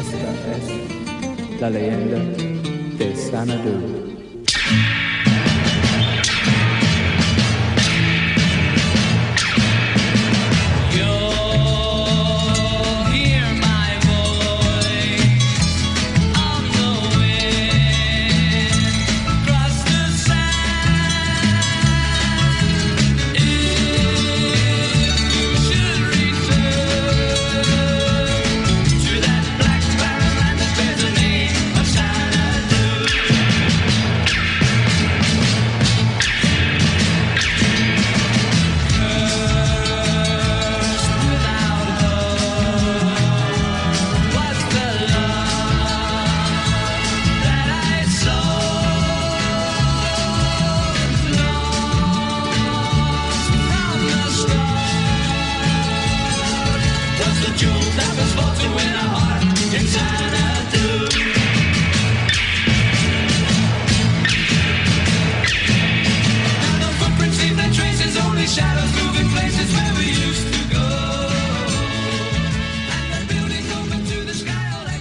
Esta es la leyenda de Xanadu.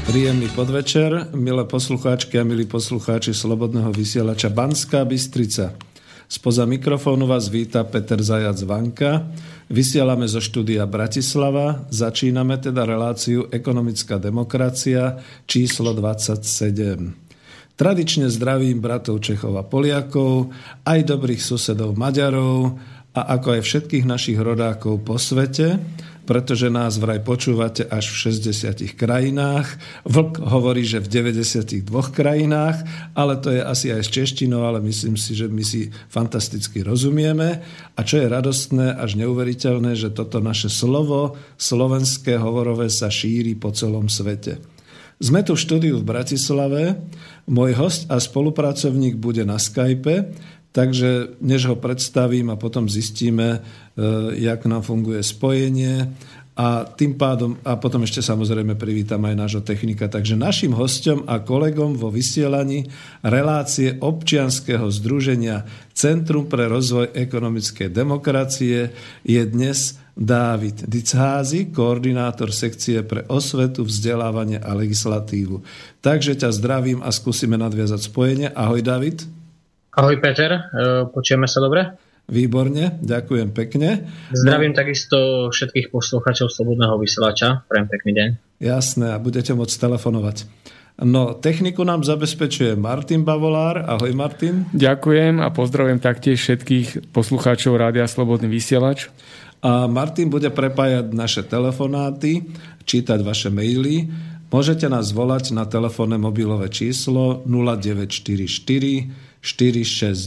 Príjemný podvečer, milé poslucháčky a milí poslucháči Slobodného vysielača Banská Bystrica. Spoza mikrofónu vás víta Peter Zajac-Vanka. Vysielame zo štúdia Bratislava. Začíname teda reláciu Ekonomická demokracia číslo 27. Tradične zdravím bratov Čechov a Poliakov, aj dobrých susedov Maďarov a ako aj všetkých našich rodákov po svete, pretože nás vraj počúvate až v 60 krajinách. Vlk hovorí, že v 92 krajinách, ale to je asi aj s češtinou, ale myslím si, že my si fantasticky rozumieme. A čo je radostné až neuveriteľné, že toto naše slovo, slovenské hovorové, sa šíri po celom svete. Sme tu v štúdiu v Bratislave. Môj host a spolupracovník bude na Skype, takže než ho predstavím a potom zistíme, jak nám funguje spojenie, a tým pádom, a potom ešte samozrejme privítam aj nášho technika. Takže našim hosťom a kolegom vo vysielaní relácie občianskeho združenia Centrum pre rozvoj ekonomickej demokracie je dnes Dávid Diczházy, koordinátor sekcie pre osvetu, vzdelávanie a legislatívu. Takže ťa zdravím a skúsime nadviazať spojenie. Ahoj, Dávid. Ahoj, Peter, počujeme sa dobre? Výborne, ďakujem pekne. Zdravím takisto všetkých poslucháčov Slobodného vysielača, prajem pekný deň. Jasné, a budete môcť telefonovať. No, techniku nám zabezpečuje Martin Bavolár. Ahoj, Martin. Ďakujem a pozdravujem taktiež všetkých poslucháčov Rádia Slobodný vysielač. A Martin bude prepájať naše telefonáty, čítať vaše maily. Môžete nás volať na telefónne mobilové číslo 0944 462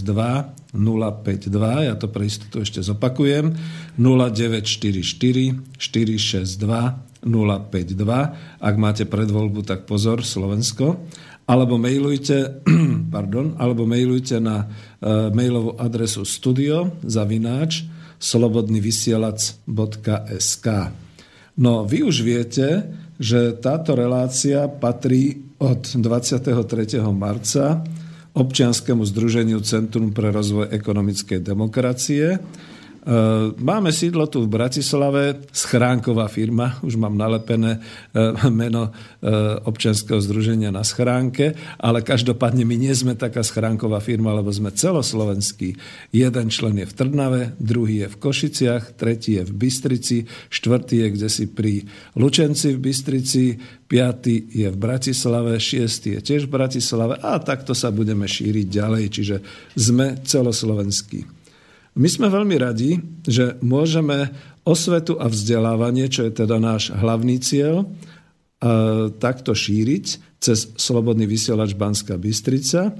052, ja to pre istotu ešte zopakujem, 0944 462 052, ak máte predvoľbu, tak pozor, Slovensko, alebo mailujte na mailovú adresu studio@slobodnyvysielac.sk. No, vy už viete, že táto relácia patrí od 23. marca občianskemu združeniu Centrum pre rozvoj ekonomickej demokracie. Máme sídlo tu v Bratislave, schránková firma, už mám nalepené meno občianskeho združenia na schránke, ale každopádne my nie sme taká schránková firma, lebo sme celoslovenskí. Jeden člen je v Trnave, druhý je v Košiciach, tretí je v Bystrici, štvrtý je kdesi pri Lučenci v Bystrici, piaty je v Bratislave, šiesty je tiež v Bratislave a takto sa budeme šíriť ďalej, čiže sme celoslovenskí. My sme veľmi radi, že môžeme osvetu a vzdelávanie, čo je teda náš hlavný cieľ, takto šíriť cez Slobodný vysielač Banská Bystrica.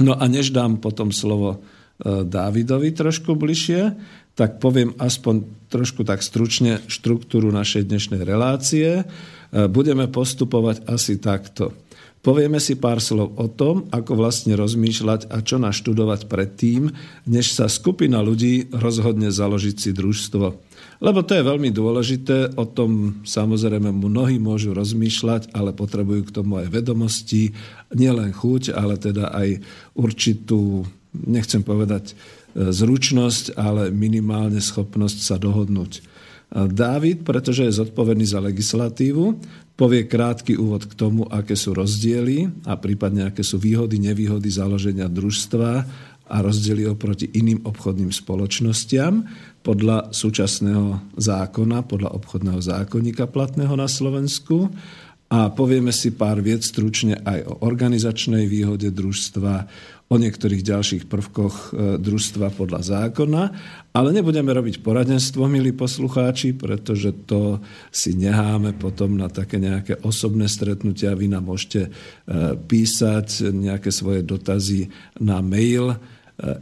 No a než dám potom slovo Dávidovi trošku bližšie, tak poviem aspoň trošku tak stručne štruktúru našej dnešnej relácie. Budeme postupovať asi takto. Povieme si pár slov o tom, ako vlastne rozmýšľať a čo naštudovať predtým, než sa skupina ľudí rozhodne založiť si družstvo. Lebo to je veľmi dôležité, o tom samozrejme mnohí môžu rozmýšľať, ale potrebujú k tomu aj vedomosti, nielen chuť, ale teda aj určitú, nechcem povedať zručnosť, ale minimálne schopnosť sa dohodnúť. Dávid, pretože je zodpovedný za legislatívu, povie krátky úvod k tomu, aké sú rozdiely a prípadne aké sú výhody, nevýhody založenia družstva a rozdiely oproti iným obchodným spoločnostiam podľa súčasného zákona, podľa obchodného zákonníka platného na Slovensku. A povieme si pár vied stručne aj o organizačnej výhode družstva, o niektorých ďalších prvkoch družstva podľa zákona. Ale nebudeme robiť poradenstvo, milí poslucháči, pretože to si necháme potom na také nejaké osobné stretnutia. Vy nám môžete písať nejaké svoje dotazy na mail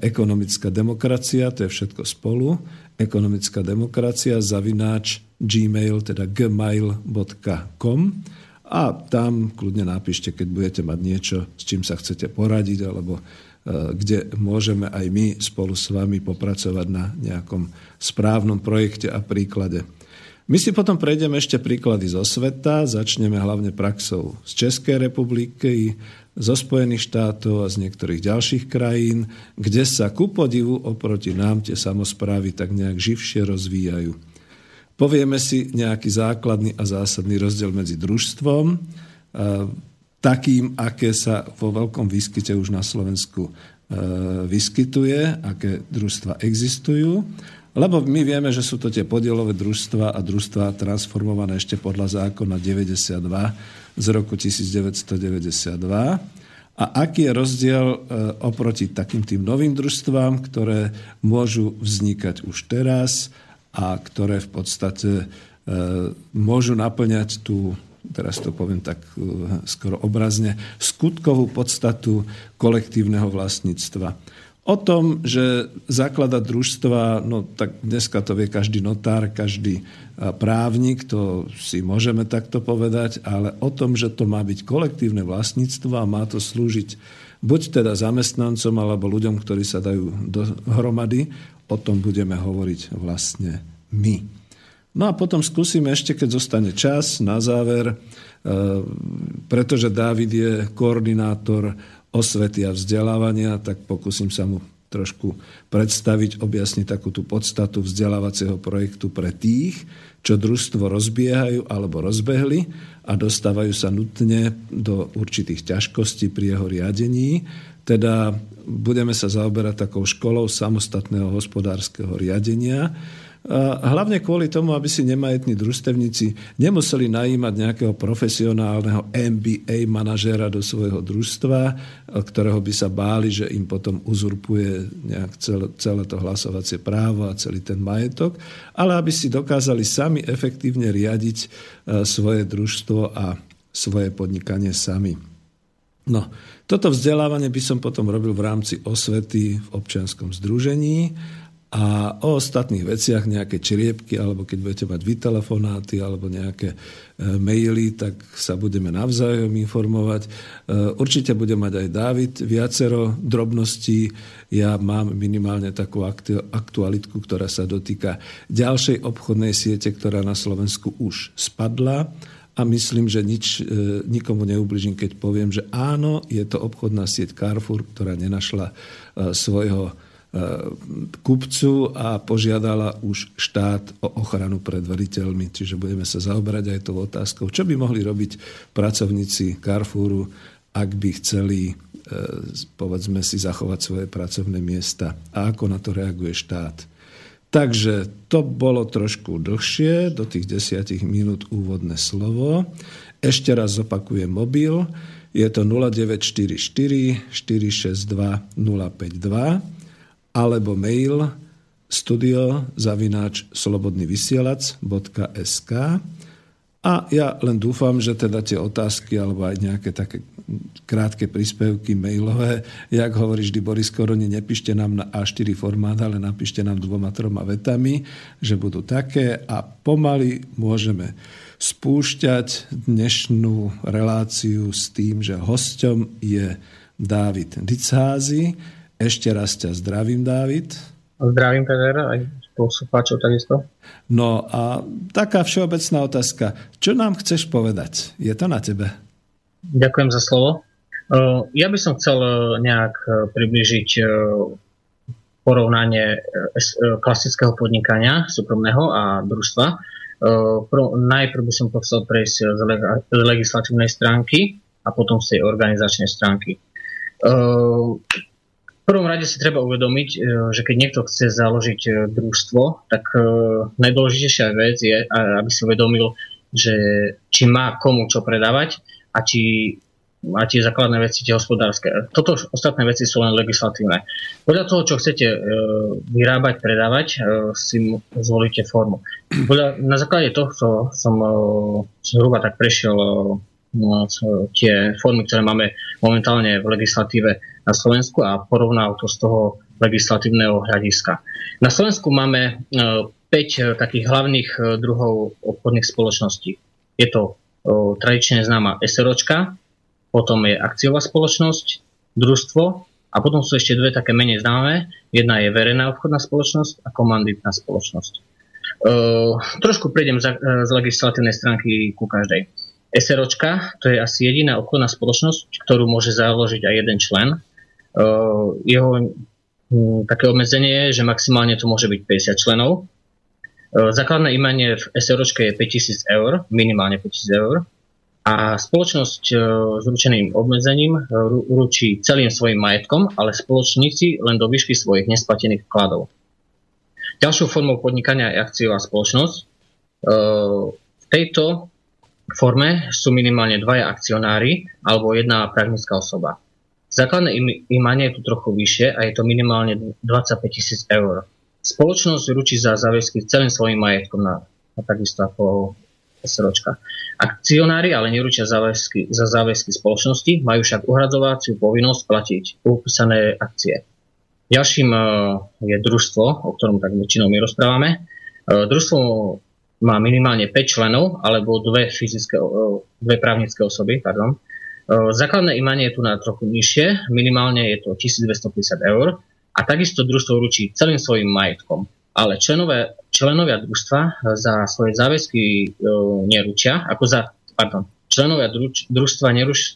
Ekonomická demokracia, to je všetko spolu, ekonomická demokracia@gmail.com, teda gmail.com. A tam kľudne napíšte, keď budete mať niečo, s čím sa chcete poradiť, alebo kde môžeme aj my spolu s vami popracovať na nejakom správnom projekte a príklade. My si potom prejdeme ešte príklady zo sveta, začneme hlavne praxou z Českej republiky, zo Spojených štátov a z niektorých ďalších krajín, kde sa ku podivu oproti nám tie samosprávy tak nejak živšie rozvíjajú. Povieme si nejaký základný a zásadný rozdiel medzi družstvom, takým, aké sa vo veľkom výskyte už na Slovensku vyskytuje, aké družstva existujú, lebo my vieme, že sú to tie podielové družstva a družstva transformované ešte podľa zákona 92 z roku 1992. A aký je rozdiel oproti takým tým novým družstvám, ktoré môžu vznikať už teraz a ktoré v podstate môžu naplňať tú, teraz to poviem tak skoro obrazne, skutkovú podstatu kolektívneho vlastníctva. O tom, že zaklada družstva, no tak dneska to vie každý notár, každý právnik, to si môžeme takto povedať, ale o tom, že to má byť kolektívne vlastníctvo a má to slúžiť buď teda zamestnancom alebo ľuďom, ktorí sa dajú dohromady, o tom budeme hovoriť vlastne my. No a potom skúsime ešte, keď zostane čas, na záver, pretože Dávid je koordinátor osvety a vzdelávania, tak pokúsim sa mu trošku predstaviť, objasniť takú tú podstatu vzdelávacieho projektu pre tých, čo družstvo rozbiehajú alebo rozbehli a dostávajú sa nutne do určitých ťažkostí pri jeho riadení. Teda budeme sa zaoberať takou školou samostatného hospodárskeho riadenia. Hlavne kvôli tomu, aby si nemajetní družstevníci nemuseli najímať nejakého profesionálneho MBA manažéra do svojho družstva, ktorého by sa báli, že im potom uzurpuje nejak celé to hlasovacie právo a celý ten majetok, ale aby si dokázali sami efektívne riadiť svoje družstvo a svoje podnikanie sami. No, toto vzdelávanie by som potom robil v rámci osvety v občianskom združení a o ostatných veciach, nejaké čriepky, alebo keď budete mať vy telefonáty, alebo nejaké maily, tak sa budeme navzájom informovať. Určite bude mať aj Dávid viacero drobností. Ja mám minimálne takú aktualitku, ktorá sa dotýka ďalšej obchodnej siete, ktorá na Slovensku už spadla. A myslím, že nikomu neublížim, keď poviem, že áno, je to obchodná sieť Carrefour, ktorá nenašla svojho kupcu a požiadala už štát o ochranu pred veriteľmi. Čiže budeme sa zaoberať aj tou otázkou, čo by mohli robiť pracovníci Carrefouru, ak by chceli, povedzme si, zachovať svoje pracovné miesta a ako na to reaguje štát. Takže to bolo trošku dlhšie, do tých 10 minút úvodné slovo. Ešte raz zopakujem mobil, je to 0944 462 052 alebo mail studio@slobodnyvysielac.sk. A ja len dúfam, že teda tie otázky alebo aj nejaké také krátke príspevky mailové, jak hovorí vždy Boris Koroni, nepíšte nám na A4 formát, ale napíšte nám 2-3 vetami, že budú také a pomaly môžeme spúšťať dnešnú reláciu s tým, že hosťom je Dávid Diczházy. Ešte raz ťa zdravím, Dávid. Zdravím, Peter, aj poslucháčov takisto. No a taká všeobecná otázka. Čo nám chceš povedať? Je to na tebe. Ďakujem za slovo. Ja by som chcel nejak približiť porovnanie klasického podnikania súkromného a družstva. Najprv by som to chcel prejsť z legislatívnej stránky a potom z tej organizačnej stránky. V prvom rade si treba uvedomiť, že keď niekto chce založiť družstvo, tak najdôležitejšia vec je, aby si uvedomil, že či má komu čo predávať a či má tie základné veci, tie hospodárske. Toto ostatné veci sú len legislatívne. Podľa toho, čo chcete vyrábať, predávať, si zvolíte formu. Na základe tohto som zhruba tak prešiel tie formy, ktoré máme momentálne v legislatíve na Slovensku a porovnal to z toho legislatívneho hľadiska. Na Slovensku máme 5 takých hlavných druhov obchodných spoločností. Je to tradične známa SROčka, potom je akciová spoločnosť, družstvo a potom sú ešte dve také menej známe. Jedna je verejná obchodná spoločnosť a komanditná spoločnosť. Trošku prejdem z legislatívnej stránky ku každej. SROčka, to je asi jediná obchodná spoločnosť, ktorú môže založiť aj jeden člen. Jeho také obmedzenie je, že maximálne to môže byť 50 členov. Základné imanie v SROčke je 5000 eur, minimálne 5000 eur. A spoločnosť s ručeným obmedzením ručí celým svojim majetkom, ale spoločníci len do výšky svojich nesplatených vkladov. Ďalšou formou podnikania je akciová spoločnosť. V tejto forme sú minimálne dvaja akcionári alebo jedna právnická osoba. Základné imanie je tu trochu vyššie a je to minimálne 25 000 eur. Spoločnosť ručí za záväzky celým svojim majetkom na takisto ako SROčka. Akcionári ale neručia za záväzky spoločnosti, majú však uhradzovaciu povinnosť platiť upísané akcie. Ďalším je družstvo, o ktorom tak väčšinou my rozprávame. Družstvo má minimálne 5 členov alebo dve právnické osoby. Základné imanie je tu na trochu nižšie, minimálne je to 1250 eur a takisto družstvo ručí celým svojim majetkom. Ale členovia družstva za svoje záväzky neručia, členovia družstva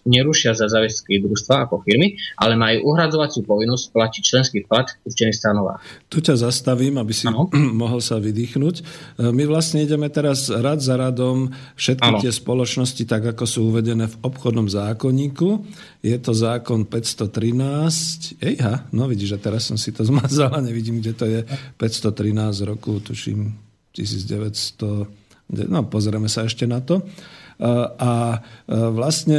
nerušia za záväzky družstva ako firmy, ale majú uhradzovaciu povinnosť platiť členský vklad určený v stanovách. Tu ťa zastavím, aby si mohol sa vydýchnuť. My vlastne ideme teraz rad za radom všetky tie spoločnosti, tak ako sú uvedené v obchodnom zákonníku. Je to zákon 513. Ejha, no vidíš, že teraz som si to zmazal a nevidím, kde to je. 513 roku, tuším, 1900. No, pozrieme sa ešte na to. A vlastne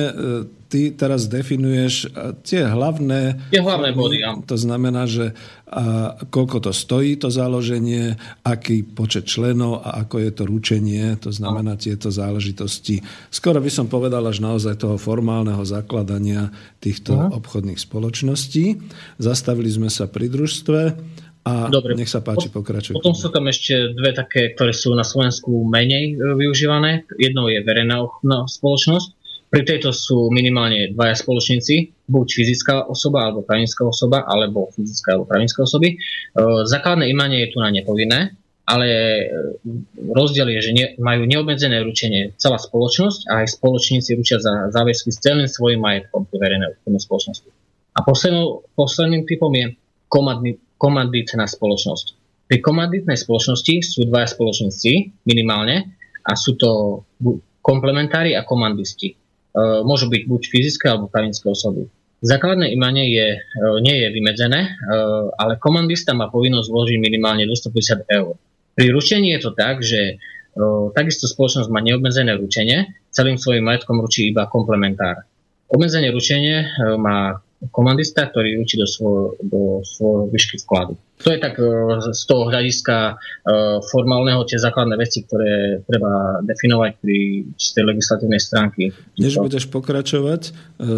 ty teraz definuješ tie hlavné body. To znamená, že koľko to stojí to založenie, aký počet členov a ako je to ručenie, to znamená tieto záležitosti. Skoro by som povedal až naozaj toho formálneho zakladania týchto obchodných spoločností. Zastavili sme sa pri družstve a dobre, nech sa páči, pokračuj. Potom sú tam ešte dve také, ktoré sú na Slovensku menej využívané. Jednou je verejná obchodná spoločnosť. Pri tejto sú minimálne dvaja spoločníci, buď fyzická osoba alebo právnická osoba, alebo fyzická alebo právnická osoby. Základné imanie je tu na nepovinné, ale rozdiel je, že majú neobmedzené ručenie celá spoločnosť a aj spoločníci ručia za záväzky s celým svojím majetkom pri verejnej obchodnej spoločnosti. A posledným typom je komanditná spoločnosť. Pri komanditnej spoločnosti sú dvaja spoločníci minimálne a sú to komplementári a komandisti. Môžu byť buď fyzické alebo právnické osoby. Základné imanie nie je vymedzené, ale komandista má povinnosť zložiť minimálne 250 eur. Pri ručení je to tak, že takisto spoločnosť má neobmedzené ručenie, celým svojim majetkom ručí iba komplementár. Obmedzené ručenie má komandista, ktorý ručí do svojho výšky vkladu. To je tak z toho hľadiska formálneho tie základné veci, ktoré treba definovať pri tej legislatívnej stránke. Než budeš pokračovať,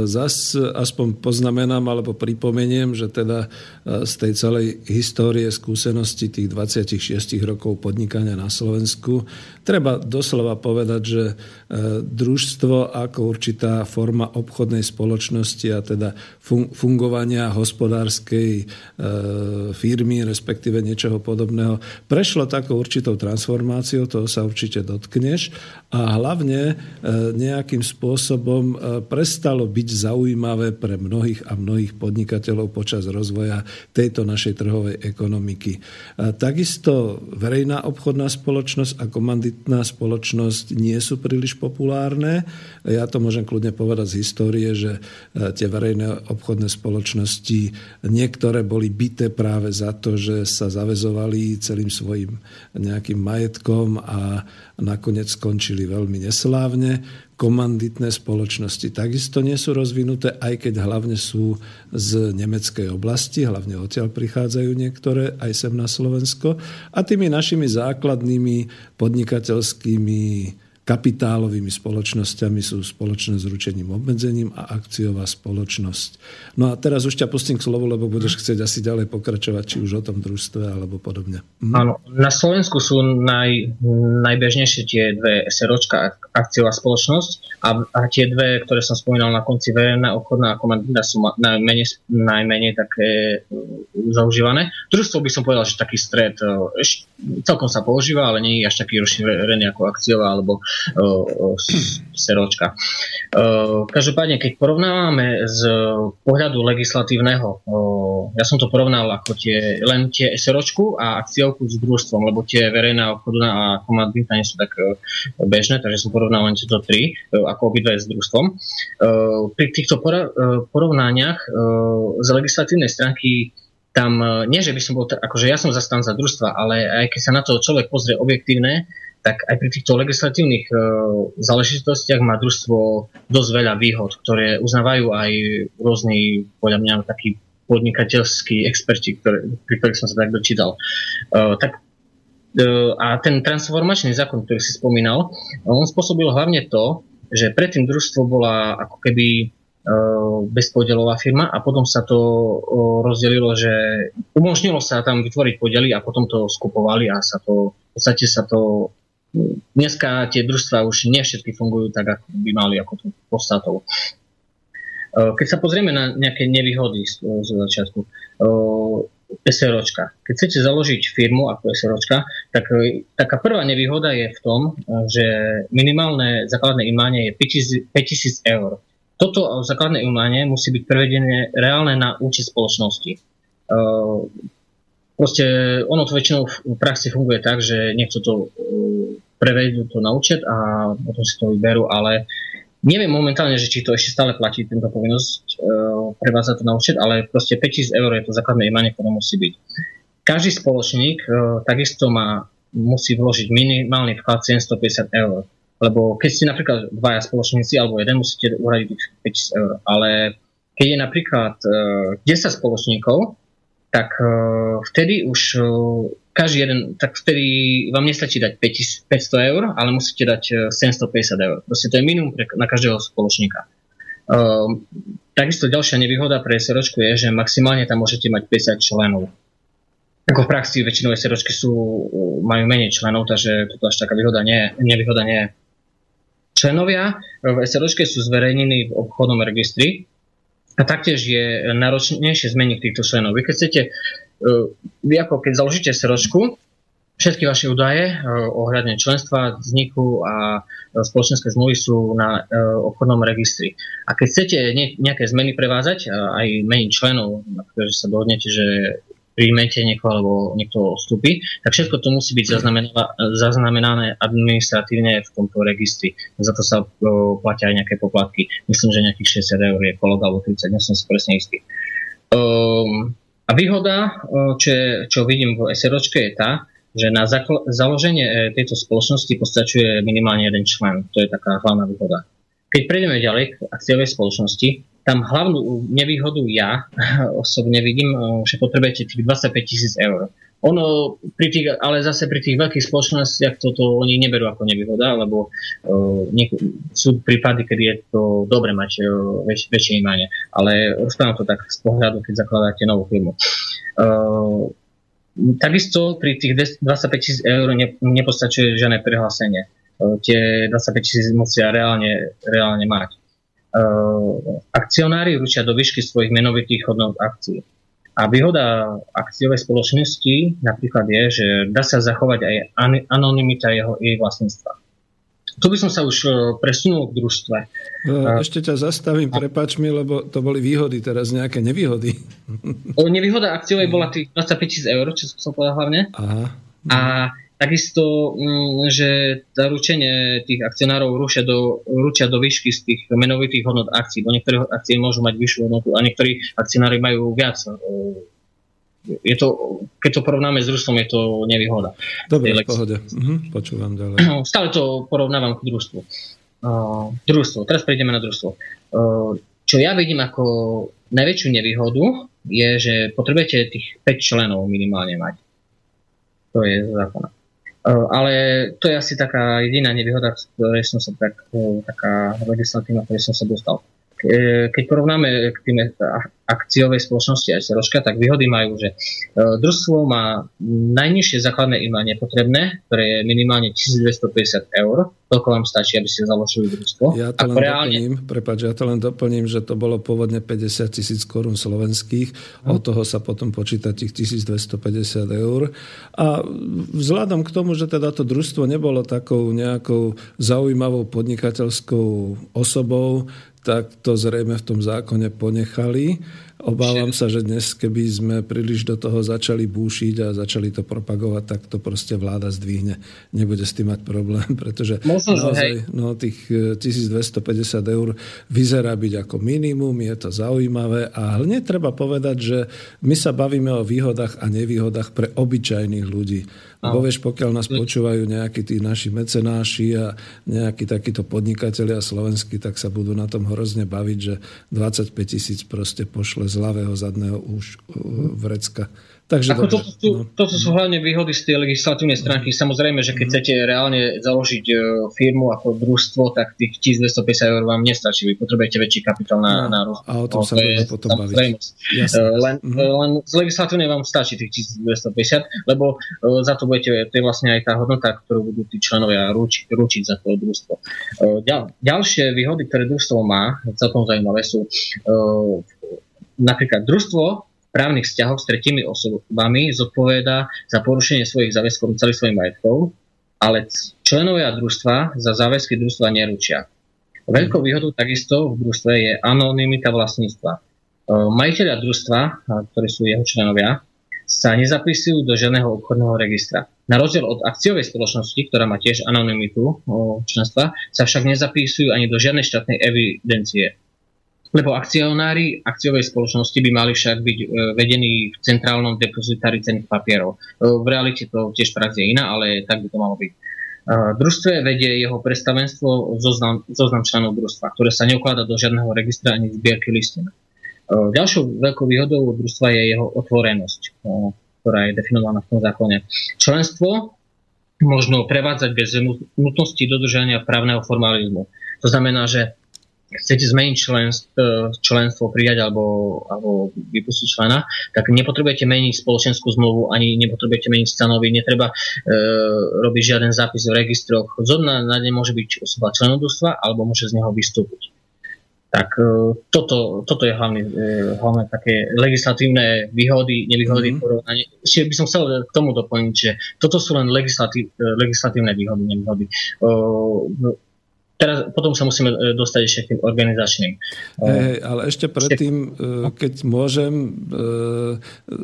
zas aspoň poznamenám alebo pripomeniem, že teda z tej celej histórie skúsenosti tých 26 rokov podnikania na Slovensku treba doslova povedať, že družstvo ako určitá forma obchodnej spoločnosti a teda fungovania hospodárskej firmy, respektíve niečoho podobného, prešlo takou určitou transformáciou, toho sa určite dotkneš, a hlavne nejakým spôsobom prestalo byť zaujímavé pre mnohých a mnohých podnikateľov počas rozvoja tejto našej trhovej ekonomiky. Takisto verejná obchodná spoločnosť a komanditná spoločnosť nie sú príliš populárne. Ja to môžem kľudne povedať z histórie, že tie verejné obchodné spoločnosti, niektoré boli bité práve za to, že sa zaväzovali celým svojim nejakým majetkom a nakoniec skončili veľmi neslávne. Komanditné spoločnosti takisto nie sú rozvinuté, aj keď hlavne sú z nemeckej oblasti, hlavne odtiaľ prichádzajú niektoré aj sem na Slovensko. A tými našimi základnými podnikateľskými kapitálovými spoločnosťami sú spoločnosť s ručením obmedzením a akciová spoločnosť. No a teraz už ťa pustím k slovu, lebo budeš chcieť asi ďalej pokračovať, či už o tom družstve alebo podobne. Áno, na Slovensku sú najbežnejšie tie dve SROčka, akciová spoločnosť a tie dve, ktoré som spomínal na konci, verejná obchodná a komanditná, sú najmenej také zaužívané. Družstvo by som povedal, že taký stred celkom sa používa, ale nie je až taký rozšírený ako akciová alebo SROčka. Každopádne, keď porovnávame z pohľadu legislatívneho, ja som to porovnal ako len tie SROčku a akciovku s družstvom, lebo tie verejná obchodná a komanditná nie sú tak bežné, takže som porovnal len tieto tri, ako obidve s družstvom. Pri týchto porovnániach z legislatívnej stránky tam, nie že by som bol, akože ja som zastanca družstva, ale aj keď sa na to človek pozrie objektívne, tak aj pri týchto legislatívnych záležitostiach má družstvo dosť veľa výhod, ktoré uznávajú aj rôzni, podľa mňa, takí podnikateľskí experti, pri ktorých som sa tak dočítal. A ten transformačný zákon, ktorý si spomínal, on spôsobil hlavne to, že predtým družstvo bola ako keby bezpodielová firma a potom sa to rozdelilo, že umožnilo sa tam vytvoriť podiely a potom to skupovali a sa to, v podstate sa to. Dneska tie družstva už nie všetky fungujú tak, ako by mali, ako to podstatou. Keď sa pozrieme na nejaké nevýhody zo začiatku, SROčka. Keď chcete založiť firmu ako SROčka, tak taká prvá nevýhoda je v tom, že minimálne základné imanie je 5000 eur. Toto základné imanie musí byť prevedené reálne na účet spoločnosti. Proste ono to väčšinou v praxi funguje tak, že niekto to prevedú to na účet a potom si to vyberú, ale neviem momentálne, že či to ešte stále platí tento povinnosť prevázať to na účet, ale proste 5000 eur je to základné imanie, ktoré musí byť. Každý spoločník takisto musí vložiť minimálny vklad 750 eur, lebo keď ste napríklad dvaja spoločníci alebo jeden, musíte uradiť 5000 eur, ale keď je napríklad 10 spoločníkov, tak vtedy už každý jeden, tak vtedy vám nestačí dať 500 eur, ale musíte dať 750 eur. Proste to je minimum na každého spoločníka. Takisto ďalšia nevýhoda pre SROčku je, že maximálne tam môžete mať 50 členov. Ako v praxi väčšinou SROčky majú menej členov, takže toto až taká nevýhoda nie je. Členovia v SROčke sú zverejnení v obchodnom registri, a taktiež je náročnejšie zmeniť týchto členov. Vy keď chcete, keď založíte SROčku, všetky vaše údaje ohľadne členstva, vzniku a spoločenské zmluvy sú na obchodnom registri. A keď chcete nejaké zmeny prevázať, aj meniť členov, napríklad, že sa dohodnete, že príjmete niekoho alebo niekto odstúpi, tak všetko to musí byť zaznamenané administratívne v tomto registri. Za to sa platia aj nejaké poplatky. Myslím, že nejakých 60 eur je kolok alebo 30, nie som si presne istý. A výhoda, čo vidím v SROčke, je tá, že na založenie tejto spoločnosti postačuje minimálne jeden člen. To je taká hlavná výhoda. Keď prejdeme ďalej k akciovej spoločnosti, tam hlavnú nevýhodu ja osobne vidím, že potrebujete tých 25 000 eur. Ono, ale zase pri tých veľkých spoločnostiach toto oni neberú ako nevýhoda, lebo sú prípady, kedy je to dobre mať väčšie imanie. Ale rozprávam to tak z pohľadu, keď zakladáte novú firmu. Takisto pri tých 25 000 eur nepostačuje žiadne prihlásenie. Tie 25 000 musia reálne mať. akcionári ručia do výšky svojich menovitých hodnot akcií. A výhoda akciovej spoločnosti napríklad je, že dá sa zachovať aj anonymita jej vlastníctva. Tu by som sa už presunul k družstve. No, ešte ťa zastavím, prepáč mi, lebo to boli výhody, teraz nejaké nevýhody. Nevýhoda akciovej bola tých 25 000 eur, čo som povedal hlavne. Aha. A takisto, že zaručenie tých akcionárov ručia do výšky z tých menovitých hodnot akcií, bo niektoré akcie môžu mať vyššiu hodnotu a niektorí akcionári majú viac. Je to, keď to porovnáme s družstvom, je to nevýhoda. Dobre, v pohode. Počúvam ďalej. Stále to porovnávam k družstvu. Teraz prejdeme na družstvo. Čo ja vidím ako najväčšiu nevýhodu je, že potrebujete tých 5 členov minimálne mať. To je zákona. Ale to je asi taká jediná nevýhoda, taká legislatívna, ktorej som sa dostal. Keď porovnáme k tým akciovej spoločnosti a SROčka, tak výhody majú, že družstvo má najnižšie základné imanie potrebné, ktoré je minimálne 1250 eur. Toľko vám stačí, aby ste založili družstvo. Ja to len doplním, že to bolo pôvodne 50 000 korún slovenských, od toho sa potom počíta tých 1250 eur. A vzhľadom k tomu, že teda to družstvo nebolo takou nejakou zaujímavou podnikateľskou osobou, tak to zrejme v tom zákone ponechali. Obávam sa, že dnes, keby sme príliš do toho začali búšiť a začali to propagovať, tak to proste vláda zdvihne. Nebude s tým mať problém, pretože tých 1250 eur vyzerá byť ako minimum, je to zaujímavé a hlavne treba povedať, že my sa bavíme o výhodách a nevýhodách pre obyčajných ľudí. Lebo vieš, pokiaľ nás počúvajú nejakí tí naši mecenáši a nejakí takíto podnikatelia slovenskí, tak sa budú na tom hrozne baviť, že 25 000 proste pošle z ľavého zadného už vrecka. Takže toto sú hlavne výhody z tej legislatívnej stránky. Samozrejme, že keď chcete reálne založiť firmu ako družstvo, tak tých 1250 eur vám nestačí. Vy potrebujete väčší kapitál na rozvoj. A o tom sa budeme potom baviť. Len z legislatívnej vám stačí tých 1250, lebo za to budete, to je vlastne aj tá hodnota, ktorú budú tí členovia ručiť za to družstvo. Ďalšie výhody, ktoré družstvo má, celkom zaujímavé, sú napríklad družstvo právnych vzťahov s tretími osobami zodpovedá za porušenie svojich záväzkov celých svojich majetkov, ale členovia družstva za záväzky družstva neručia. Veľkou výhodou takisto v družstve je anonymita vlastníctva. Majiteľia družstva, ktorí sú jeho členovia, sa nezapisujú do žiadneho obchodného registra. Na rozdiel od akciovej spoločnosti, ktorá má tiež anonymitu členstva, sa však nezapisujú ani do žiadnej štátnej evidencie. Lebo akcionári akciovej spoločnosti by mali však byť vedení v centrálnom depozitári cenných papierov. V realite to tiež prax je iná, ale tak by to malo byť. Družstve vedie jeho predstavenstvo zoznam členov družstva, ktoré sa neukladá do žiadneho registra ani zbierky listín. Ďalšou veľkou výhodou družstva je jeho otvorenosť, ktorá je definovaná v tom zákone. Členstvo možno prevádzať bez nutnosti dodržania právneho formalizmu. To znamená, že chcete zmeniť členstvo, prijať alebo vypustiť člena, tak nepotrebujete meniť spoločenskú zmluvu, ani nepotrebujete meniť stanovy, netreba robiť žiaden zápis v registroch. Zo dňa na deň môže byť osoba členom družstva, alebo môže z neho vystúpiť. Tak toto je hlavne také legislatívne výhody, nevýhody, porovnanie. Ešte by som chcel k tomu doplniť, že toto sú len legislatívne výhody, nevýhody. Teraz potom sa musíme dostať ešte k tým organizačným. Ale ešte predtým, keď môžem,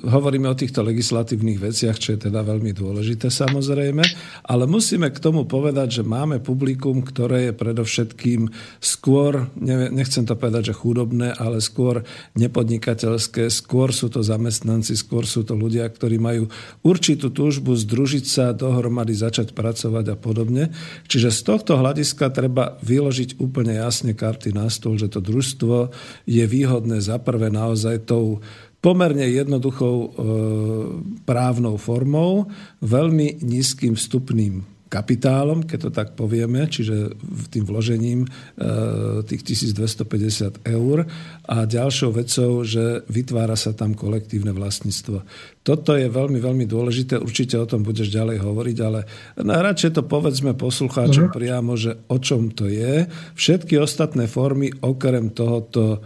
hovoríme o týchto legislatívnych veciach, čo je teda veľmi dôležité samozrejme, ale musíme k tomu povedať, že máme publikum, ktoré je predovšetkým skôr, nechcem to povedať, že chudobné, ale skôr nepodnikateľské, skôr sú to zamestnanci, skôr sú to ľudia, ktorí majú určitú túžbu združiť sa, dohromady začať pracovať a podobne. Čiže z tohto hľadiska treba vyložiť úplne jasne karty na stôl, že to družstvo je výhodné za prvé naozaj tou pomerne jednoduchou právnou formou, veľmi nízkym vstupným kapitálom, keď to tak povieme, čiže tým vložením tých 1250 eur a ďalšou vecou, že vytvára sa tam kolektívne vlastníctvo. Toto je veľmi, veľmi dôležité, určite o tom budeš ďalej hovoriť, ale radšej to povedzme poslucháčom priamo, že o čom to je. Všetky ostatné formy, okrem tohoto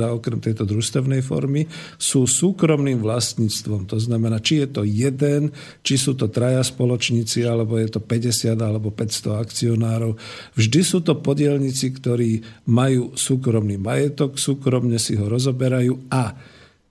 okrem tejto družstevnej formy, sú súkromným vlastníctvom. To znamená, či je to jeden, či sú to traja spoločníci, alebo je to 50 alebo 500 akcionárov. Vždy sú to podielnici, ktorí majú súkromný majetok, súkromne si ho rozoberajú a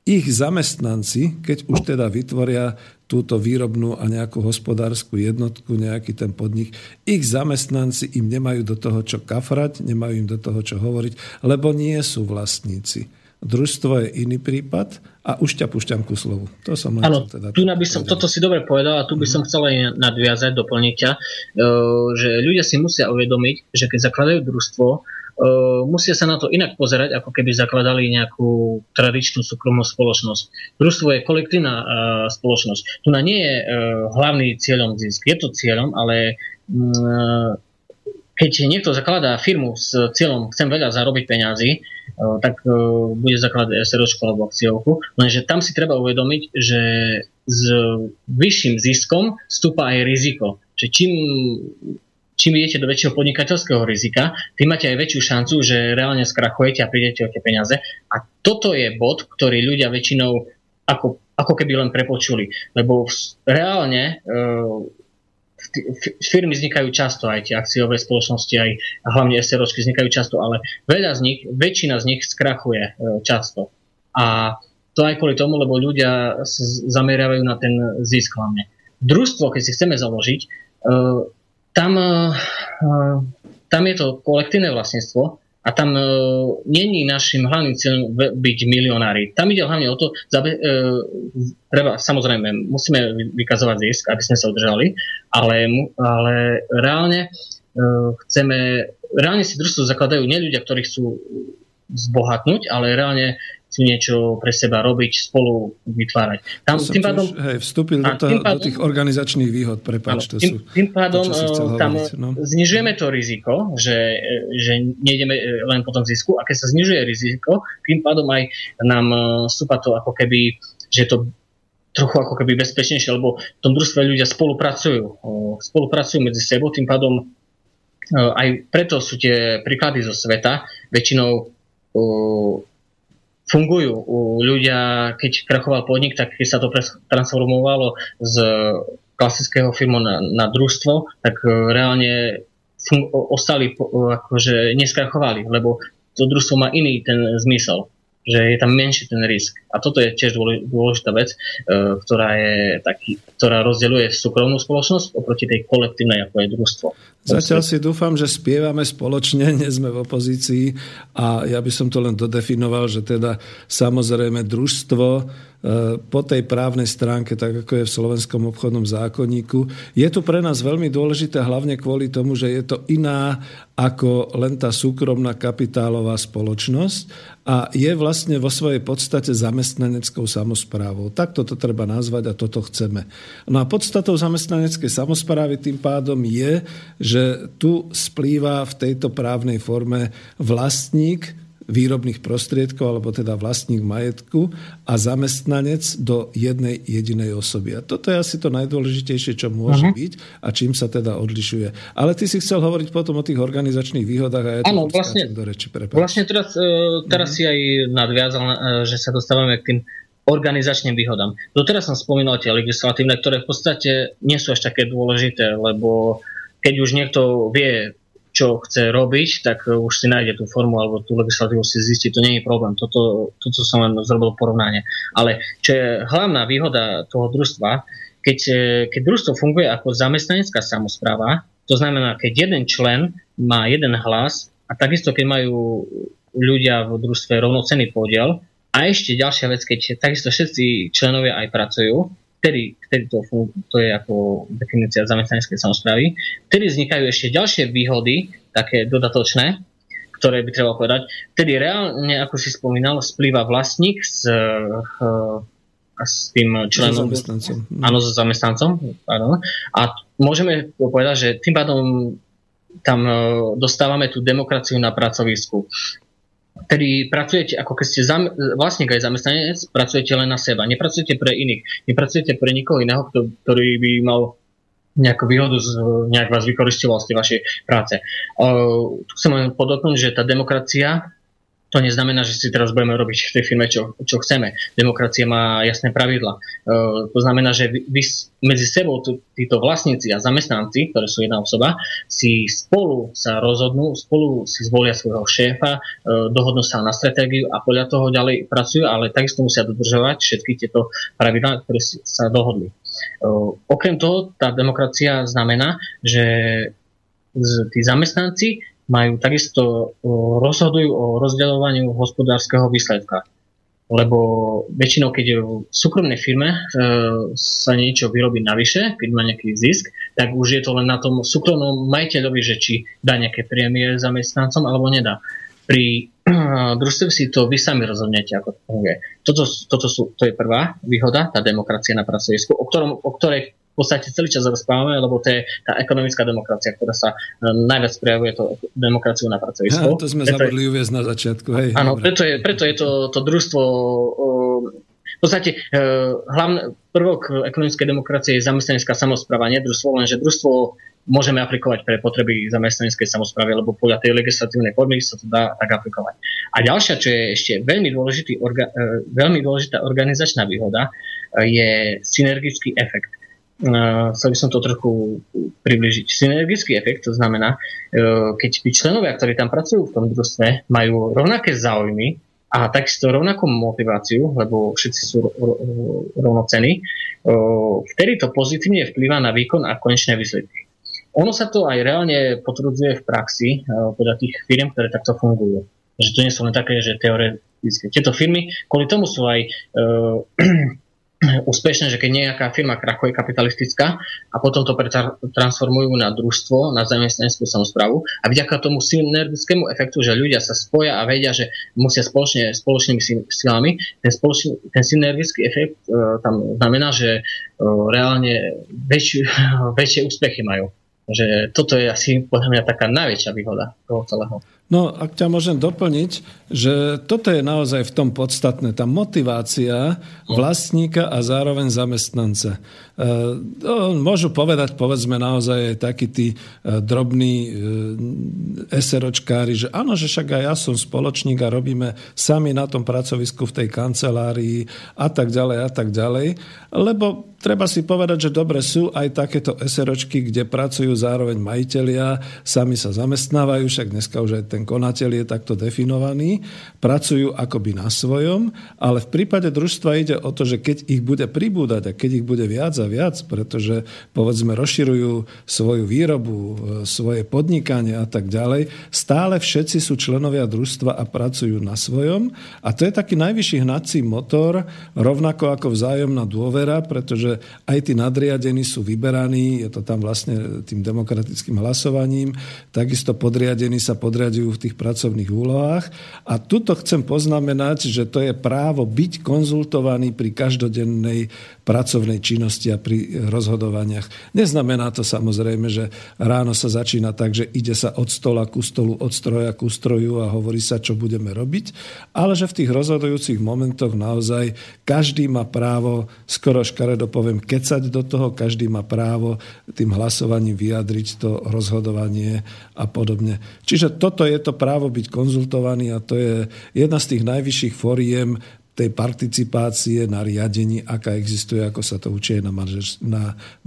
ich zamestnanci, keď už teda vytvoria túto výrobnú a nejakú hospodárskú jednotku, nejaký ten podnik, ich zamestnanci im nemajú do toho čo kafrať, nemajú im do toho čo hovoriť, lebo nie sú vlastníci. Družstvo je iný prípad a už ťa púšťam ku slovu. To som áno, teda toto si dobre povedal a tu by som chcel aj nadviazať, doplniť ťa, že ľudia si musia uvedomiť, že keď zakladajú družstvo, musia sa na to inak pozerať, ako keby zakladali nejakú tradičnú súkromnú spoločnosť. Družstvo je kolektívna spoločnosť. Tu nie je hlavný cieľom zisk. Je to cieľom, ale keď niekto zakladá firmu s cieľom chcem veľa zarobiť peniazy, tak bude zakladať SROčko alebo akciovku. Lenže tam si treba uvedomiť, že s vyšším ziskom vstúpa aj riziko. Čiže čím idete do väčšieho podnikateľského rizika, tým máte aj väčšiu šancu, že reálne skrachujete a prídete o tie peniaze. A toto je bod, ktorý ľudia väčšinou ako keby len prepočuli. Lebo reálne firmy vznikajú často, aj tie akciové spoločnosti, aj hlavne SROčky vznikajú často, ale väčšina z nich skrachuje často. A to aj kvôli tomu, lebo ľudia zameriavajú na ten zisk hlavne. Družstvo, keď si chceme založiť, Tam je to kolektívne vlastníctvo a tam nie je našim hlavným cieľom byť milionári. Tam ide hlavne o to, treba, samozrejme, musíme vykazovať zisk, aby sme sa udržali, ale reálne reálne si družstvo zakladajú nie ľudia, ktorí chcú zbohatnúť, ale reálne chcú niečo pre seba robiť, spolu vytvárať. Vstúpil do tých organizačných výhod, znižujeme to riziko, že nejdeme len po tom zisku, a keď sa znižuje riziko, tým pádom aj nám vstúpa to ako keby, že to trochu ako keby bezpečnejšie, lebo v tom družstve ľudia spolupracujú medzi sebou, tým pádom aj preto sú tie príklady zo sveta, väčšinou fungujú. Ľudia, keď krachoval podnik, tak keď sa to transformovalo z klasického firmu na družstvo, tak reálne ostali, akože neskrachovali, lebo to družstvo má iný ten zmysel, že je tam menší ten risk. A toto je tiež dôležitá vec, ktorá rozdeľuje súkromnú spoločnosť oproti tej kolektívnej, ako je družstvo. Zatiaľ si dúfam, že spievame spoločne, nie sme v opozícii a ja by som to len dodefinoval, že teda samozrejme družstvo po tej právnej stránke, tak ako je v Slovenskom obchodnom zákonníku, je tu pre nás veľmi dôležité hlavne kvôli tomu, že je to iná ako len tá súkromná kapitálová spoločnosť a je vlastne vo svojej podstate zamestnaneckou samosprávou. Takto to treba nazvať a toto chceme. No a podstatou zamestnaneckej samosprávy tým pádom je, že tu splýva v tejto právnej forme vlastník výrobných prostriedkov, alebo teda vlastník majetku a zamestnanec do jednej jedinej osoby. A toto je asi to najdôležitejšie, čo môže byť a čím sa teda odlišuje. Ale ty si chcel hovoriť potom o tých organizačných výhodách a ja to skáčem do reči. Vlastne teraz si aj nadviazal, že sa dostávame k tým organizačným výhodám. Doteraz som spomínal tie legislatívne, ktoré v podstate nie sú až také dôležité, lebo keď už niekto vie, čo chce robiť, tak už si nájde tú formu alebo tú legislatívu si zistí, to nie je problém. Toto som len zrobil porovnanie. Ale čo je hlavná výhoda toho družstva, keď družstvo funguje ako zamestnanecká samospráva, to znamená, keď jeden člen má jeden hlas a takisto, keď majú ľudia v družstve rovnocenný podiel a ešte ďalšia vec, keď takisto všetci členovia aj pracujú, vtedy to je ako definícia zamestnaneckej samosprávy, vtedy vznikajú ešte ďalšie výhody, také dodatočné, ktoré by treba povedať. Vtedy reálne, ako si spomínal, splýva vlastník s tým členom. So zamestnancom. Áno, so zamestnancom. Pardon. A môžeme povedať, že tým pádom tam dostávame tú demokraciu na pracovisku. Tedy pracujete, ako keď ste vlastník aj zamestnanec, pracujete len na seba. Nepracujete pre iných, nepracujete pre nikoho iného, ktorý by mal nejakú výhodu, nejak vás vykorisťoval z tej vašej práce. Tu chcem len podotknúť, že tá demokracia, to neznamená, že si teraz budeme robiť v tej firme, čo chceme. Demokracia má jasné pravidla. To znamená, že vy medzi sebou títo vlastníci a zamestnanci, ktoré sú jedna osoba, si spolu sa rozhodnú, spolu si zvolia svojho šéfa, dohodnú sa na stratégiu a podľa toho ďalej pracujú, ale takisto musia dodržovať všetky tieto pravidlá, ktoré sa dohodli. Okrem toho, tá demokracia znamená, že tí zamestnanci majú takisto rozhodujú o rozdeľovaniu hospodárskeho výsledka. Lebo väčšinou, keď v súkromnej firme sa niečo vyrobí navyše, keď má nejaký zisk, tak už je to len na tom súkromnom majiteľovi, že či dá nejaké prémie zamestnancom alebo nedá. Pri družstve si to vy sami rozhodnete, ako to funguje. To je prvá výhoda, tá demokracia na pracovisku, o ktorej v podstate celý čas rozprávame, lebo to je tá ekonomická demokracia, ktorá sa najviac prejavuje to demokraciu na pracovisku. To sme zabudli uviesť na začiatku. Hej, áno, preto je to družstvo... V podstate hlavný prvok ekonomickej demokracie je zamestnanecká samospráva, nie družstvo, lenže družstvo môžeme aplikovať pre potreby zamestnaneckej samosprávy, lebo podľa tej legislatívnej formy sa to dá tak aplikovať. A ďalšia, čo je ešte veľmi dôležitá organizačná výhoda, je synergický efekt. Chcel by som to trochu približiť. Synergický efekt, to znamená, keď tí členovia, ktorí tam pracujú v tom družstve, majú rovnaké záujmy a takisto rovnakú motiváciu, lebo všetci sú rovnocení, vtedy to pozitívne vplýva na výkon a konečné výsledky. Ono sa to aj reálne potvrdzuje v praxi podľa tých firiem, ktoré takto fungujú. Že to nie sú len také, že teoretické. Tieto firmy, kvôli tomu sú aj úspešné, že keď nejaká firma krachuje kapitalistická a potom to transformujú na družstvo, na zamestnaneckú samosprávu a vďaka tomu synergickému efektu, že ľudia sa spoja a vedia, že musia spoločnými silami, ten synergický efekt tam znamená, že reálne väčšie úspechy majú. Že toto je asi podľa mňa taká najväčšia výhoda toho celého. No, ak ťa môžem doplniť, že toto je naozaj v tom podstatné, tá motivácia vlastníka a zároveň zamestnanca. Môžu povedať, povedzme naozaj takí tí drobní SROčkári, že áno, že však aj ja som spoločník a robíme sami na tom pracovisku v tej kancelárii a tak ďalej, lebo treba si povedať, že dobre sú aj takéto SROčky, kde pracujú zároveň majitelia, sami sa zamestnávajú, však dneska už aj ten konateľ je takto definovaný, pracujú akoby na svojom, ale v prípade družstva ide o to, že keď ich bude pribúdať a keď ich bude viac a viac, pretože povedzme rozširujú svoju výrobu, svoje podnikanie a tak ďalej, stále všetci sú členovia družstva a pracujú na svojom a to je taký najvyšší hnací motor, rovnako ako vzájomná dôvera, pretože aj tí nadriadení sú vyberaní, je to tam vlastne tým demokratickým hlasovaním, takisto podriadení sa podriadujú v tých pracovných úlohách a tuto chcem poznamenať, že to je právo byť konzultovaný pri každodennej pracovnej činnosti a pri rozhodovaniach. Neznamená to samozrejme, že ráno sa začína tak, že ide sa od stola ku stolu, od stroja ku stroju a hovorí sa, čo budeme robiť, ale že v tých rozhodujúcich momentoch naozaj každý má právo skoro škaredo kecať do toho, každý má právo tým hlasovaním vyjadriť to rozhodovanie a podobne. Čiže toto je to právo byť konzultovaný a to je jedna z tých najvyšších foriem tej participácie na riadení, aká existuje, ako sa to učí na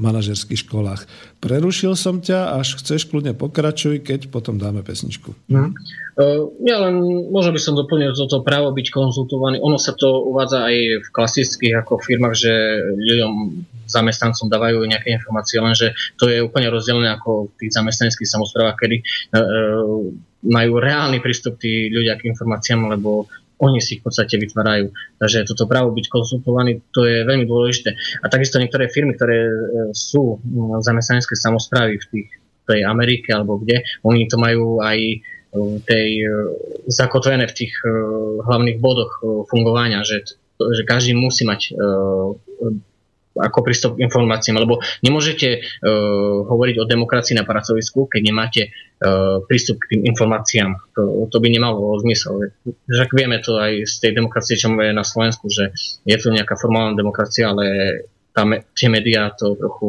manažerských školách. Prerušil som ťa, až chceš, kľudne pokračuj, keď potom dáme pesničku. Ja len možno by som doplnil toto právo byť konzultovaný. Ono sa to uvádza aj v klasických ako firmách, že ľuďom, zamestnancom dávajú nejaké informácie, lenže to je úplne rozdelené ako v tých zamestnaneckých samosprávach, kedy majú reálny prístup tí ľudia k informáciám, lebo oni si ich v podstate vytvárajú. Takže toto právo byť konzultovaný, to je veľmi dôležité. A takisto niektoré firmy, ktoré sú zamestnanecké samosprávy v tej Amerike alebo kde, oni to majú aj zakotvené v tých hlavných bodoch fungovania, že každý musí mať ako prístup k informáciám, lebo nemôžete hovoriť o demokracii na pracovisku, keď nemáte prístup k tým informáciám. To by nemalo zmysel. Však vieme to aj z tej demokracie, čo je na Slovensku, že je to nejaká formálna demokracia, ale tie médiá to trochu...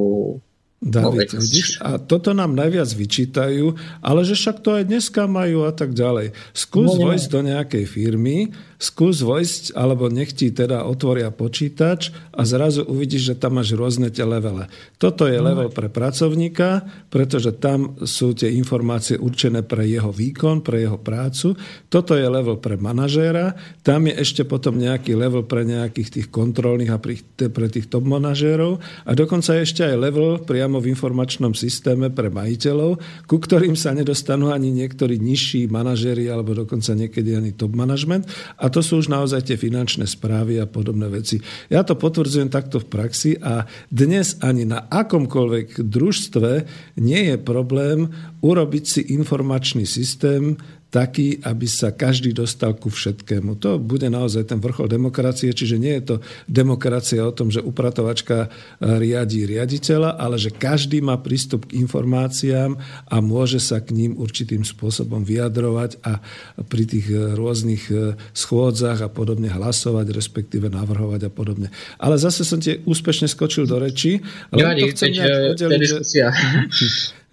Dávid, vidíš? A toto nám najviac vyčítajú, ale že však to aj dneska majú a tak ďalej. Skús vojsť do nejakej firmy, skús vojsť, alebo nech ti teda otvoria počítač a zrazu uvidíš, že tam máš rôzne tie levele. Toto je level pre pracovníka, pretože tam sú tie informácie určené pre jeho výkon, pre jeho prácu. Toto je level pre manažéra, tam je ešte potom nejaký level pre nejakých tých kontrolných a pre tých top manažérov a dokonca je ešte aj level priamo v informačnom systéme pre majiteľov, ku ktorým sa nedostanú ani niektorí nižší manažéri alebo dokonca niekedy ani top management. A to sú už naozaj tie finančné správy a podobné veci. Ja to potvrdzujem takto v praxi a dnes ani na akomkoľvek družstve nie je problém urobiť si informačný systém taký, aby sa každý dostal ku všetkému. To bude naozaj ten vrchol demokracie, čiže nie je to demokracia o tom, že upratovačka riadí riaditeľa, ale že každý má prístup k informáciám a môže sa k ním určitým spôsobom vyjadrovať a pri tých rôznych schôdzach a podobne hlasovať, respektíve navrhovať a podobne. Ale zase som ti úspešne skočil do reči. Nevadí, to je diskusia.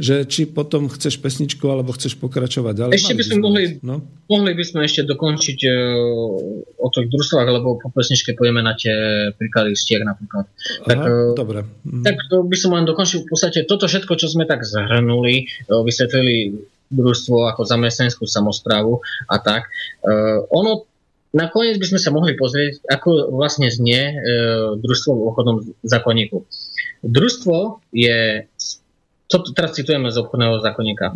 Že či potom chceš pesničku, alebo chceš pokračovať ďalej. Ešte by sme mohli by sme ešte dokončiť o tých družstvách, lebo po pesničke pojeme na tie príklady stiek napríklad. Dobre. Tak to by som len dokončil v podstate toto všetko, čo sme tak zhrnuli, vysvetlili družstvo ako zamestnanskú samosprávu a tak. Ono nakoniec by sme sa mohli pozrieť, ako vlastne znie družstvo v obchodnom zákonníku. Družstvo je... To teraz citujeme z obchodného zákonníka.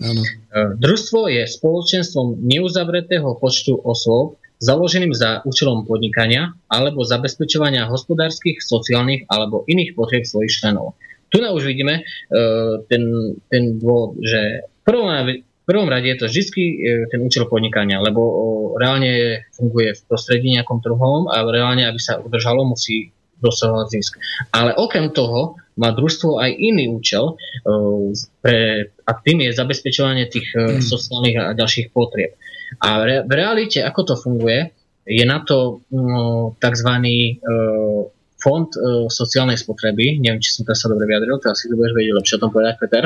Družstvo je spoločenstvom neuzavretého počtu osôb založeným za účelom podnikania alebo zabezpečovania hospodárskych, sociálnych alebo iných potrieb svojich členov. Tu už vidíme ten dôvod, že v prvom rade je to vždy ten účel podnikania, lebo reálne funguje v prostredí nejakom trhovom a reálne, aby sa udržalo, musí dosahovať zisk. Ale okrem toho má družstvo aj iný účel a tým je zabezpečovanie tých sociálnych a ďalších potrieb. A v realite, ako to funguje, je na to takzvaný fond sociálnej spotreby. Neviem, či som teraz sa dobre vyjadril, to asi to budeš vedieť lepšie o tom povedať, Peter.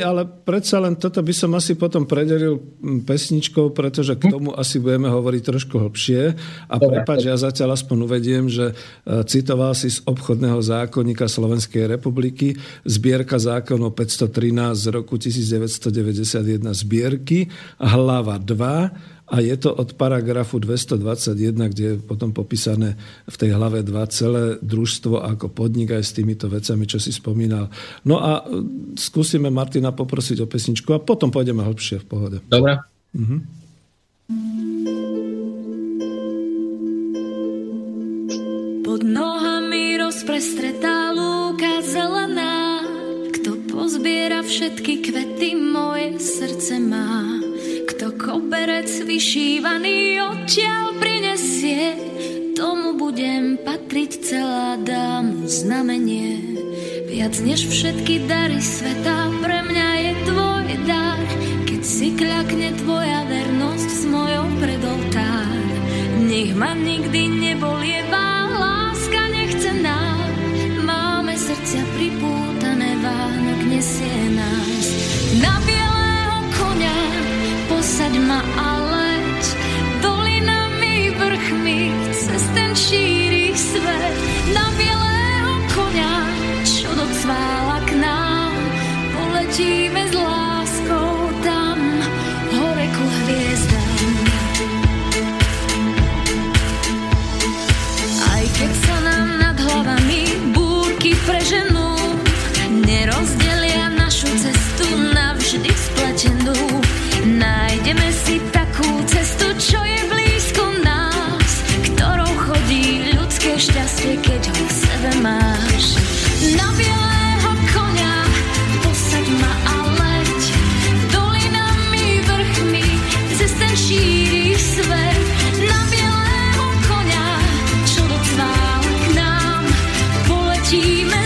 Ale predsa len toto by som asi potom predelil pesničkou, pretože k tomu asi budeme hovoriť trošku hlbšie. A prepáč, ja zatiaľ aspoň uvediem, že citoval si z obchodného zákonníka Slovenskej republiky zbierka zákonov 513 z roku 1991 zbierky, hlava 2, a je to od paragrafu 221, kde je potom popísané v tej hlave 2 celé družstvo ako podnik aj s týmito vecami, čo si spomínal. No a skúsime Martina poprosiť o pesničku a potom pôjdeme hlbšie, v pohode. Dobre. Pod nohami rozprestretá lúka zelená, kto pozbiera všetky kvety, moje srdce má. Kto koberec vyšívaný odtiaľ prinesie, tomu budem patriť celá, dám mu znamenie. Viac než všetky dary sveta, pre mňa je tvoj dar, keď si kľakne tvoja vernosť s mojou pred oltár. Nech ma nikdy nebolievá, láska nechcená, máme srdcia pripútané, Vánok nesie nás. Na bielého koňa posaď ma a leď dolinami, vrchmi, cez ten šíri svet. Na bielého koňa, čo docvála k nám, poletíme s láskou tam, hore ku hviezdám. Aj keď sa nám nad hlavami búrky preženú, nerozdelia našu cestu navždy splatenú. Nájdeme si takú cestu, čo je blízko nás, ktorou chodí ľudské šťastie, keď ho v sebe máš. Na bielého koňa posaď ma a leď dolinami, vrchmi, cez ten šíri svet. Na bielého koňa, čo docvál k nám, poletíme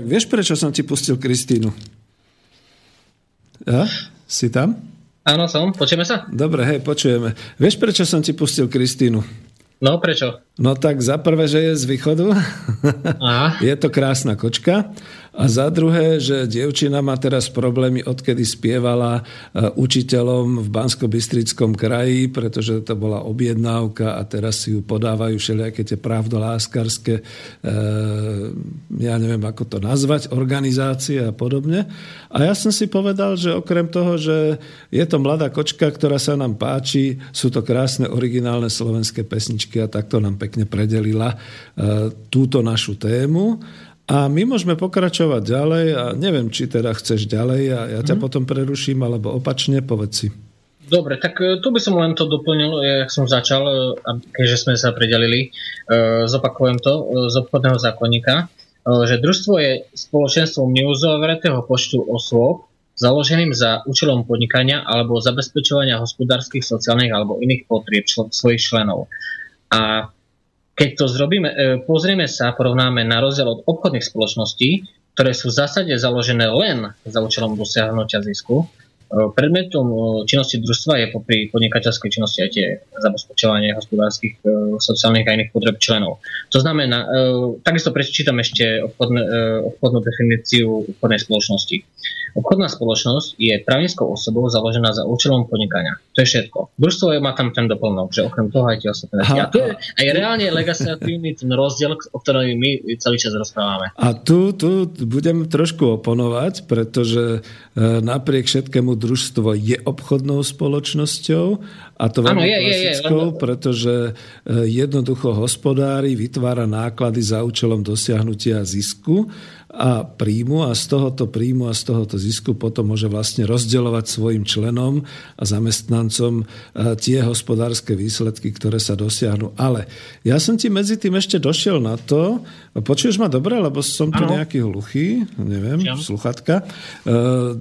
Tak vieš, prečo som ti pustil Kristínu? Ja? Si tam? Áno, som. Počujeme sa? Dobre, hej, počujeme. Vieš, prečo som ti pustil Kristínu? No, prečo? No tak za prvé, že je z východu. Aha. Je to krásna kočka. A za druhé, že dievčina má teraz problémy, odkedy spievala učiteľom v Banskobystrickom kraji, pretože to bola objednávka a teraz si ju podávajú všelijaké tie pravdoláskarské, ja neviem, ako to nazvať, organizácie a podobne. A ja som si povedal, že okrem toho, že je to mladá kočka, ktorá sa nám páči, sú to krásne originálne slovenské pesničky a takto nám pekne predelila túto našu tému. A my môžeme pokračovať ďalej a neviem, či teda chceš ďalej a ja ťa potom preruším, alebo opačne, povedz si. Dobre, tak tu by som len to doplnil, jak som začal, keďže sme sa predelili. Zopakujem to z obchodného zákonníka, že družstvo je spoločenstvom neuzavretého počtu osôb založeným za účelom podnikania alebo zabezpečovania hospodárskych, sociálnych alebo iných potrieb svojich členov. A keď to zrobíme, pozrieme sa, porovnáme na rozdiel od obchodných spoločností, ktoré sú v zásade založené len za účelom dosiahnutia zisku. Predmetom činnosti družstva je popri podnikateľskej činnosti aj tie zabezpečovanie hospodárskych, sociálnych a iných potrieb členov. To znamená, takisto prečítam ešte obchodnú definíciu obchodnej spoločnosti. Obchodná spoločnosť je právnickou osobou založená za účelom podnikania. To je všetko. Družstvo má tam ten doplnok, že okrem toho aj tie ostatné. A tu je aj reálne legislatívny ten rozdiel, o ktorom my celý čas rozprávame. A tu budem trošku oponovať, pretože napriek všetkému družstvo je obchodnou spoločnosťou a to veľmi klasickou, pretože jednoducho hospodári vytvára náklady za účelom dosiahnutia zisku a príjmu a z tohoto príjmu a z tohoto zisku potom môže vlastne rozdeľovať svojim členom a zamestnancom tie hospodárske výsledky, ktoré sa dosiahnu. Ale ja som ti medzi tým ešte došiel na to, počuješ ma dobre, lebo som tu nejaký hluchý, neviem, sluchatka.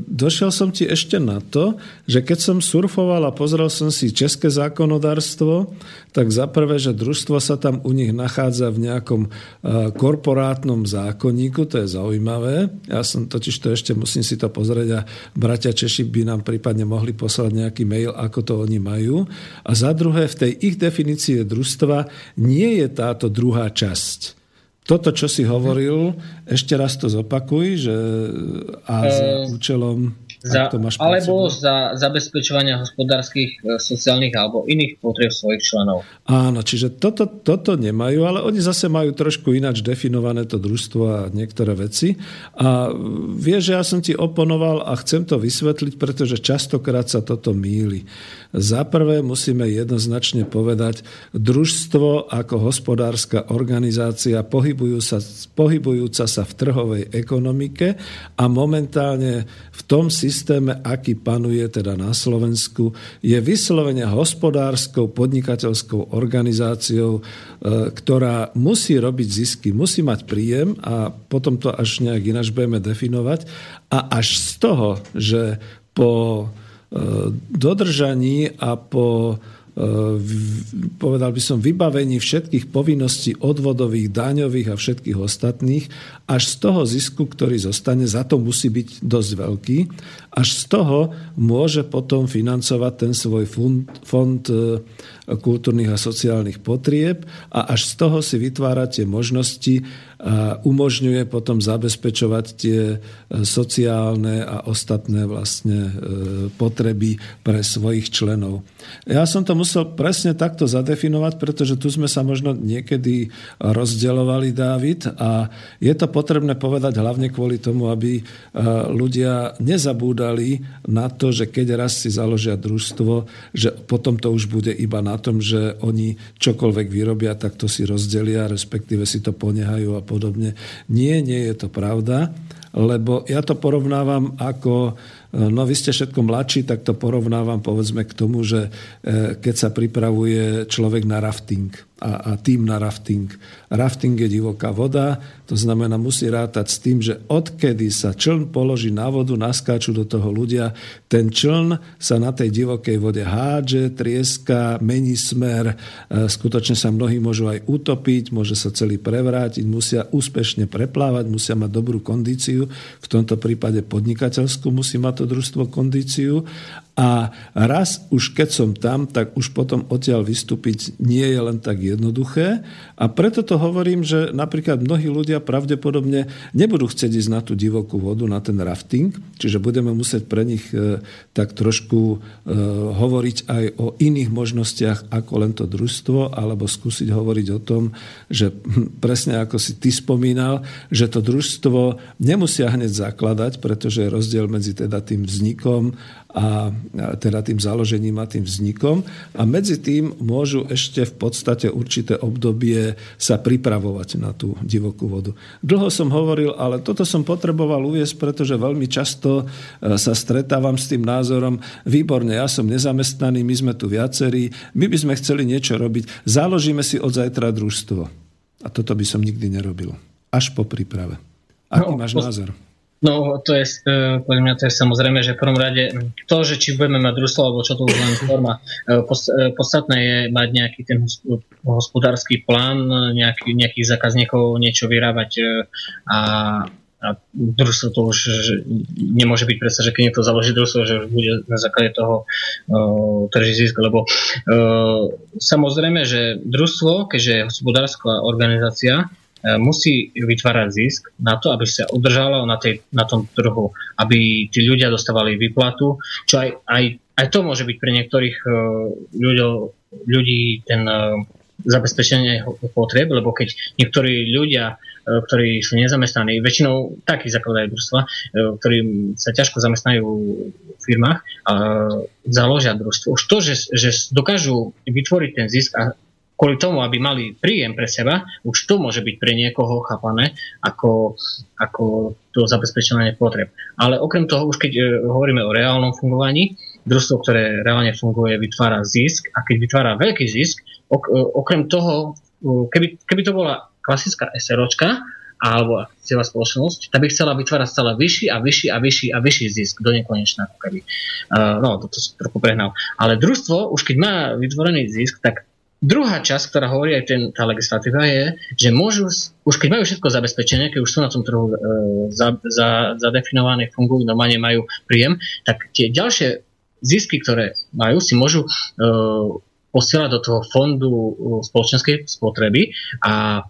Došiel som ti ešte na to, že keď som surfoval a pozrel som si české zákonodárstvo, tak zaprvé, že družstvo sa tam u nich nachádza v nejakom korporátnom zákonníku, to je zaujímavé. Ja som totiž to ešte musím si to pozrieť a bratia Češi by nám prípadne mohli poslať nejaký mail, ako to oni majú. A za druhé, v tej ich definícii družstva nie je táto druhá časť. Toto, čo si hovoril, ešte raz to zopakuj, že a za účelom, ak to máš pocit. Alebo za zabezpečovania hospodárskych, sociálnych alebo iných potrieb svojich členov. Áno, čiže toto nemajú, ale oni zase majú trošku ináč definované to družstvo a niektoré veci. A vieš, že ja som ti oponoval a chcem to vysvetliť, pretože častokrát sa toto mýli. Za prvé musíme jednoznačne povedať, družstvo ako hospodárska organizácia pohybujúca sa v trhovej ekonomike a momentálne v tom systéme, aký panuje teda na Slovensku, je vyslovene hospodárskou, podnikateľskou organizáciou, ktorá musí robiť zisky, musí mať príjem a potom to až nejak ináč budeme definovať. A až z toho, že po dodržaní a po povedal by som, vybavení všetkých povinností odvodových, daňových a všetkých ostatných, až z toho zisku, ktorý zostane, za to musí byť dosť veľký, až z toho môže potom financovať ten svoj fond kultúrnych a sociálnych potrieb a až z toho si vytvára tie možnosti a umožňuje potom zabezpečovať tie sociálne a ostatné vlastne potreby pre svojich členov. Ja som to musel presne takto zadefinovať, pretože tu sme sa možno niekedy rozdeľovali, Dávid, a je to potrebné povedať hlavne kvôli tomu, aby ľudia nezabúdali na to, že keď raz si založia družstvo, že potom to už bude iba na tom, že oni čokoľvek vyrobia, tak to si rozdelia, respektíve si to ponehajú a podobne. Nie, nie je to pravda, lebo ja to porovnávam ako No vy ste všetko mladší, tak to porovnávam povedzme k tomu, že keď sa pripravuje človek na rafting a tým na rafting. Rafting je divoká voda, to znamená musí rátať s tým, že odkedy sa čln položí na vodu, naskáču do toho ľudia, ten čln sa na tej divokej vode hádže, trieska, mení smer, skutočne sa mnohí môžu aj utopiť, môže sa celý prevrátiť, musia úspešne preplávať, musia mať dobrú kondíciu, v tomto prípade podnikateľskú musí mať to družstvo kondíciu a raz už keď som tam, tak už potom odtiaľ vystúpiť nie je len tak jednoduché a preto to hovorím, že napríklad mnohí ľudia pravdepodobne nebudú chcieť ísť na tú divokú vodu, na ten rafting, čiže budeme musieť pre nich tak trošku hovoriť aj o iných možnostiach ako len to družstvo, alebo skúsiť hovoriť o tom, že presne ako si ty spomínal, že to družstvo nemusia hneď zakladať, pretože je rozdiel medzi teda tým vznikom a teda tým založením a tým vznikom a medzi tým môžu ešte v podstate určité obdobie sa pripravovať na tú divokú vodu. Dlho som hovoril, ale toto som potreboval uviesť, pretože veľmi často sa stretávam s tým názorom výborne, ja som nezamestnaný, my sme tu viacerí, my by sme chceli niečo robiť, založíme si od zajtra družstvo. A toto by som nikdy nerobil. Až po príprave. Aký máš názor? No to je, podľa mňa to je samozrejme, že v prvom rade to, že či budeme mať družstvo, alebo čo to už len forma, podstatné je mať nejaký ten hospodársky plán, nejakých zákazníkov, niečo vyrábať a družstvo to už nemôže byť predsa, že keď niekto založí družstvo, že už bude na základe toho trží zisk, lebo samozrejme, že družstvo, keďže je hospodárska organizácia, musí vytvárať zisk na to, aby sa udržalo na tom trhu, aby tí ľudia dostávali výplatu, čo aj to môže byť pre niektorých ľudí ten zabezpečenie potrieb, lebo keď niektorí ľudia, ktorí sú nezamestnaní, väčšinou takí zakladajú družstva, ktorí sa ťažko zamestnajú v firmách a založia družstvo. Už to, že dokážu vytvoriť ten zisk a kvôli tomu, aby mali príjem pre seba, už to môže byť pre niekoho chápané ako to zabezpečenie potreb. Ale okrem toho, už keď hovoríme o reálnom fungovaní, družstvo, ktoré reálne funguje, vytvára zisk a keď vytvára veľký zisk, okrem toho, keby to bola klasická SROčka alebo akciová spoločnosť, tá by chcela vytvárať stále vyšší a vyšší a vyšší a vyšší zisk do nekonečna. No, to som trochu prehnal. Ale družstvo, už keď má vytvorený zisk, tak druhá časť, ktorá hovorí aj tá legislatíva, je, že môžu, už keď majú všetko zabezpečené, keď už sú na tom trhu zadefinované, fungujú, normálne majú príjem, tak tie ďalšie zisky, ktoré majú, si môžu posielať do toho fondu spoločenskej spotreby a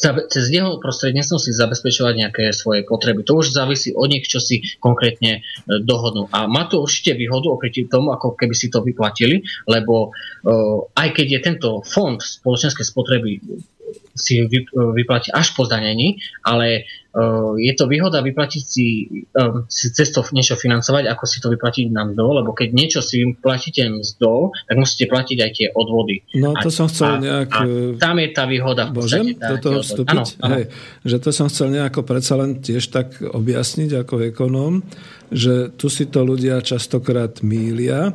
cez jeho prostredníctvom si zabezpečovať nejaké svoje potreby. To už závisí od nich, čo si konkrétne dohodnú. A má to určite výhodu oproti tomu, ako keby si to vyplatili, lebo aj keď je tento fond spoločenskej spotreby si vyplatí až po zdanení, ale je to výhoda vyplatiť si cez to niečo financovať, ako si to vyplatiť na mzdou, lebo keď niečo si vyplatíte mzdou, tak musíte platiť aj tie odvody. No to som chcel nejak... A tam je tá výhoda. Môžem do toho vstúpiť? Áno. Hej, že to som chcel nejako predsa len tiež tak objasniť ako ekonóm, že tu si to ľudia častokrát mýlia.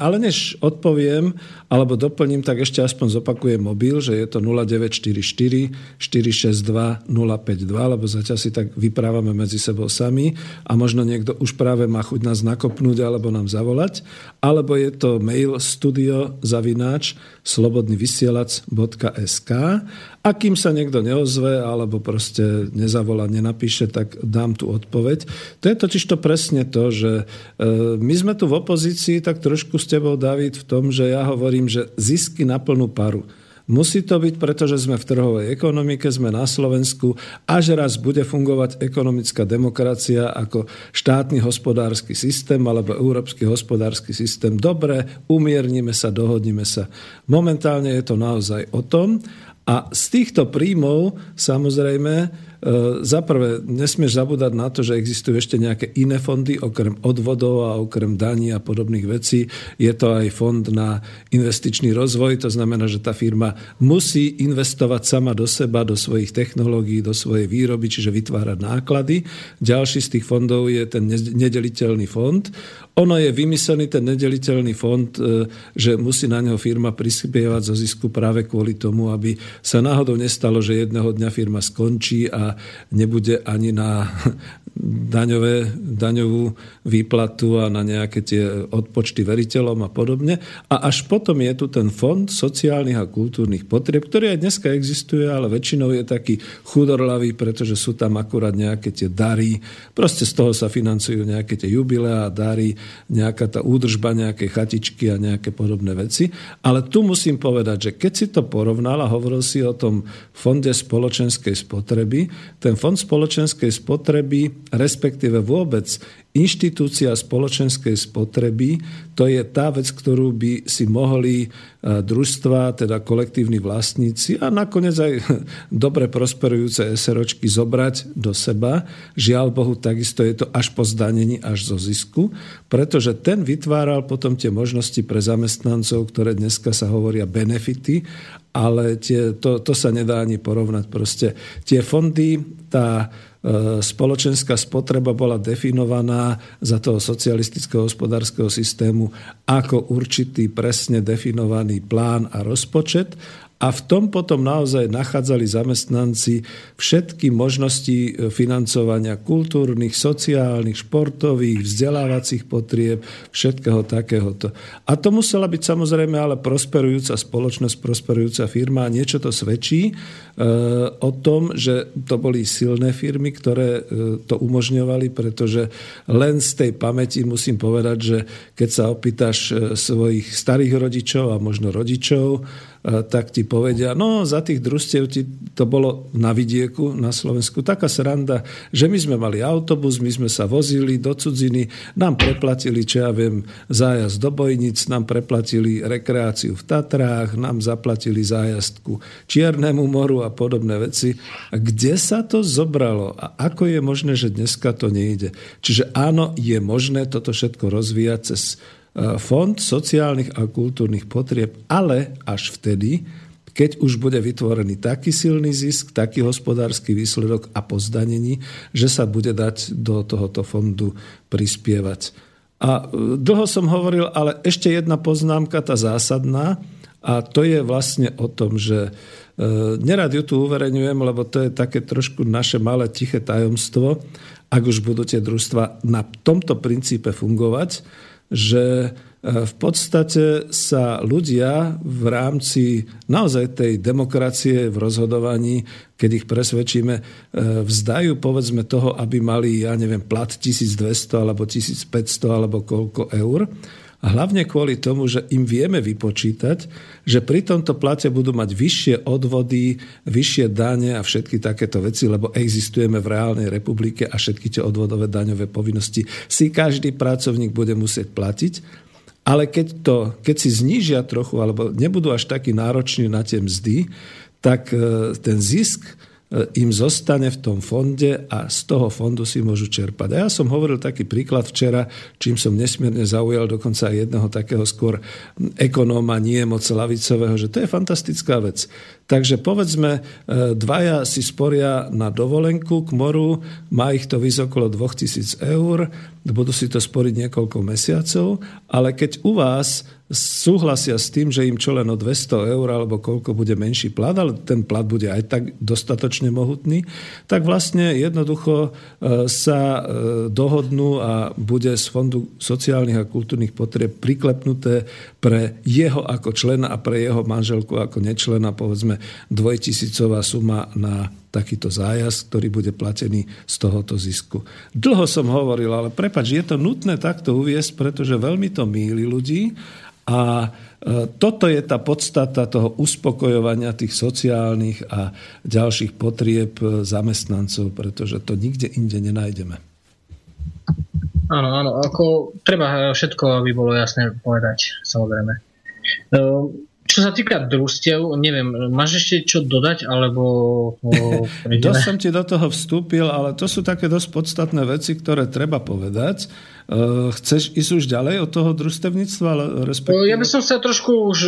Ale než odpoviem, alebo doplním, tak ešte aspoň zopakujem mobil, že je to 0944 462 052, lebo zatiaľ si tak vyprávame medzi sebou sami a možno niekto už práve má chuť nás nakopnúť alebo nám zavolať. Alebo je to mail studio@slobodnyvysielac.sk a kým sa niekto neozve alebo proste nezavolá, nenapíše, tak dám tu odpoveď. To je totiž to presne to, že my sme tu v opozícii, tak trošku s tebou, Dávid, v tom, že ja hovorím, že zisky na plnú paru. Musí to byť, pretože sme v trhovej ekonomike, sme na Slovensku, až raz bude fungovať ekonomická demokracia ako štátny hospodársky systém alebo európsky hospodársky systém. Dobre, umiernime sa, dohodnime sa. Momentálne je to naozaj o tom a z týchto príjmov samozrejme Za prvé, nesmieš zabúdať na to, že existujú ešte nejaké iné fondy, okrem odvodov a okrem daní a podobných vecí. Je to aj fond na investičný rozvoj, to znamená, že tá firma musí investovať sama do seba, do svojich technológií, do svojej výroby, čiže vytvárať náklady. Ďalší z tých fondov je ten nedeliteľný fond. Ono je vymyslený ten nedeliteľný fond, že musí na neho firma prispievať zo zisku práve kvôli tomu, aby sa náhodou nestalo, že jedného dňa firma skončí a nebude ani na daňovú výplatu a na nejaké tie odpočty veriteľom a podobne. A až potom je tu ten fond sociálnych a kultúrnych potrieb, ktorý aj dneska existuje, ale väčšinou je taký chudorlavý, pretože sú tam akurát nejaké tie dary. Proste z toho sa financujú nejaké tie jubileá, dary, nejaká tá údržba nejakej chatičky a nejaké podobné veci. Ale tu musím povedať, že keď si to porovnal a hovoril si o tom fonde spoločenskej spotreby, ten fond spoločenskej spotreby, respektíve vôbec inštitúcia spoločenskej spotreby, to je tá vec, ktorú by si mohli družstva, teda kolektívni vlastníci a nakoniec aj dobre prosperujúce SROčky zobrať do seba. Žiaľ Bohu, takisto je to až po zdanení, až zo zisku, pretože ten vytváral potom tie možnosti pre zamestnancov, ktoré dneska sa hovoria benefity, ale to sa nedá ani porovnať. Proste tie fondy, tá spoločenská spotreba bola definovaná za toho socialistického hospodárskeho systému ako určitý presne definovaný plán a rozpočet a v tom potom naozaj nachádzali zamestnanci všetky možnosti financovania kultúrnych, sociálnych, športových, vzdelávacích potrieb, všetkého takéhoto. A to musela byť samozrejme ale prosperujúca spoločnosť, prosperujúca firma. Niečo to svedčí o tom, že to boli silné firmy, ktoré to umožňovali, pretože len z tej pamäti musím povedať, že keď sa opýtaš svojich starých rodičov a možno rodičov, tak ti povedia, no za tých družstiev ti to bolo na vidieku, na Slovensku, taká sranda, že my sme mali autobus, my sme sa vozili do cudziny, nám preplatili, čo ja viem, zájazd do Bojnic, nám preplatili rekreáciu v Tatrách, nám zaplatili zájazd ku Čiernemu moru a podobné veci. A kde sa to zobralo? A ako je možné, že dneska to nejde? Čiže áno, je možné toto všetko rozvíjať cez fond sociálnych a kultúrnych potrieb, ale až vtedy, keď už bude vytvorený taký silný zisk, taký hospodársky výsledok a po zdanení, že sa bude dať do tohoto fondu prispievať. A dlho som hovoril, ale ešte jedna poznámka, tá zásadná, a to je vlastne o tom, že nerad ju tu uverejňujem, lebo to je také trošku naše malé tiché tajomstvo, ak už budú tie družstva na tomto princípe fungovať, že v podstate sa ľudia v rámci naozaj tej demokracie v rozhodovaní, keď ich presvedčíme, vzdajú povedzme toho, aby mali, ja neviem, plat 1200 alebo 1500 alebo koľko eur. A hlavne kvôli tomu, že im vieme vypočítať, že pri tomto plate budú mať vyššie odvody, vyššie dane a všetky takéto veci, lebo existujeme v reálnej republike a všetky tie odvodové daňové povinnosti si každý pracovník bude musieť platiť. Ale keď si znížia trochu, alebo nebudú až takí nároční na tie mzdy, tak ten zisk im zostane v tom fonde a z toho fondu si môžu čerpať. A ja som hovoril taký príklad včera, čím som nesmierne zaujal dokonca aj jedného takého skôr ekonóma, nie moc lavicového, že to je fantastická vec. Takže povedzme, dvaja si sporia na dovolenku k moru, má ich to vysť okolo 2000 eur, budú si to sporiť niekoľko mesiacov, ale keď u vás súhlasia s tým, že im čo len o 200 eur alebo koľko bude menší plat, ale ten plat bude aj tak dostatočne mohutný, tak vlastne jednoducho sa dohodnú a bude z Fondu sociálnych a kultúrnych potrieb priklepnuté pre jeho ako člena a pre jeho manželku ako nečlena povedzme 2000-ová suma na takýto zájazd, ktorý bude platený z tohoto zisku. Dlho som hovoril, ale prepáč, je to nutné takto uviesť, pretože veľmi to mýli ľudí. A toto je tá podstata toho uspokojovania tých sociálnych a ďalších potrieb zamestnancov, pretože to nikde inde nenájdeme. Áno, áno, ako treba všetko, aby bolo jasné povedať, samozrejme. Čo sa týka družstiev, neviem, máš ešte čo dodať, alebo... Dosť som ti do toho vstúpil, ale to sú také dosť podstatné veci, ktoré treba povedať. Chceš ísť už ďalej od toho družstevníctva? Respektíve... Ja by som sa trošku už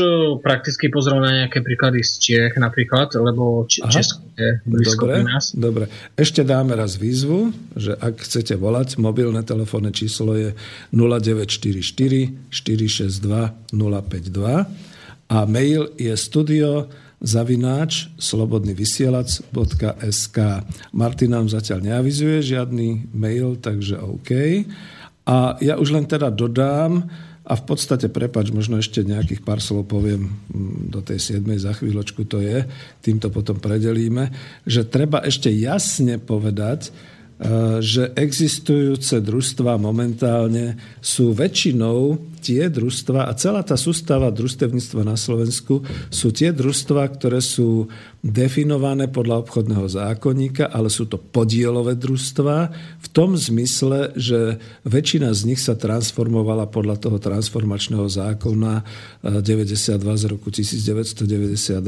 prakticky pozrel na nejaké príklady z Čiech napríklad, lebo Česko je blízko pri nás. Dobre, ešte dáme raz výzvu, že ak chcete volať, mobilné telefónne číslo je 0944 462 052. A mail je studio@slobodnyvysielac.sk. Martin nám zatiaľ neavizuje žiadny mail, takže OK. A ja už len teda dodám a v podstate, prepáč, možno ešte nejakých pár slov poviem do tej 7. za chvíľočku to je, týmto potom predelíme, že treba ešte jasne povedať, že existujúce družstva momentálne sú väčšinou tie družstva, a celá tá sústava družstevníctva na Slovensku sú tie družstva, ktoré sú definované podľa obchodného zákonníka, ale sú to podielové družstva v tom zmysle, že väčšina z nich sa transformovala podľa toho transformačného zákona 92 z roku 1992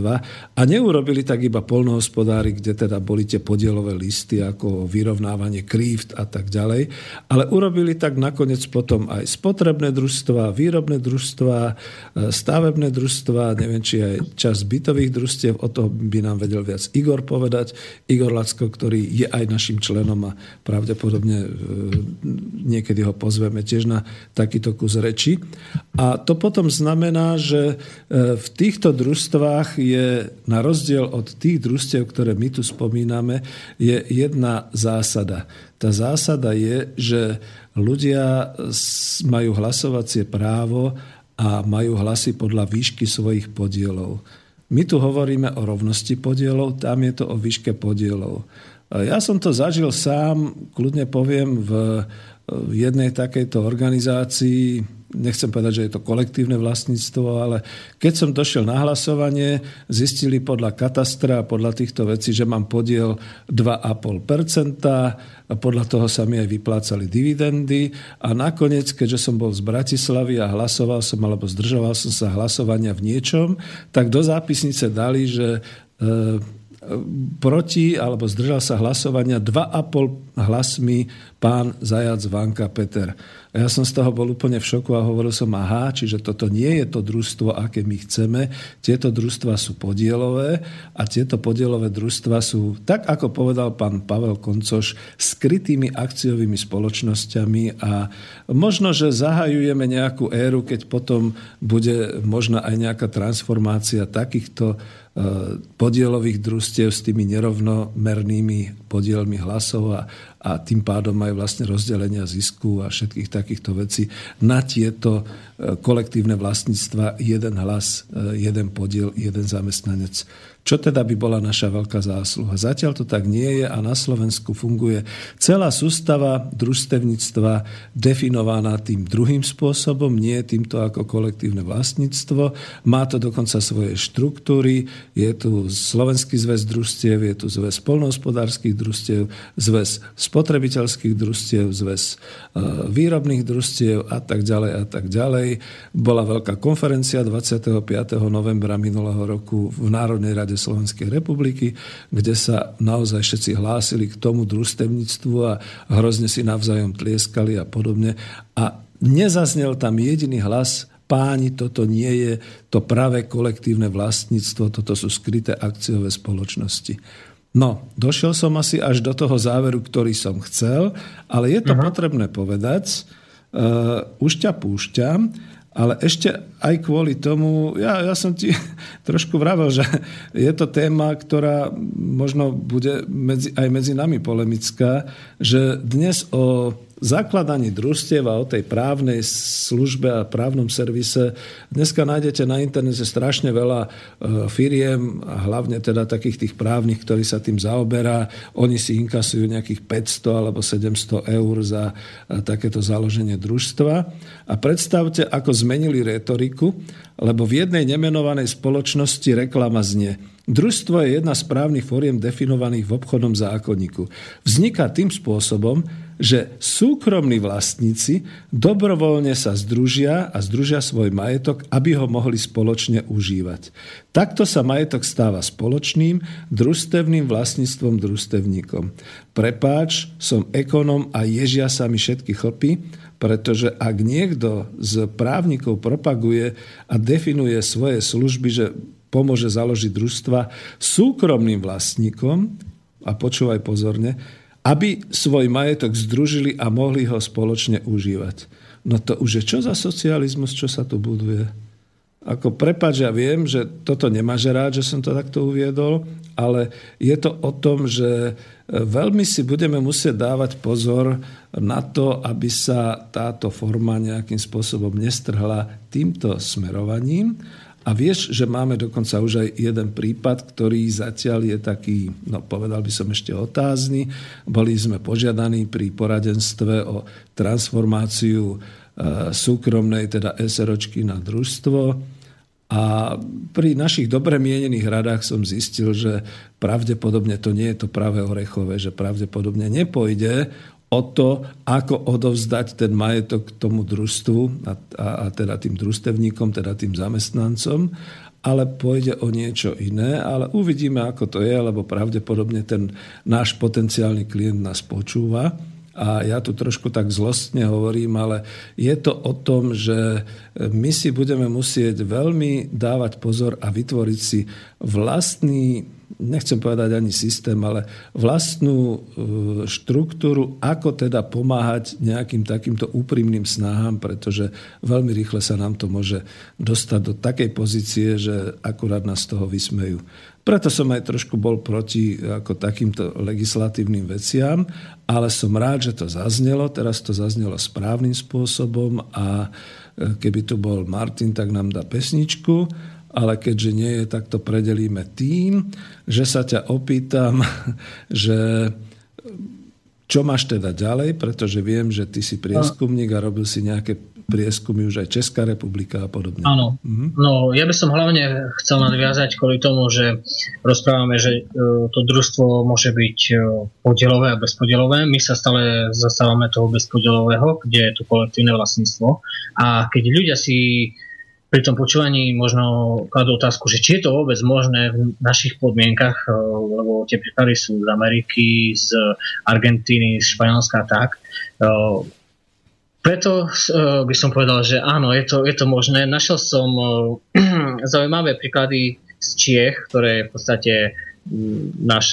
a neurobili tak iba poľnohospodári, kde teda boli tie podielové listy ako vyrovnávané kríft a tak ďalej, ale urobili tak nakoniec potom aj spotrebné družstva, výrobné družstva, stavebné družstva, neviem, či aj časť bytových družstiev, o to by nám vedel viac Igor povedať. Igor Lacko, ktorý je aj našim členom a pravdepodobne niekedy ho pozveme tiež na takýto kus reči. A to potom znamená, že v týchto družstvách je, na rozdiel od tých družstiev, ktoré my tu spomíname, je jedna zásada. Tá zásada je, že ľudia majú hlasovacie právo a majú hlasy podľa výšky svojich podielov. My tu hovoríme o rovnosti podielov, tam je to o výške podielov. Ja som to zažil sám, kľudne poviem, v jednej takejto organizácii, nechcem povedať, že je to kolektívne vlastníctvo, ale keď som došiel na hlasovanie, zistili podľa katastra a podľa týchto vecí, že mám podiel 2,5%, a podľa toho sa mi aj vyplácali dividendy a nakoniec, keďže som bol z Bratislavy a hlasoval som, alebo zdržoval som sa hlasovania v niečom, tak do zápisnice dali, že proti, alebo zdržal sa hlasovania 2,5 hlasmi pán Zajac-Vanka Peter. A ja som z toho bol úplne v šoku a hovoril som, aha, čiže toto nie je to družstvo, aké my chceme. Tieto družstva sú podielové a tieto podielové družstva sú, tak ako povedal pán Pavel Koncoš, skrytými akciovými spoločnosťami a možno, že zahajujeme nejakú éru, keď potom bude možná aj nejaká transformácia takýchto podielových družstiev s tými nerovnomernými podielmi hlasov a tým pádom aj vlastne rozdelenia zisku a všetkých takýchto vecí na tieto kolektívne vlastníctva jeden hlas, jeden podiel, jeden zamestnanec. Čo teda by bola naša veľká zásluha? Zatiaľ to tak nie je a na Slovensku funguje celá sústava družstevníctva definovaná tým druhým spôsobom, nie týmto ako kolektívne vlastníctvo. Má to dokonca svoje štruktúry. Je tu Slovenský zväz družstiev, je tu zväz poľnohospodárskych družstiev, zväz spotrebiteľských družstiev, zväz výrobných družstiev a tak ďalej a tak ďalej. Bola veľká konferencia 25. novembra minulého roku v Národnej rade Slovenskej republiky, kde sa naozaj všetci hlásili k tomu družstevníctvu a hrozne si navzájom tlieskali a podobne. A nezaznel tam jediný hlas: páni, toto nie je to pravé kolektívne vlastníctvo, toto sú skryté akciové spoločnosti. No, došiel som asi až do toho záveru, ktorý som chcel, ale je to potrebné povedať, už ťa púšťam, ale ešte aj kvôli tomu, ja som ti trošku vravel, že je to téma, ktorá možno bude aj medzi nami polemická, že dnes o zakladaní družstiev a o tej právnej službe a právnom servise dneska nájdete na internete strašne veľa firiem, a hlavne teda takých tých právnych, ktorí sa tým zaoberá. Oni si inkasujú nejakých 500 alebo 700 eur za takéto založenie družstva. A predstavte, ako zmenili retoriku, lebo v jednej nemenovanej spoločnosti reklama znie: družstvo je jedna z právnych foriem definovaných v obchodnom zákonníku. Vzniká tým spôsobom, že súkromní vlastníci dobrovoľne sa združia a združia svoj majetok, aby ho mohli spoločne užívať. Takto sa majetok stáva spoločným, družstevným vlastníctvom družstevníkom. Prepáč, som ekonom a ježia sa mi všetky chlpy, pretože ak niekto z právnikov propaguje a definuje svoje služby, že pomôže založiť družstva súkromným vlastníkom, a počúvaj pozorne, aby svoj majetok združili a mohli ho spoločne užívať. No to už je čo za socializmus, čo sa tu buduje? Ako prepáč, ja viem, že toto nemáže rád, že som to takto uviedol, ale je to o tom, že veľmi si budeme musieť dávať pozor na to, aby sa táto forma nejakým spôsobom nestrhla týmto smerovaním. A vieš, že máme dokonca už aj jeden prípad, ktorý zatiaľ je taký, no povedal by som ešte otázny. Boli sme požiadaní pri poradenstve o transformáciu súkromnej, teda SROčky na družstvo. A pri našich dobre mienených radách som zistil, že pravdepodobne to nie je to pravé orechové, že pravdepodobne nepôjde o to, ako odovzdať ten majetok tomu družstvu a teda tým družstevníkom, teda tým zamestnancom, ale pôjde o niečo iné, ale uvidíme, ako to je, lebo pravdepodobne ten náš potenciálny klient nás počúva. A ja tu trošku tak zlostne hovorím, ale je to o tom, že my si budeme musieť veľmi dávať pozor a vytvoriť si vlastný, nechcem povedať ani systém, ale vlastnú štruktúru, ako teda pomáhať nejakým takýmto úprimným snahám, pretože veľmi rýchle sa nám to môže dostať do takej pozície, že akurát nás z toho vysmejú. Preto som aj trošku bol proti ako takýmto legislatívnym veciam, ale som rád, že to zaznelo. Teraz to zaznelo správnym spôsobom a keby tu bol Martin, tak nám dá pesničku, ale keďže nie je, tak to predelíme tým, že sa ťa opýtam, že čo máš teda ďalej, pretože viem, že ty si prieskumník a robil si nejaké prieskumy už aj Česká republika a podobne. Áno. No, ja by som hlavne chcel nadviazať kvôli tomu, že rozprávame, že to družstvo môže byť podielové a bezpodielové. My sa stále zastávame toho bezpodielového, kde je to kolektívne vlastníctvo. A keď ľudia si pri tom počúvaní možno kladú otázku, že či je to vôbec možné v našich podmienkach, lebo tie príklady sú z Ameriky, z Argentíny, z Španielska a tak, preto by som povedal, že áno, je to možné. Našiel som zaujímavé príklady z Čiech, ktoré je v podstate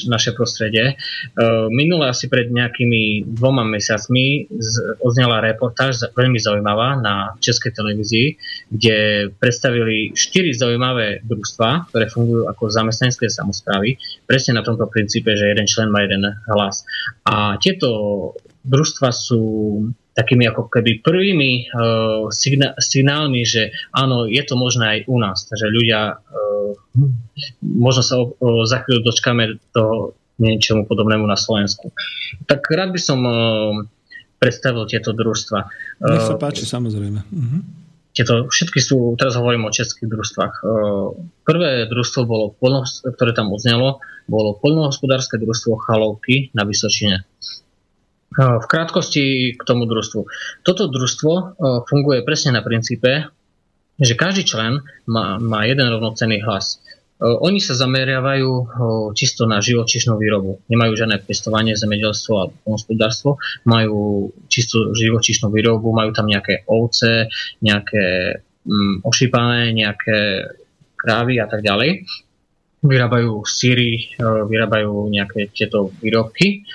naše prostredie. Minule asi pred nejakými 2 mesiacmi odznela reportáž, veľmi zaujímavá, na Českej televízii, kde predstavili 4 zaujímavé družstva, ktoré fungujú ako zamestnanecké samosprávy, presne na tomto princípe, že jeden člen má jeden hlas. A tieto družstva sú takými ako keby prvými signálmi, že áno, je to možné aj u nás. Takže ľudia, možno sa za chvíľu dočkáme do niečomu podobnému na Slovensku. Tak rád by som predstavil tieto družstva. Nech sa páči, samozrejme. Tieto všetky sú, teraz hovorím o českých družstvách. Prvé družstvo, ktoré tam odznelo, bolo poľnohospodárske družstvo Chalovky na Vysočine. V krátkosti k tomu družstvu. Toto družstvo funguje presne na princípe, že každý člen má jeden rovnocenný hlas. Oni sa zameriavajú čisto na živočíšnu výrobu. Nemajú žiadne pestovanie, zemedelstvo alebo hospodárstvo. Majú čisto živočíšnu výrobu, majú tam nejaké ovce, nejaké ošípané, nejaké krávy a tak ďalej. Vyrábajú syry, vyrábajú nejaké tieto výrobky.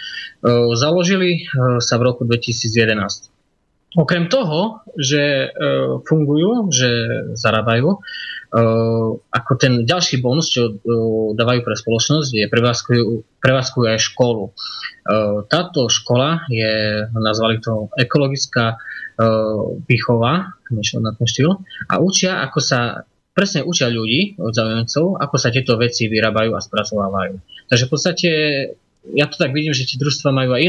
Založili sa v roku 2011. Okrem toho, že fungujú, že zarábajú, ako ten ďalší bonus, čo dávajú pre spoločnosť, je prevádzkujú aj školu. Táto škola je, nazvali to ekologická výchova, niečo na ten štýl, a učia, ako sa presne učia ľudí od záujemcov, ako sa tieto veci vyrábajú a spracovávajú. Takže v podstate ja to tak vidím, že tie družstva majú aj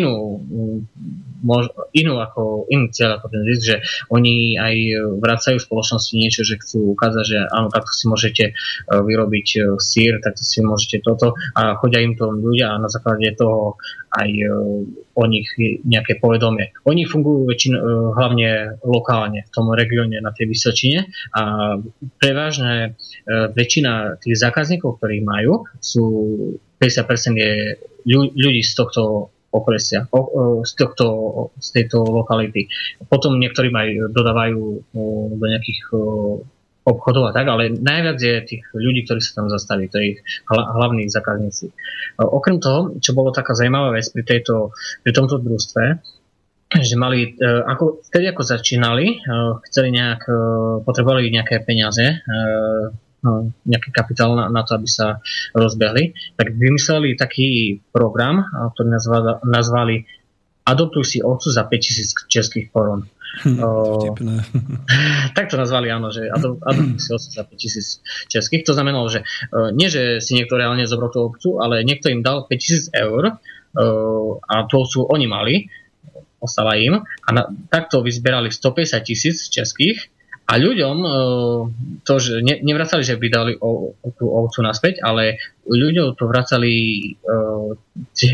inú cieľ ako ten zisk, že oni aj vracajú v spoločnosti niečo, že chcú ukázať, že áno, takto si môžete vyrobiť sír, takto si môžete toto a chodia im to ľudia a na základe toho aj o nich nejaké povedomie. Oni fungujú hlavne lokálne v tom regióne na tej Vysočine a prevažne väčšina tých zákazníkov, ktorí majú, sú 50% je ľudí z tohto okresia, z tejto lokality. Potom niektorí dodávajú do nejakých obchodov a tak, ale najviac je tých ľudí, ktorí sa tam zastaví, to je ich hlavní zákazníci. Okrem toho, čo bolo taká zaujímavá vec pri tomto družstve, že mali, vtedy ako začínali, potrebovali nejaké peniaze, nejaký kapitál na to, aby sa rozbehli, tak vymysleli taký program, ktorý nazvali Adoptuj si ovcu za 5000 českých korún. Tak to nazvali, áno, že Adoptuj si ovcu za 5000 českých. To znamenalo, že nie, že si niekto reálne zobral tú ovcu, ale niekto im dal 5000 eur a tú ovcu oni mali, ostala im a takto vyzberali 150 000 českých. A ľuďom to, že nevracali, že by dali tú ovcu naspäť, ale ľuďom to vracali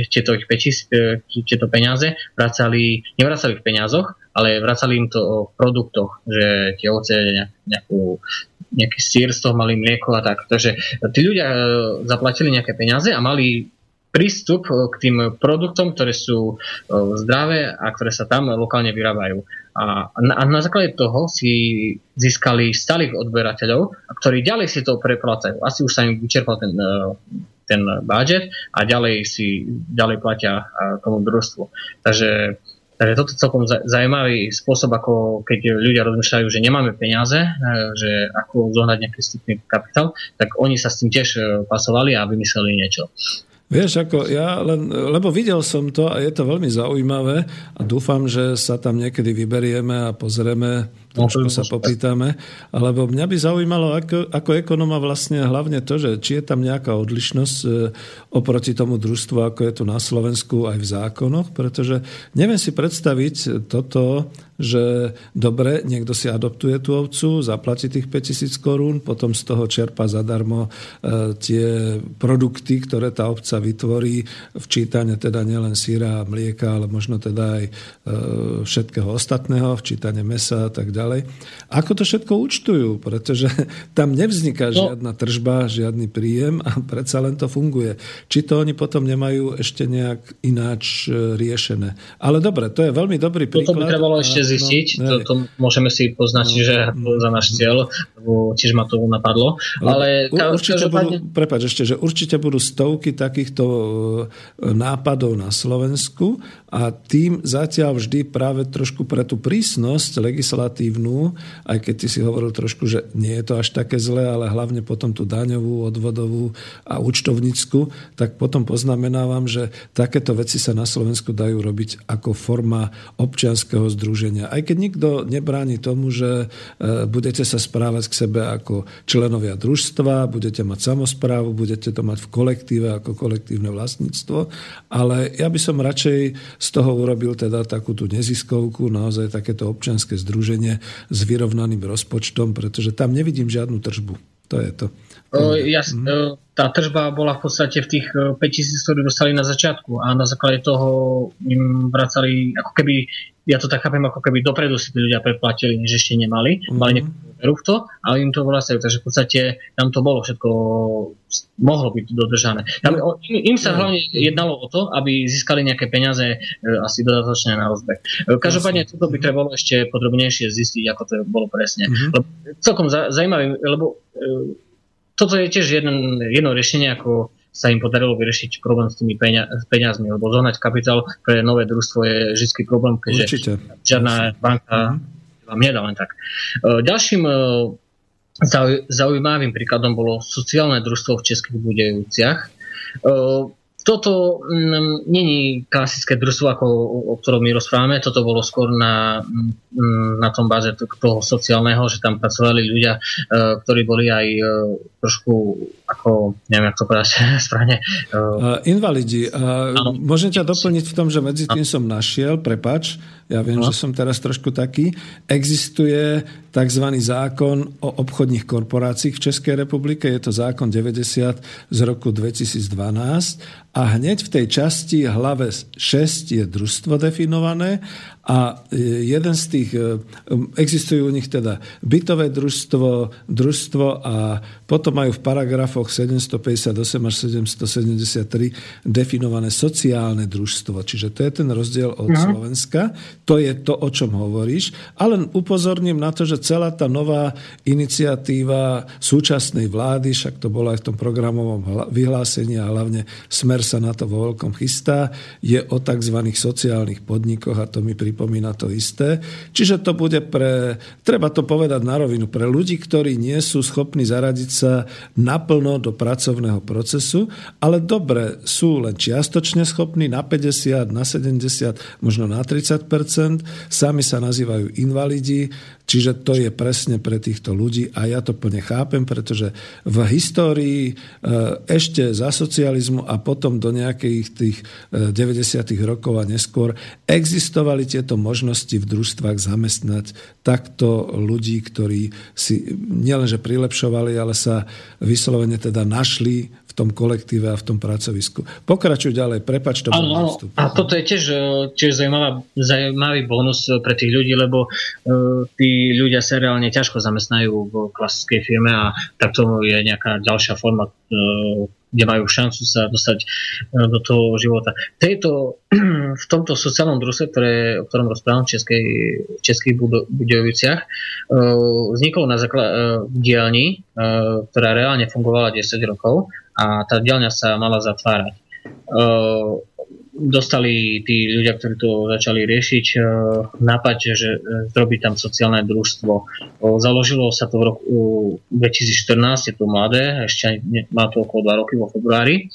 tieto peniaze, nevracali v peniazoch, ale vracali im to v produktoch, že tie ovce nejaký sír z toho mali, mlieko a tak. Takže tí ľudia zaplatili nejaké peniaze a mali prístup k tým produktom, ktoré sú zdravé a ktoré sa tam lokálne vyrábajú. A na základe toho si získali stálych odberateľov, ktorí ďalej si to preplácajú. Asi už sa im vyčerpal ten budget a ďalej platia tomu družstvu. Takže toto je celkom zaujímavý spôsob, ako keď ľudia rozmýšľajú, že nemáme peniaze, že ako zohnať nejaký vstupný kapitál, tak oni sa s tým tiež pasovali a vymysleli niečo. Vieš, ako ja lebo videl som to a je to veľmi zaujímavé a dúfam, že sa tam niekedy vyberieme a pozrieme, trošku sa popýtame, alebo mňa by zaujímalo ako ekonóma vlastne hlavne to, že či je tam nejaká odlišnosť oproti tomu družstvu, ako je tu na Slovensku aj v zákonoch, pretože neviem si predstaviť toto, že dobre, niekto si adoptuje tú ovcu, zaplatí tých 5000 korún, potom z toho čerpa zadarmo tie produkty, ktoré tá ovca vytvorí, včítane teda nielen syra a mlieka, ale možno teda aj všetkého ostatného, včítane mesa a tak ďalej. Ako to všetko účtujú? Pretože tam nevzniká žiadna tržba, žiadny príjem a predsa len to funguje. Či to oni potom nemajú ešte nejak ináč riešené. Ale dobre, to je veľmi dobrý príklad. To by trebalo ešte zistiť, to môžeme si poznačiť, že za náš cieľ, lebo tiež ma to napadlo. Ale určite budú stovky takýchto nápadov na Slovensku a tým zatiaľ vždy práve trošku pre tú prísnosť legislatívnu, aj keď ty si hovoril trošku, že nie je to až také zlé, ale hlavne potom tú daňovú, odvodovú a účtovnícku, tak potom poznamenávam, že takéto veci sa na Slovensku dajú robiť ako forma občianskeho združenia. Aj keď nikto nebráni tomu, že budete sa správať k sebe ako členovia družstva, budete mať samosprávu, budete to mať v kolektíve ako kolektívne vlastníctvo, ale ja by som radšej z toho urobil teda takú tú neziskovku, naozaj takéto občianske združenie s vyrovnaným rozpočtom, pretože tam nevidím žiadnu tržbu. To je to. Tá tržba bola v podstate v tých 5000, ktoré dostali na začiatku a na základe toho im vracali, ako keby, ja to tak chápem, ako keby dopredu si tí ľudia preplatili, než ešte nemali, mali nejakú veru v to, ale im to vracajú, takže v podstate tam to bolo všetko, mohlo byť dodržané. Im sa hlavne jednalo o to, aby získali nejaké peniaze asi dodatočné na rozbeh. Každopádne toto by trebalo ešte podrobnejšie zistiť, ako to bolo presne. Lebo, celkom zaujímavé, lebo toto je tiež jedno riešenie, ako sa im podarilo vyriešiť problém s tými peniazmi, lebo zohnať kapitál pre nové družstvo je vždycky problém, keďže žiadna banka vám nedá len tak. Ďalším zaujímavým príkladom bolo sociálne družstvo v Českých Budejovciach. Toto není klasické družstvo, ako o ktorom my rozprávame. Toto bolo skôr na tom báze toho sociálneho, že tam pracovali ľudia, ktorí boli aj trošku, ako neviem, ako to povedať správne. Invalidi. Môžem ťa doplniť v tom, že medzi tým som našiel, prepáč, ja viem, že som teraz trošku taký, existuje tzv. Zákon o obchodných korporáciách v Českej republike, je to zákon 90 z roku 2012 a hneď v tej časti hlave 6 je družstvo definované a jeden z tých, existujú u nich teda bytové družstvo, družstvo a potom majú v paragrafoch 758 až 773 definované sociálne družstvo, čiže to je ten rozdiel od Slovenska. To je to, o čom hovoríš. Ale upozorním na to, že celá tá nová iniciatíva súčasnej vlády, však to bolo aj v tom programovom vyhlásení a hlavne Smer sa na to vo veľkom chystá, je o tzv. Sociálnych podnikoch a to mi pripomína to isté. Čiže to bude pre, treba to povedať na rovinu, pre ľudí, ktorí nie sú schopní zaradiť sa naplno do pracovného procesu, ale dobre, sú len čiastočne schopní na 50, na 70, možno na 30%, sami sa nazývajú invalidi, čiže to je presne pre týchto ľudí a ja to plne chápem, pretože v histórii ešte za socializmu a potom do nejakých tých 90. rokov a neskôr existovali tieto možnosti v družstvách zamestnať takto ľudí, ktorí si nielenže prilepšovali, ale sa vyslovene teda našli v tom kolektíve a v tom pracovisku. Pokračuj ďalej, prepáč to. Áno, a toto je tiež zaujímavý bonus pre tých ľudí, lebo tí ľudia sa reálne ťažko zamestnajú v klasickej firme a takto je nejaká ďalšia forma, kde majú šancu sa dostať do toho života. V tomto sociálnom družstve, o ktorom rozprávam v Českých Budějoviciach, vzniklo na základe dielni, ktorá reálne fungovala 10 rokov a tá dielňa sa mala zatvárať. Dostali tí ľudia, ktorí to začali riešiť, nápad, že zrobiť tam sociálne družstvo. Založilo sa to v roku 2014, je to mladé, ešte má to okolo 2 roky vo februári.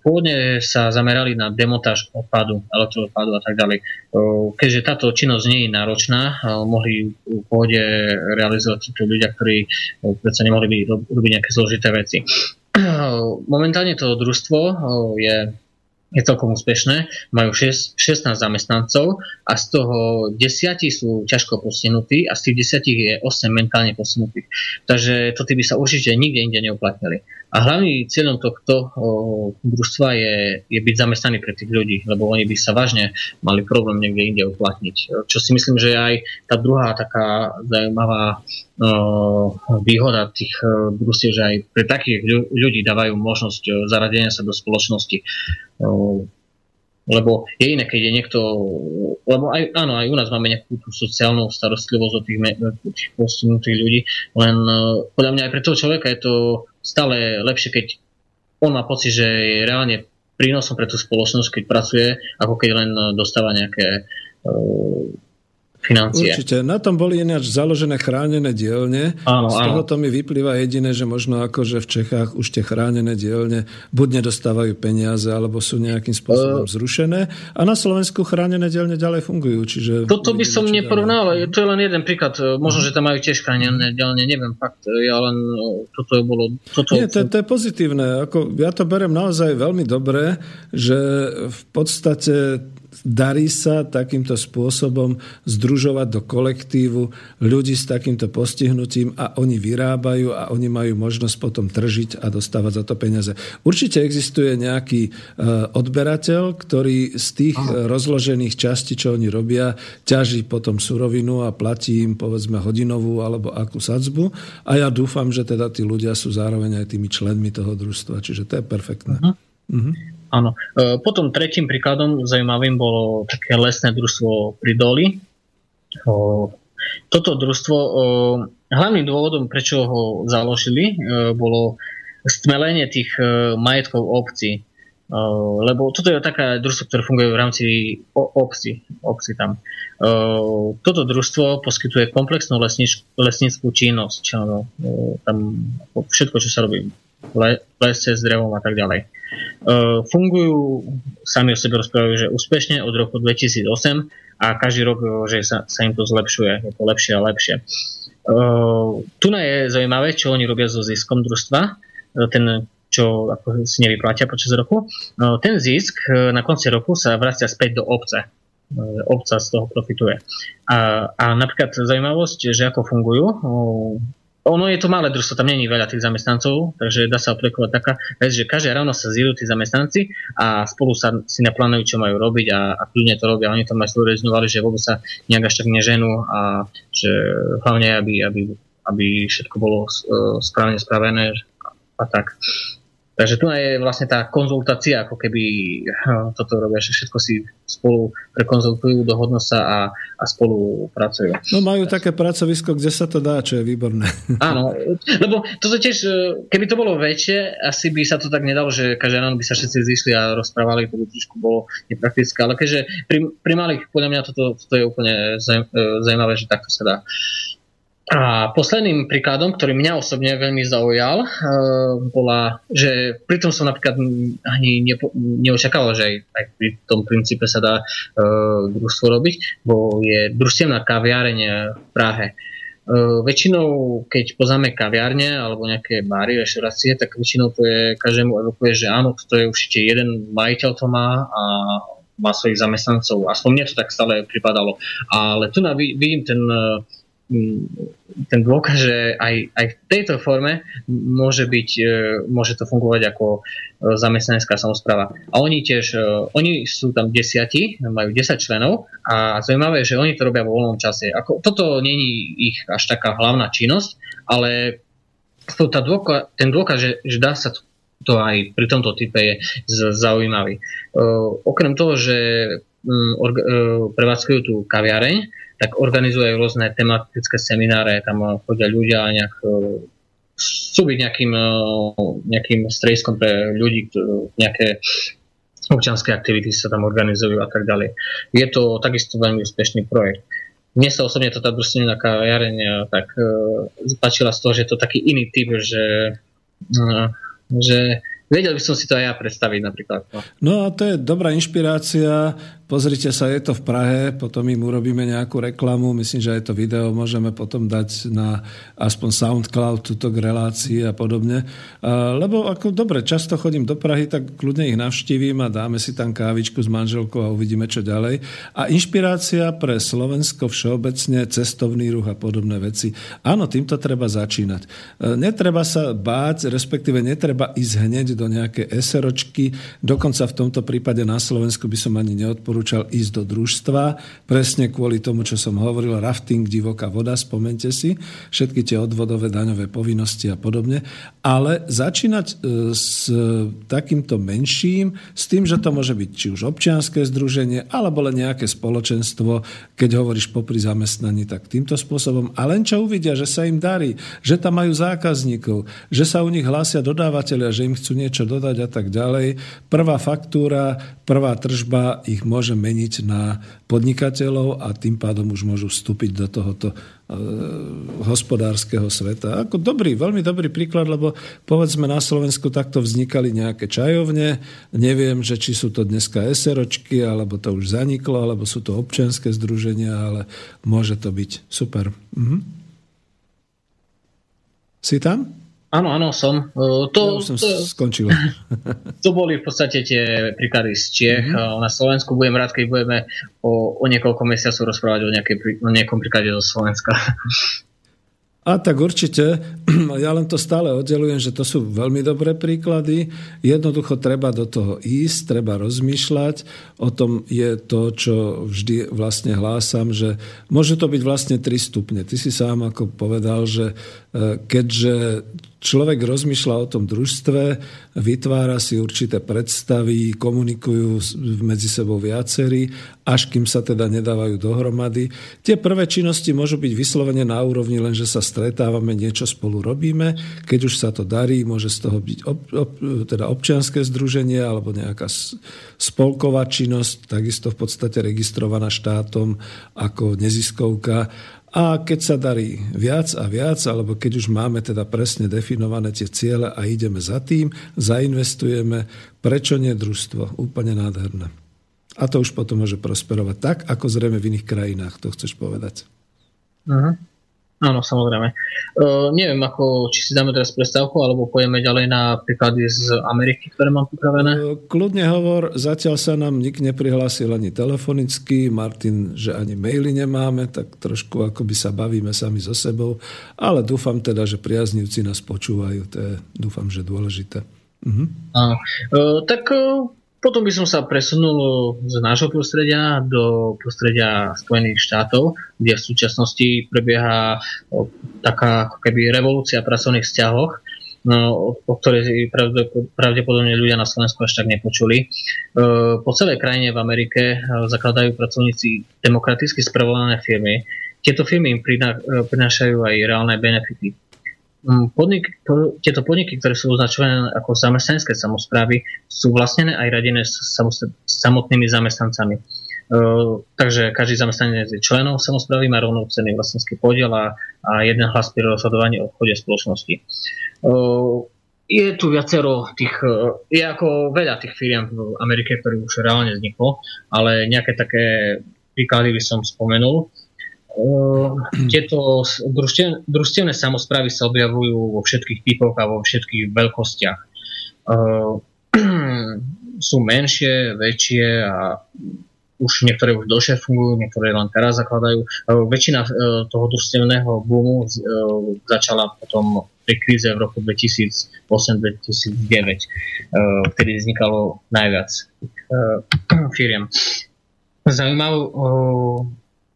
Pôvodne sa zamerali na demontáž odpadu, elektroodpadu a tak ďalej. Keďže táto činnosť nie je náročná, mohli v pôvode realizovať títo ľudia, ktorí predsa nemohli robiť nejaké zložité veci. Momentálne to družstvo je celkom úspešné. Majú 16 zamestnancov a z toho 10 sú ťažko postihnutí a z tých 10 je 8 mentálne postihnutých. Takže to by sa určite nikde inde neuplatnili. A hlavným cieľom tohto družstva je byť zamestnaný pre tých ľudí, lebo oni by sa vážne mali problém niekde inde uplatniť. Čo si myslím, že je aj tá druhá taká zaujímavá výhoda tých družstiev, že aj pre takých ľudí dávajú možnosť zaradenia sa do spoločnosti. Lebo je iné, keď je niekto... Lebo aj u nás máme nejakú tú sociálnu starostlivosť od tých postihnutých ľudí, len podľa mňa aj pre toho človeka je to stále lepšie, keď on má pocit, že je reálne prínosom pre tú spoločnosť, keď pracuje, ako keď len dostáva nejaké financie. Určite. Na tom boli ináč založené chránené dielne. Áno, z tohoto mi vyplýva jediné, že možno akože v Čechách už tie chránené dielne buď nedostávajú peniaze, alebo sú nejakým spôsobom zrušené. A na Slovensku chránené dielne ďalej fungujú. Čiže toto by som neporovnal. To je len jeden príklad. Možno, že tam majú tiež chránené dielne. Neviem, fakt. Ja len toto je bolo... Nie, to je pozitívne. Ja to berem naozaj veľmi dobre, že v podstate... Darí sa takýmto spôsobom združovať do kolektívu ľudí s takýmto postihnutím a oni vyrábajú a oni majú možnosť potom tržiť a dostávať za to peniaze. Určite existuje nejaký odberateľ, ktorý z tých rozložených častí, čo oni robia, ťaží potom surovinu a platí im povedzme hodinovú alebo akú sadzbu a ja dúfam, že teda tí ľudia sú zároveň aj tými členmi toho družstva, čiže to je perfektné. Áno. Potom tretím príkladom zaujímavým bolo také lesné družstvo pri Doli. Toto družstvo, hlavným dôvodom, prečo ho založili, bolo stmelenie tých majetkov obcí. Lebo toto je taká družstvo, ktoré funguje v rámci obci tam. Toto družstvo poskytuje komplexnú lesnícku činnosť. Tam všetko, čo sa robí les cez drevom a tak ďalej. Fungujú, sami o sebe rozprávajú, že úspešne od roku 2008 a každý rok, že sa im to zlepšuje, je to lepšie a lepšie. Tu je zaujímavé, čo oni robia so ziskom družstva, ten, čo ako si nevyplatia počas roku. Ten zisk na konci roku sa vracia späť do obce. Obca z toho profituje. A napríklad zaujímavosť, že ako fungujú. Ono je to malé družstvo, tam nie je veľa tých zamestnancov, takže dá sa aplikovať taká vec, že každé ráno sa zídu tí zamestnanci a spolu sa si naplánujú, čo majú robiť a kľudne to robia. Oni tam aj zdôrazňovali, že vôbec sa nejak až tak neženú a že hlavne, aby všetko bolo správne spravené a tak. Takže tu je vlastne tá konzultácia, ako keby toto robia, že všetko si spolu prekonzultujú, dohodnú sa a spolu pracujú. No majú také pracovisko, kde sa to dá, čo je výborné. Áno, lebo toto tiež, keby to bolo väčšie, asi by sa to tak nedalo, že každé ráno by sa všetci zišli a rozprávali, to by trošku bolo nepraktické, ale keďže pri malých, podľa mňa toto je úplne zaujímavé, že takto sa dá. A posledným príkladom, ktorý mňa osobne veľmi zaujal, bola, že pritom som napríklad ani neočakával, že aj pri tom princípe sa dá družstvo robiť, bo je družstevná kaviareň v Prahe. Väčšinou, keď poznáme kaviárne alebo nejaké bary, reštaurácie, tak väčšinou to je, každému evokuje, že áno, to je určite jeden majiteľ to má a má svojich zamestnancov. Aspoň mne to tak stále pripadalo. Ale tu vidím ten dôkaz, že aj v tejto forme môže to fungovať ako zamestnanecká samospráva. A oni sú tam 10, majú 10 členov a zaujímavé je, že oni to robia vo voľnom čase. Toto nie je ich až taká hlavná činnosť, ale ten dôkaz, že dá sa to aj pri tomto type je zaujímavý. Okrem toho, že prevádzkujú tú kaviareň, tak organizujú rôzne tematické semináre, tam chodia ľudia a nejak sú byť nejakým strediskom pre ľudí, nejaké občianske aktivity sa tam organizujú a tak ďalej. Je to takisto veľmi úspešný projekt. Mne sa osobne tá družstevná kaviareň tak páčila z toho, že je to taký iný typ, že vedel by som si to aj ja predstaviť napríklad. No a to je dobrá inšpirácia. Pozrite sa, je to v Prahe, potom im urobíme nejakú reklamu. Myslím, že aj to video môžeme potom dať na aspoň SoundCloud, túto k relácii a podobne. Lebo ako dobre, často chodím do Prahy, tak kľudne ich navštívim a dáme si tam kávičku s manželkou a uvidíme, čo ďalej. A inšpirácia pre Slovensko všeobecne, cestovný ruch a podobné veci. Áno, týmto treba začínať. Netreba sa báť, respektíve netreba ísť hneď do nejaké SROčky. Dokonca v tomto prípade na Slovensku by som ani odporúčal ísť do družstva, presne kvôli tomu, čo som hovoril, rafting, divoká voda, spomente si, všetky tie odvodové, daňové povinnosti a podobne, ale začínať s takýmto menším, s tým, že to môže byť či už občianske združenie, alebo len nejaké spoločenstvo, keď hovoríš popri zamestnaní, tak týmto spôsobom. A len čo uvidia, že sa im darí, že tam majú zákazníkov, že sa u nich hlásia dodávateľia, že im chcú niečo dodať a tak ďalej. Prvá faktúra, prvá tržba ich môže meniť na podnikateľov a tým pádom už môžu vstúpiť do tohoto hospodárskeho sveta. Ako dobrý, veľmi dobrý príklad, lebo povedzme na Slovensku takto vznikali nejaké čajovne. Neviem, že či sú to dneska SROčky, alebo to už zaniklo, alebo sú to občianske združenia, ale môže to byť. Super. Mhm. Si tam? Áno, som. Skončil. To boli v podstate tie príklady z Čiech. Mm-hmm. Na Slovensku budem rád, keď budeme o niekoľko mesiacov rozprávať o nejakom príklade zo Slovenska. A tak určite, ja len to stále oddelujem, že to sú veľmi dobré príklady. Jednoducho treba do toho ísť, treba rozmýšľať. O tom je to, čo vždy vlastne hlásam, že môže to byť vlastne 3 stupne. Ty si sám ako povedal, že keďže človek rozmýšľa o tom družstve, vytvára si určité predstavy, komunikujú medzi sebou viacerí, až kým sa teda nedávajú dohromady. Tie prvé činnosti môžu byť vyslovene na úrovni, lenže sa stretávame, niečo spolu robíme. Keď už sa to darí, môže z toho byť teda občianske združenie alebo nejaká spolková činnosť, takisto v podstate registrovaná štátom ako neziskovka. A keď sa darí viac a viac, alebo keď už máme teda presne definované tie ciele a ideme za tým, zainvestujeme, prečo nie družstvo? Úplne nádherné. A to už potom môže prosperovať tak, ako zrejme v iných krajinách, to chceš povedať. Aha. Áno, samozrejme. Neviem, ako, či si dáme teraz prestávku, alebo pojeme ďalej na príklady z Ameriky, ktoré mám pripravené. Kľudne hovor, zatiaľ sa nám nik neprihlásil ani telefonicky, Martin, že ani maily nemáme, tak trošku akoby sa bavíme sami so sebou, ale dúfam teda, že priaznivci nás počúvajú, to je, dúfam, že dôležité. Mhm. Áno. Tak potom by som sa presunul z nášho prostredia do prostredia Spojených štátov, kde v súčasnosti prebieha taká keby revolúcia pracovných vzťahoch, o ktorej pravdepodobne ľudia na Slovensku až tak nepočuli. Po celej krajine v Amerike zakladajú pracovníci demokraticky spravované firmy. Tieto firmy im prinášajú aj reálne benefity. Tieto podniky, ktoré sú označované ako zamestnanské samosprávy, sú vlastnené aj radené s samotnými zamestnancami. Takže každý zamestnanec je členom samosprávy, má rovnocenný vlastnícky podiel a jeden hlas pri rozhodovaní o chode spoločnosti. Je tu viacero tých, je ako veľa tých firiem v Amerike, ktoré už reálne vzniklo, ale nejaké také príklady by som spomenul. Tieto družstevné samosprávy sa objavujú vo všetkých typoch a vo všetkých veľkostiach. Sú menšie, väčšie a už niektoré už dlhšie fungujú, niektoré len teraz zakladajú. Väčšina toho družstevného boomu začala potom pri kríze v roku 2008-2009, vtedy vznikalo najviac firiem.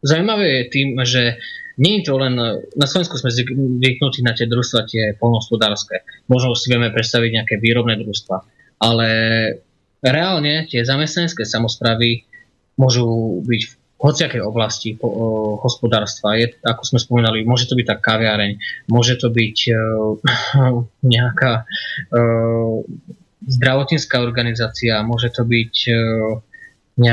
Zaujímavé je tým, že nie je to len... Na Slovensku sme zvyknutí na tie družstva, tie poľnohospodárske. Možno si vieme predstaviť nejaké výrobné družstva. Ale reálne tie zamestnanské samosprávy môžu byť v hociakej oblasti hospodárstva. Je, ako sme spomínali, môže to byť tá kaviareň, môže to byť nejaká zdravotnícka organizácia, môže to byť... oni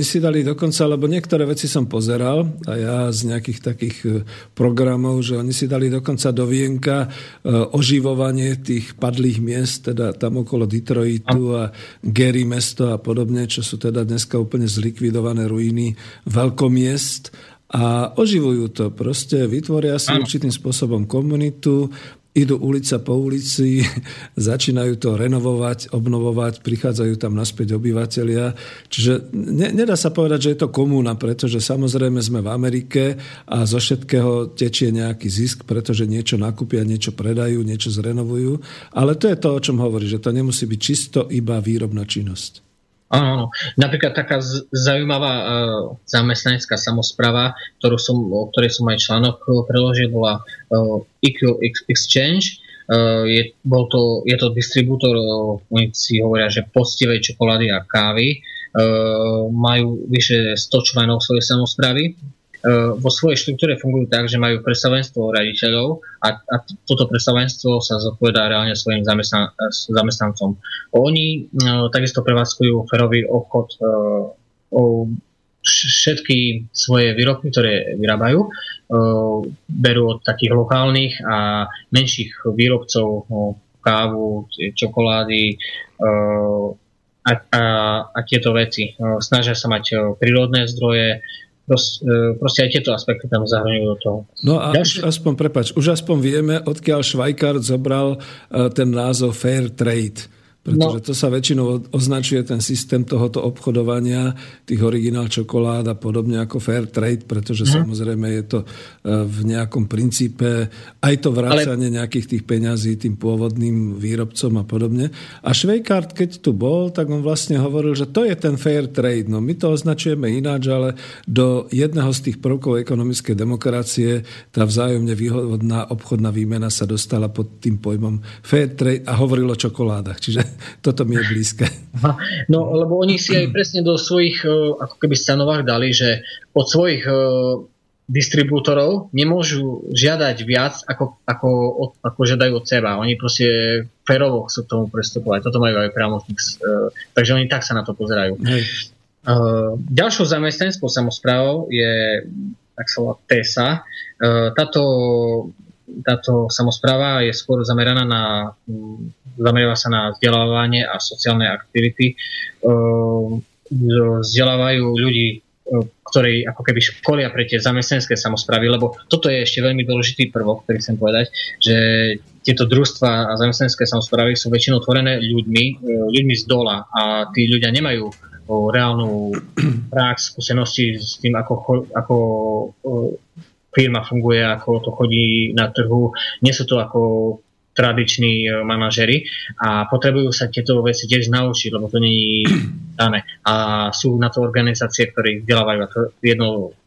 si dali dokonca, lebo niektoré veci som pozeral a ja z nejakých takých programov, že oni si dali dokonca do vienka oživovanie tých padlých miest, teda tam okolo Detroitu a Gary mesto a podobne, čo sú teda dneska úplne zlikvidované ruiny veľkomiest a oživujú to proste, vytvoria si určitým spôsobom komunitu, idú ulica po ulici, začínajú to renovovať, obnovovať, prichádzajú tam naspäť obyvatelia. Čiže nedá sa povedať, že je to komúna, pretože samozrejme sme v Amerike a zo všetkého tečie nejaký zisk, pretože niečo nakúpia, niečo predajú, niečo zrenovujú. Ale to je to, o čom hovorí, že to nemusí byť čisto iba výrobná činnosť. Áno, napríklad taká zaujímavá zamestnanecká samospráva, o ktorej som aj článok preložil, bola EQX Exchange. Je to distribútor, oni si hovoria, že poctivej čokolády a kávy. Majú vyše 100 členov svojej samosprávy. Vo svojej štruktúre fungujú tak, že majú predstavenstvo riaditeľov a toto predstavenstvo sa zodpovedá reálne svojim zamestnancom. Oni takisto prevádzkujú ferový obchod o všetky svoje výrobky, ktoré vyrábajú. Berú od takých lokálnych a menších výrobcov kávu, čokolády a tieto veci. Snažia sa mať prírodné zdroje. Proste aj tieto aspekty tam zahrňujú do toho. No a už aspoň vieme, odkiaľ Schweikart zobral ten názov Fair Trade. Pretože to sa väčšinou označuje ten systém tohoto obchodovania, tých originál čokolád a podobne ako fair trade, pretože samozrejme je to v nejakom princípe aj to vrácanie nejakých tých peňazí tým pôvodným výrobcom a podobne. A Schweikart, keď tu bol, tak on vlastne hovoril, že to je ten fair trade. No my to označujeme ináč, ale do jedného z tých prvkov ekonomickej demokracie tá vzájomne výhodná obchodná výmena sa dostala pod tým pojmom fair trade a hovorilo o čokoládach. Čiže toto mi je blízke. No, lebo oni si aj presne do svojich ako keby stanovách dali, že od svojich distribútorov nemôžu žiadať viac, ako žiadajú od seba. Oni proste férovo chcú k tomu pristupovať. Toto majú aj právo. Takže oni tak sa na to pozerajú. Hej. Ďalšou zamestnanskou samosprávou je tak sa volá TESA. Táto samospráva je skôr zameriava sa na vzdelávanie a sociálne aktivity. Vzdelávajú ľudí, ktorí ako keby školia pre tie zamestnanské samosprávy, lebo toto je ešte veľmi dôležitý prvok, ktorý chcem povedať, že tieto družstva a zamestnanské samosprávy sú väčšinou tvorené ľuďmi z dola a tí ľudia nemajú reálnu prax, skúsenosti s tým, ako firma funguje, ako to chodí na trhu. Nie sú to ako tradiční manažeri a potrebujú sa tieto veci tiež naučiť, lebo to nie je dané. A sú na to organizácie, ktoré vzdelávajú. A to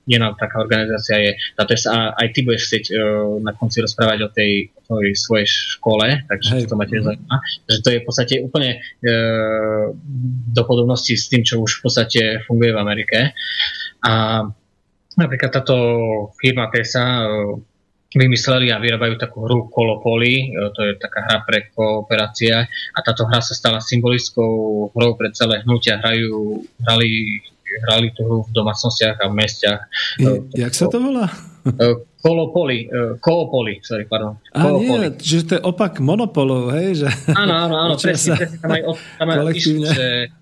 jedna taká organizácia je tá TESA. Aj ty budeš chcieť na konci rozprávať o tej svojej škole, takže to ma tiež zaujíma. Takže to je v podstate úplne do podobnosti s tým, čo už v podstate funguje v Amerike. A napríklad táto firma TESA vymysleli a vyrábajú takú hru Kolopoli, to je taká hra pre kooperácia a táto hra sa stala symbolickou hrou pre celé hnutia. Hrali tú hru v domácnostiach a v mestiach. Jak sa to volá? Koopoli. A nie, že to je opak monopolov, hej? Áno, presne tam aj kolektívne. Išli, že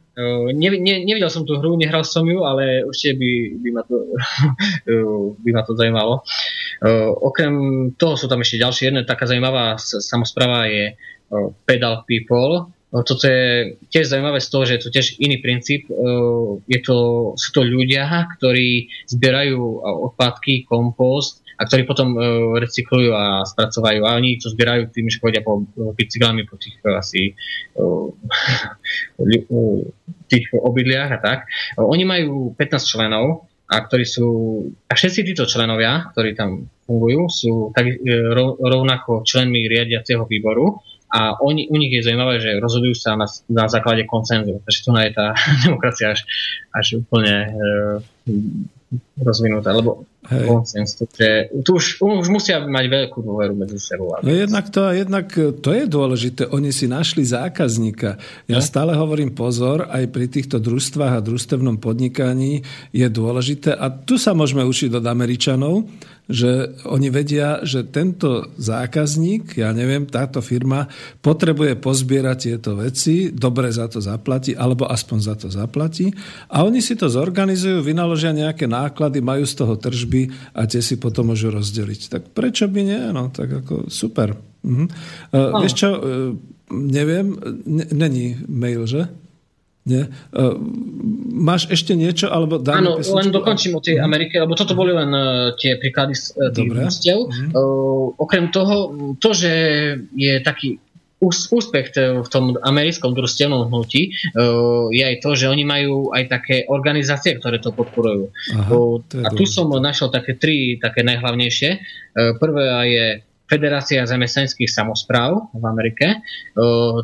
nevidel som tú hru, nehral som ju, ale určite by ma to zaujímalo. Okrem toho sú tam ešte ďalšie. Jedna taká zaujímavá samospráva je Pedal People. Toto je tiež zaujímavé z toho, že je to tiež iný princíp. Sú to ľudia, ktorí zbierajú odpadky, kompost a ktorí potom recyklujú a spracovajú. A oni to zbierajú tým, že chodia po bicyklami, po tých asi tých obydliach a tak. Oni majú 15 členov a všetci títo členovia, ktorí tam fungujú, sú tak rovnako členmi riadiaceho výboru. A u nich je zaujímavé, že rozhodujú sa na základe konsenzu. Takže tu je tá demokracia až úplne rozvinutá, lebo konsens. Tu už musia mať veľkú dôveru medzi sebou. No jednak to je dôležité. Oni si našli zákazníka. Ja stále hovorím pozor, aj pri týchto družstvách a družstevnom podnikaní je dôležité. A tu sa môžeme učiť od Američanov, že oni vedia, že tento zákazník, táto firma potrebuje pozbierať tieto veci, dobre za to zaplatí, alebo aspoň za to zaplatí. A oni si to zorganizujú, vynaložia nejaké náklady, majú z toho tržby a tie si potom môžu rozdeliť. Tak prečo by nie? No, tak ako super. Mhm. Vieš čo, neviem, není mail, že? Nie. Máš ešte niečo? Alebo dáme pesničku? Len dokončím o tej Amerike, lebo toto boli len tie príklady z tých družstiev. Okrem toho, to, že je taký úspech v tom americkom družstevnom hnutí, je aj to, že oni majú aj také organizácie, ktoré to podporujú. A tu som našiel také tri také najhlavnejšie. Prvé je Federácia zamestnanských samospráv v Amerike.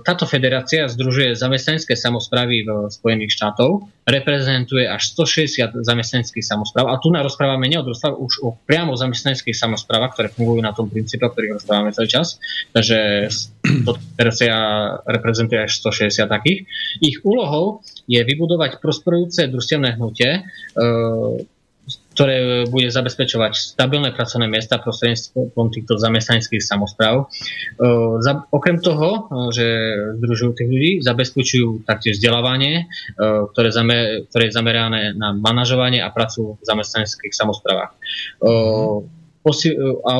Táto federácia združuje zamestnanské samosprávy v Spojených štátov, reprezentuje až 160 zamestnanských samospráv. A tu rozprávame už o priamo zamestnanských samosprávach, ktoré fungujú na tom princípe, o ktorých rozprávame celý čas. Takže táto federácia reprezentuje až 160 takých. Ich úlohou je vybudovať prosperujúce družstevné hnutie, ktoré bude zabezpečovať stabilné pracovné miesta prostredníctvom týchto zamestnaneckých samospráv. Okrem toho, že združujú tých ľudí, zabezpečujú taktiež vzdelávanie, ktoré je zamerané na manažovanie a prácu v zamestnaneckých samosprávach. A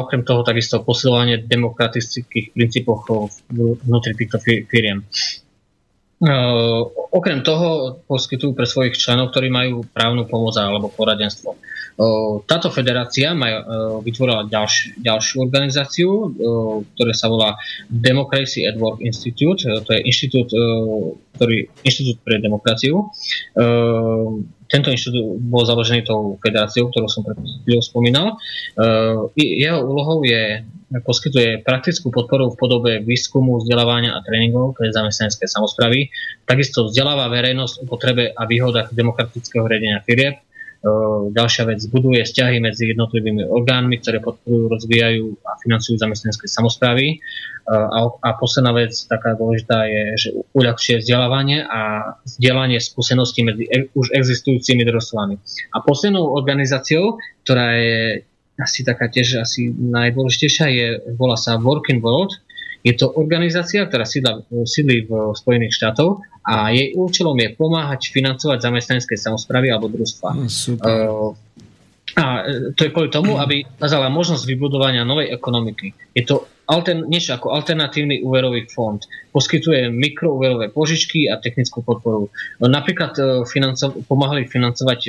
okrem toho takisto posilovanie demokratických princípov vnútri týchto firiem. Okrem toho poskytujú pre svojich členov, ktorí majú právnu pomoc alebo poradenstvo. Táto federácia vytvorila ďalšiu organizáciu, ktorá sa volá Democracy at Work Institute. To je inštitút pre demokraciu. Tento inštitút bol založený tou federáciou, ktorú som pred chvíľou spomínal. Jeho úlohou poskytuje praktickú podporu v podobe výskumu, vzdelávania a tréningov pre zamestnanecké samosprávy. Takisto vzdeláva verejnosť o potrebe a výhodách demokratického riadenia firieb, Ďalšia vec, buduje vzťahy medzi jednotlivými orgánmi, ktoré podporujú, rozvíjajú a financujú zamestnanecké samosprávy. A posledná vec, taká dôležitá je, že uľahčuje vzdelávanie a vzdelanie skúseností medzi už existujúcimi dorostlými. A poslednou organizáciou, ktorá je asi taká tiež asi najdôležitejšia, volá sa Work in World. Je to organizácia, ktorá sídli v Spojených štátoch a jej účelom je pomáhať financovať zamestnanecké samosprávy alebo družstva. A to je kvôli tomu, aby dala možnosť vybudovania novej ekonomiky. Je to niečo ako alternatívny úverový fond. Poskytuje mikroúverové požičky a technickú podporu. Napríklad pomáhali financovať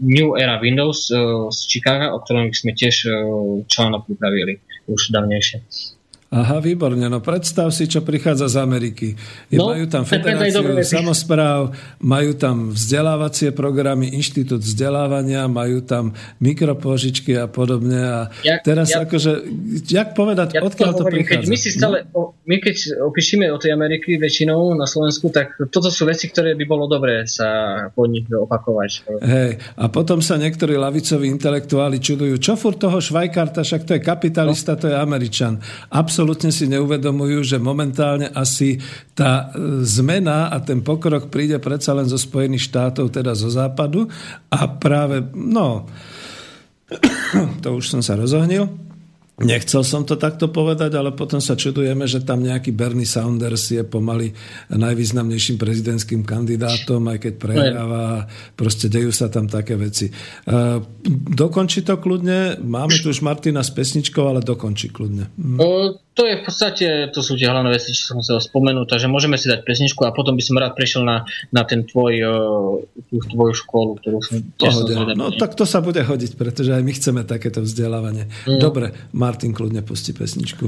New Era Windows z Chicaga, o ktorom sme tiež článok pripravili už dávnejšie. Aha, výborne. No predstav si, čo prichádza z Ameriky. Majú tam federáciu samospráv, majú tam vzdelávacie programy, inštitút vzdelávania, majú tam mikropožičky a podobne. A teraz jak povedať, odkiaľ to prichádza? My keď opíšime o tej Ameriky väčšinou na Slovensku, tak toto sú veci, ktoré by bolo dobré sa po nich opakovať. Hej, a potom sa niektorí lavicoví intelektuáli čudujú, čo furt toho Schweikarta, však to je kapitalista, to je Američan. Absolútne si neuvedomujú, že momentálne asi tá zmena a ten pokrok príde predsa len zo Spojených štátov, teda zo západu. A práve, to už som sa rozohnil. Nechcel som to takto povedať, ale potom sa čudujeme, že tam nejaký Bernie Sanders je pomaly najvýznamnejším prezidentským kandidátom, aj keď prehráva, proste dejú sa tam také veci. Dokonči to kľudne, máme tu už Martina s pesničkou, ale dokonči kľudne. To je v podstate, to sú tie hlavné veci, čo som chcel spomenúť, takže môžeme si dať pesničku a potom by som rád prešiel na ten tvoju školu, ktorú som... Tak to sa bude hodiť, pretože aj my chceme takéto vzdelávanie. Dobre, Martin, kľudne pusti pesničku.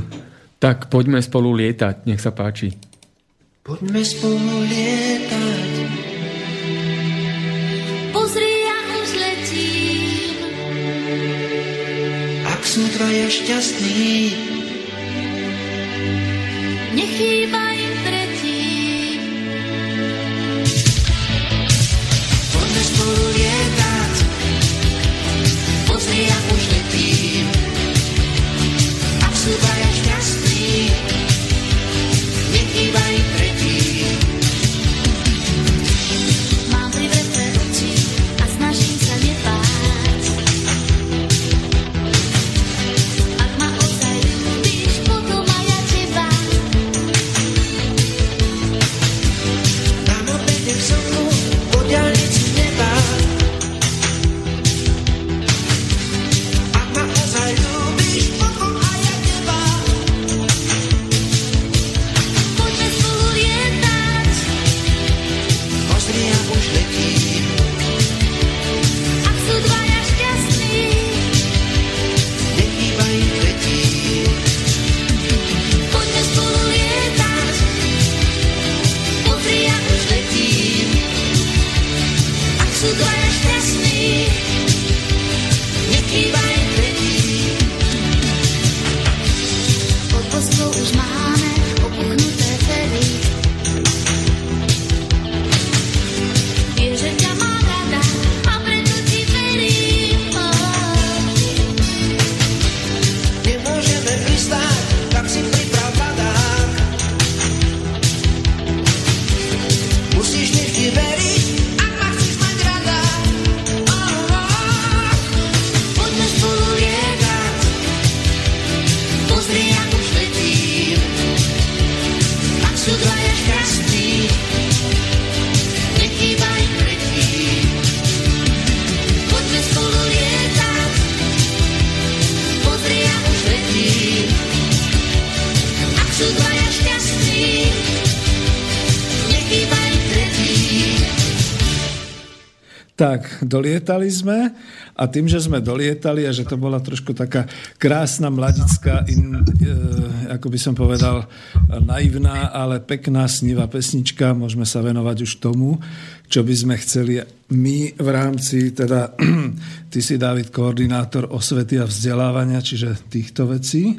Tak poďme spolu lietať, nech sa páči. Poďme spolu lietať. Pozri, ja už letím. Ak sú dvaja šťastní, nechýba im tretí. Poďme spolu lietať. Pozri, ja už letím. Chyba ja šťastný, nechýba i tretí. Mám privreté oči a snažím sa nebáť. Ak ma ozaj ľúbíš, potom aj ja teba. Mám opäť v zónu, podľanicu neba. Ak ma ozaj ľúbíš, potom aj ja teba. Tak, dolietali sme a tým, že sme dolietali a že to bola trošku taká krásna, mladická, ako by som povedal, naivná, ale pekná, snivá pesnička, môžeme sa venovať už tomu, čo by sme chceli my v rámci, teda ty si, Dávid, koordinátor osvety a vzdelávania, čiže týchto vecí.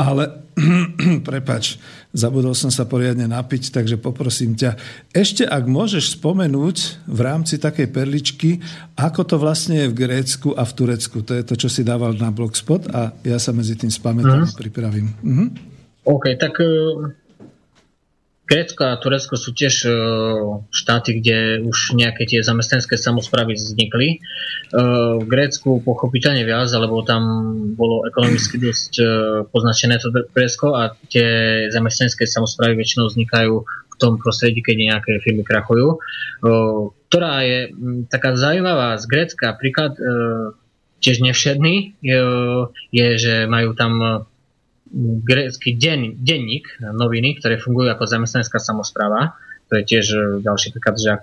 Ale, prepáč, zabudol som sa poriadne napiť, takže poprosím ťa. Ešte, ak môžeš spomenúť v rámci takej perličky, ako to vlastne je v Grécku a v Turecku. To je to, čo si dával na Blogspot a ja sa medzi tým spamätám a pripravím. Mhm. OK, tak Grécko a Turecko sú tiež štáty, kde už nejaké tie zamestnanské samosprávy vznikli. V Grécku pochopiteľne viac, lebo tam bolo ekonomicky dosť poznačené to Grécko a tie zamestnanské samosprávy väčšinou vznikajú v tom prostredí, keď nejaké firmy krachujú. Ktorá je taká zaujímavá z Grécka, príklad tiež nevšedný, je, že majú tam grécky denník, noviny, ktoré fungujú ako zamestnanská samospráva. To je tiež ďalší príklad, že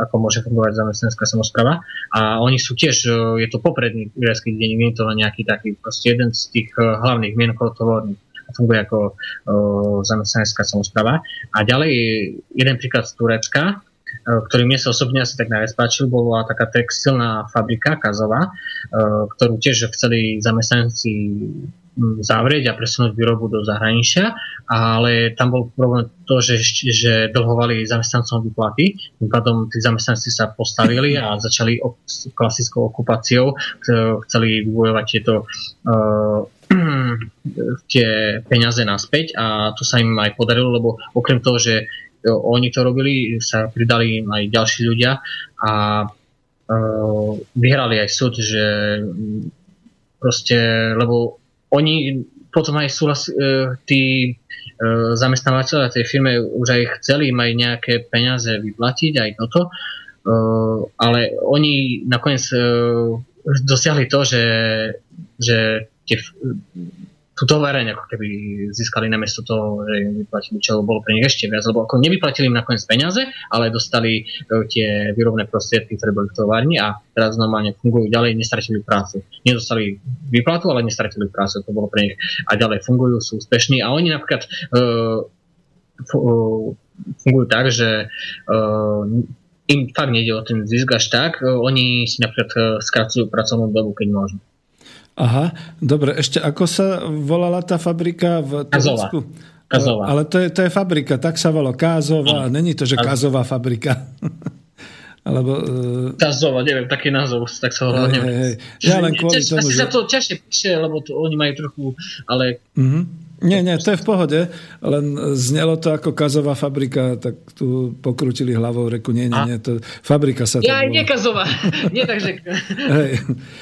ako môže fungovať zamestnanská samospráva. A oni sú tiež, je to popredný grécky denník, nie je to nejaký taký, proste jeden z tých hlavných mienkovodných. Funguje ako zamestnanská samospráva. A ďalej jeden príklad z Turecka, ktorý mne sa osobne asi tak najviac páčil, bola taká textilná fabrika Kazová, ktorú tiež chceli zamestnanci zavrieť a presunúť výrobu do zahraničia, ale tam bol problém to, že dlhovali zamestnancom výplaty, tým pádom tí zamestnanci sa postavili a začali klasickou okupáciou, chceli vybojovať tie peniaze naspäť a to sa im aj podarilo, lebo okrem toho, že oni to robili, sa pridali aj ďalší ľudia a vyhrali aj súd, že proste, lebo oni potom aj tí zamestnávateľia tej firme už aj chceli im aj nejaké peniaze vyplatiť, aj toto, ale oni nakoniec dosiahli to, že tú továreň ako keby získali namiesto toho, že im vyplatili, čo bolo pre nich ešte viac, lebo ako nevyplatili im nakoniec peniaze, ale dostali tie výrobné prostriedky, ktoré boli v továrni a teraz normálne fungujú ďalej, nestratili prácu. Nedostali výplatu, ale nestratili prácu, to bolo pre nich. A ďalej fungujú, sú úspešní a oni napríklad fungujú tak, že im fakt nejde o ten zisk až tak, oni si napríklad skracujú pracovnú dobu, keď môžu. Aha, dobre, ešte ako sa volala tá fabrika v Turecku? Kazová. Ale to je fabrika, tak sa volalo Kazová, není to, že Kazová fabrika. Alebo Kazová, neviem, taký názov, tak sa volalo, neviem. Ja len kvôli tomu, asi že sa to ťažšie píše, lebo to oni majú trochu, ale... Nie, to je v pohode, len znelo to ako Kazová fabrika, tak tu pokrútili hlavou reku, nie, to fabrika sa... Ja aj nie Kazová, nie takže...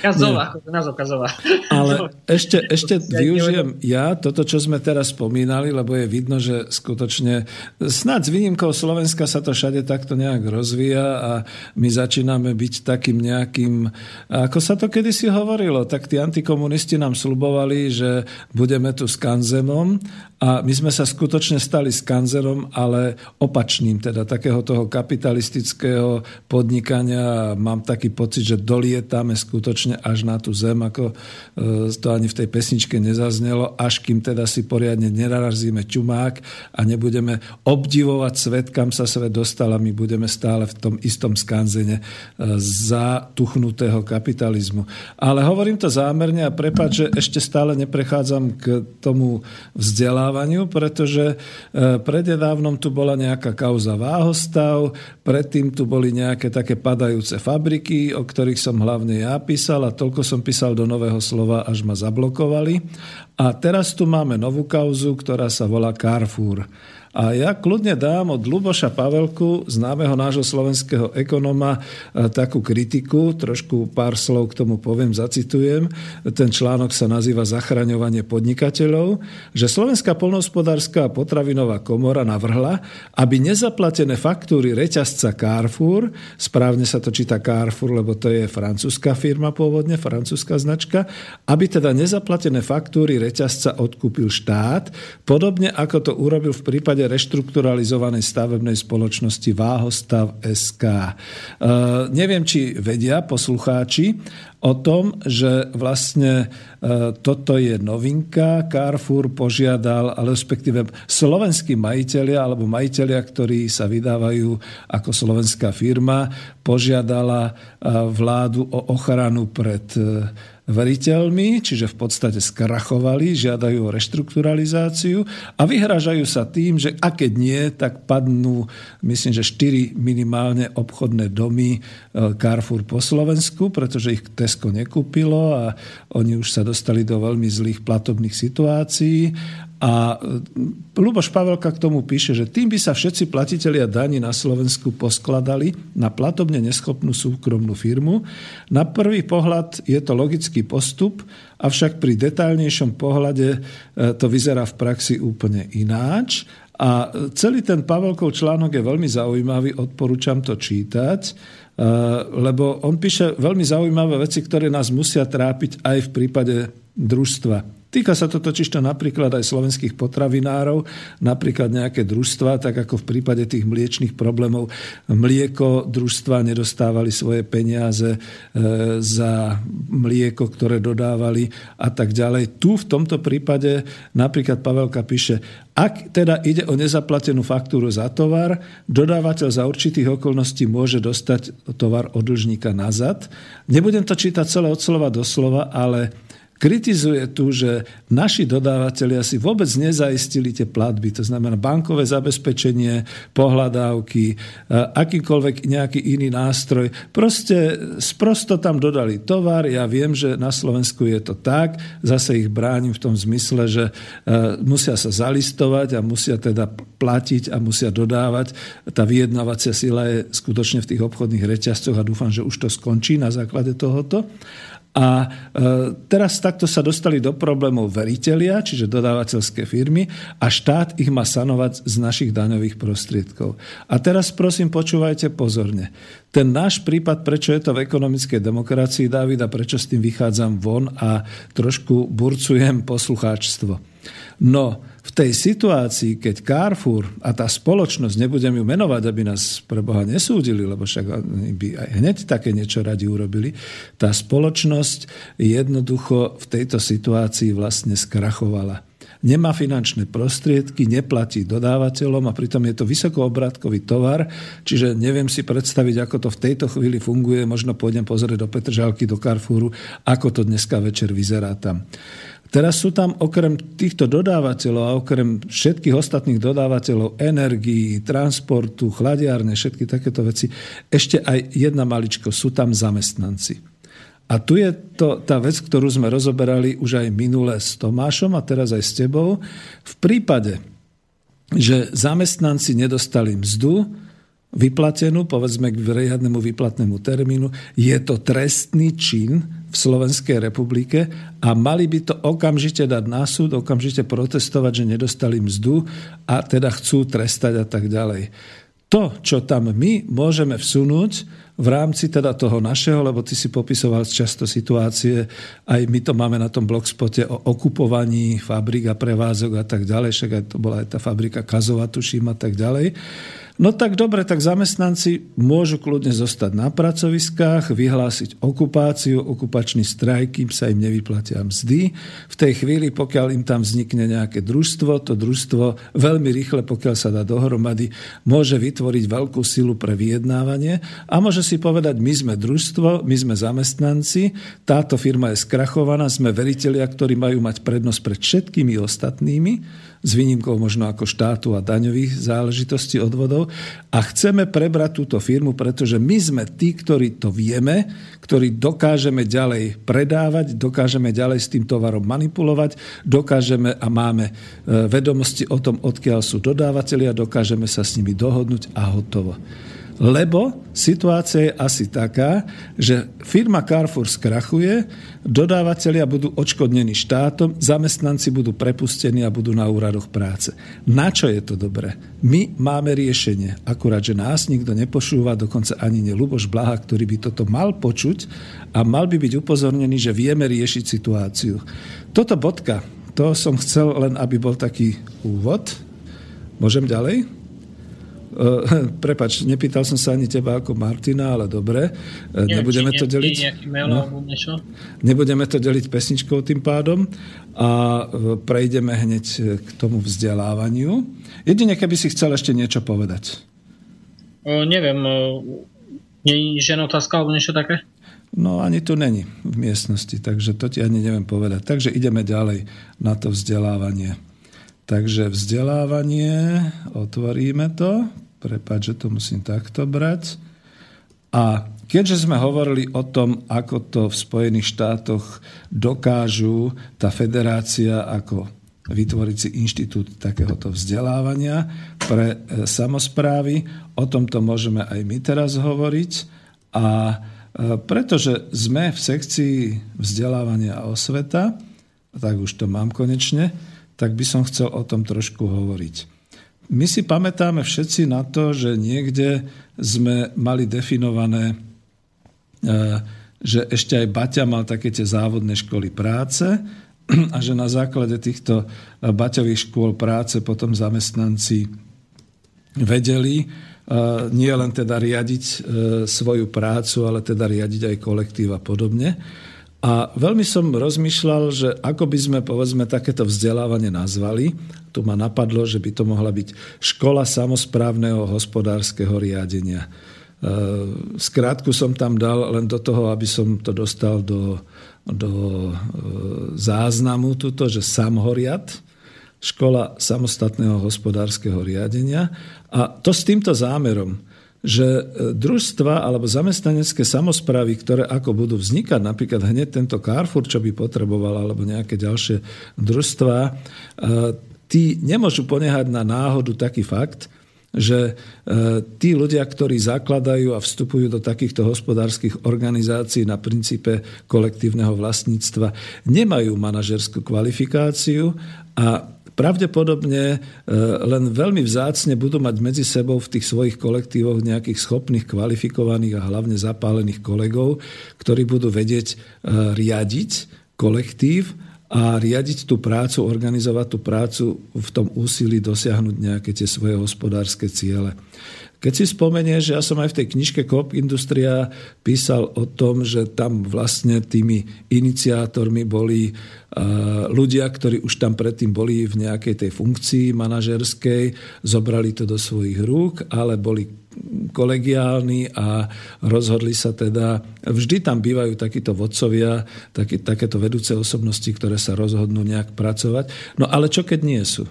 Kazová, názov Kazová. Ale ešte využijem toto, čo sme teraz spomínali, lebo je vidno, že skutočne snad s výnimkou Slovenska sa to všade takto nejak rozvíja a my začíname byť takým nejakým... Ako sa to kedysi hovorilo, tak tí antikomunisti nám sľubovali, že budeme tu s Kanzem, a my sme sa skutočne stali skanzerom, ale opačným, teda takého toho kapitalistického podnikania. Mám taký pocit, že dolietáme skutočne až na tú zem, ako to ani v tej pesničke nezaznelo, až kým teda si poriadne nenarazíme čumák a nebudeme obdivovať svet, kam sa svet dostal, a my budeme stále v tom istom skanzene zatuchnutého kapitalizmu. Ale hovorím to zámerne a prepáč, že ešte stále neprechádzam k tomu vzdelávaniu, pretože prednedávnom tu bola nejaká kauza Váhostav, predtým tu boli nejaké také padajúce fabriky, o ktorých som hlavne ja písal a toľko som písal do Nového slova, až ma zablokovali. A teraz tu máme novú kauzu, ktorá sa volá Carrefour. A ja kľudne dám od Ľuboša Pavelku, známeho nášho slovenského ekonóma, takú kritiku, trošku pár slov k tomu poviem, zacitujem. Ten článok sa nazýva Zachraňovanie podnikateľov, že Slovenská poľnohospodárska a potravinová komora navrhla, aby nezaplatené faktúry reťazca Carrefour, správne sa to číta Carrefour, lebo to je francúzska firma pôvodne, francúzska značka, aby teda nezaplatené faktúry reťazca odkúpil štát, podobne ako to urobil v prípade reštrukturalizovanej stavebnej spoločnosti Váhostav SK. Neviem, či vedia poslucháči o tom, že vlastne toto je novinka. Carrefour požiadal, ale respektíve slovenskí majitelia alebo majitelia, ktorí sa vydávajú ako slovenská firma, požiadala vládu o ochranu pred veriteľmi, čiže v podstate skrachovali, žiadajú o reštrukturalizáciu a vyhražajú sa tým, že a keď nie, tak padnú, myslím, že 4 minimálne obchodné domy Carrefour po Slovensku, pretože ich Tesco nekúpilo a oni už sa dostali do veľmi zlých platobných situácií. A Ľuboš Pavelka k tomu píše, že tým by sa všetci platitelia daní na Slovensku poskladali na platobne neschopnú súkromnú firmu. Na prvý pohľad je to logický postup, avšak pri detailnejšom pohľade to vyzerá v praxi úplne ináč. A celý ten Pavelkov článok je veľmi zaujímavý, odporúčam to čítať, lebo on píše veľmi zaujímavé veci, ktoré nás musia trápiť aj v prípade družstva. Týka sa to totiž napríklad aj slovenských potravinárov, napríklad nejaké družstva, tak ako v prípade tých mliečnych problémov. Mlieko družstva nedostávali svoje peniaze za mlieko, ktoré dodávali a tak ďalej. Tu v tomto prípade napríklad Pavelka píše, ak teda ide o nezaplatenú faktúru za tovar, dodávateľ za určitých okolností môže dostať tovar od dlžníka nazad. Nebudem to čítať celé od slova do slova, ale kritizuje tu, že naši dodávatelia si vôbec nezaistili tie platby, to znamená bankové zabezpečenie, pohľadávky, akýkoľvek nejaký iný nástroj. Proste sprosto tam dodali tovar, ja viem, že na Slovensku je to tak, zase ich bránim v tom zmysle, že musia sa zalistovať a musia teda platiť a musia dodávať. Tá vyjednávacia sila je skutočne v tých obchodných reťazcoch a dúfam, že už to skončí na základe tohoto. A teraz takto sa dostali do problémov veritelia, čiže dodávateľské firmy a štát ich má sanovať z našich daňových prostriedkov. A teraz prosím, počúvajte pozorne. Ten náš prípad, prečo je to v ekonomickej demokracii, Dávid, a prečo s tým vychádzam von a trošku burcujem poslucháčstvo. No, v tej situácii, keď Carrefour a tá spoločnosť, nebudem ju menovať, aby nás pre Boha nesúdili, lebo však by aj hneď také niečo radi urobili, tá spoločnosť jednoducho v tejto situácii vlastne skrachovala. Nemá finančné prostriedky, neplatí dodávateľom a pritom je to vysokoobratkový tovar, čiže neviem si predstaviť, ako to v tejto chvíli funguje. Možno pôjdem pozrieť do Petržalky, do Carrefouru, ako to dneska večer vyzerá tam. Teraz sú tam okrem týchto dodávateľov a okrem všetkých ostatných dodávateľov energií, transportu, chladiárne, všetky takéto veci, ešte aj jedna maličko, sú tam zamestnanci. A tu je to tá vec, ktorú sme rozoberali už aj minule s Tomášom a teraz aj s tebou. V prípade, že zamestnanci nedostali mzdu vyplatenú, povedzme k riadnemu výplatnému termínu, je to trestný čin v Slovenskej republike a mali by to okamžite dať na súd, okamžite protestovať, že nedostali mzdu a teda chcú trestať a tak ďalej. To, čo tam my môžeme vsunúť v rámci teda toho našeho, lebo ty si popisoval často situácie, aj my to máme na tom blogspote o okupovaní fabrík a prevádzok a tak ďalej, však aj to bola aj tá fabrika Kazová, tuším, a tak ďalej. No tak dobre, tak zamestnanci môžu kľudne zostať na pracoviskách, vyhlásiť okupáciu, okupačný strajk, kým sa im nevyplatia mzdy. V tej chvíli, pokiaľ im tam vznikne nejaké družstvo, to družstvo veľmi rýchle, pokiaľ sa dá dohromady, môže vytvoriť veľkú silu pre vyjednávanie a môže si povedať, my sme družstvo, my sme zamestnanci, táto firma je skrachovaná, sme veritelia, ktorí majú mať prednosť pred všetkými ostatnými, s výnimkou možno ako štátu a daňových záležitostí odvodov. A chceme prebrať túto firmu, pretože my sme tí, ktorí to vieme, ktorí dokážeme ďalej predávať, dokážeme ďalej s tým tovarom manipulovať, dokážeme a máme vedomosti o tom, odkiaľ sú dodávateľi a dokážeme sa s nimi dohodnúť a hotovo. Lebo situácia je asi taká, že firma Carrefour skrachuje, dodávateľia budú odškodnení štátom, zamestnanci budú prepustení a budú na úradoch práce. Na čo je to dobré? My máme riešenie, akurát, že nás nikto nepošúva, dokonca ani nie Ľuboš Blaha, ktorý by toto mal počuť a mal by byť upozornený, že vieme riešiť situáciu. Toto bodka, to som chcel len, aby bol taký úvod. Môžem ďalej? Prepáč, nepýtal som sa ani teba ako Martina, ale dobre. Nebudeme to deliť. Nebudeme to deliť pesničkou tým pádom a prejdeme hneď k tomu vzdelávaniu. Jedine, keby si chcel ešte niečo povedať. Neviem. Je žiadna otázka alebo niečo také? No ani tu není v miestnosti, takže to ti ani neviem povedať. Takže ideme ďalej na to vzdelávanie. Takže vzdelávanie, otvoríme to. Prepáč, že to musím takto brať. A keďže sme hovorili o tom, ako to v Spojených štátoch dokážu tá federácia ako vytvoriť si inštitút takéhoto vzdelávania pre samosprávy, o tomto môžeme aj my teraz hovoriť. A pretože sme v sekcii vzdelávania a osveta, tak už to mám konečne, tak by som chcel o tom trošku hovoriť. My si pamätáme všetci na to, že niekde sme mali definované, že ešte aj Baťa mal také tie závodné školy práce a že na základe týchto Baťových škôl práce potom zamestnanci vedeli nie len teda riadiť svoju prácu, ale teda riadiť aj kolektív a podobne. A veľmi som rozmýšľal, že ako by sme, povedzme, takéto vzdelávanie nazvali. Tu ma napadlo, že by to mohla byť škola samosprávneho hospodárskeho riadenia. Skrátku som tam dal len do toho, aby som to dostal do záznamu tuto, že samhoriad, škola samostatného hospodárskeho riadenia. A to s týmto zámerom, že družstva alebo zamestnanecké samosprávy, ktoré ako budú vznikať, napríklad hneď tento Carrefour, čo by potreboval, alebo nejaké ďalšie družstvá, tí nemôžu ponehať na náhodu taký fakt, že tí ľudia, ktorí zakladajú a vstupujú do takýchto hospodárskych organizácií na princípe kolektívneho vlastníctva, nemajú manažerskú kvalifikáciu a pravdepodobne len veľmi vzácne budú mať medzi sebou v tých svojich kolektívoch nejakých schopných, kvalifikovaných a hlavne zapálených kolegov, ktorí budú vedieť riadiť kolektív a riadiť tú prácu, organizovať tú prácu v tom úsilí dosiahnuť nejaké tie svoje hospodárske ciele. Keď si spomenieš, že ja som aj v tej knižke Coop Industria písal o tom, že tam vlastne tými iniciátormi boli ľudia, ktorí už tam predtým boli v nejakej tej funkcii manažerskej, zobrali to do svojich rúk, ale boli kolegiálni a rozhodli sa teda, vždy tam bývajú takíto vodcovia, takéto vedúce osobnosti, ktoré sa rozhodnú nejak pracovať. No ale čo keď nie sú?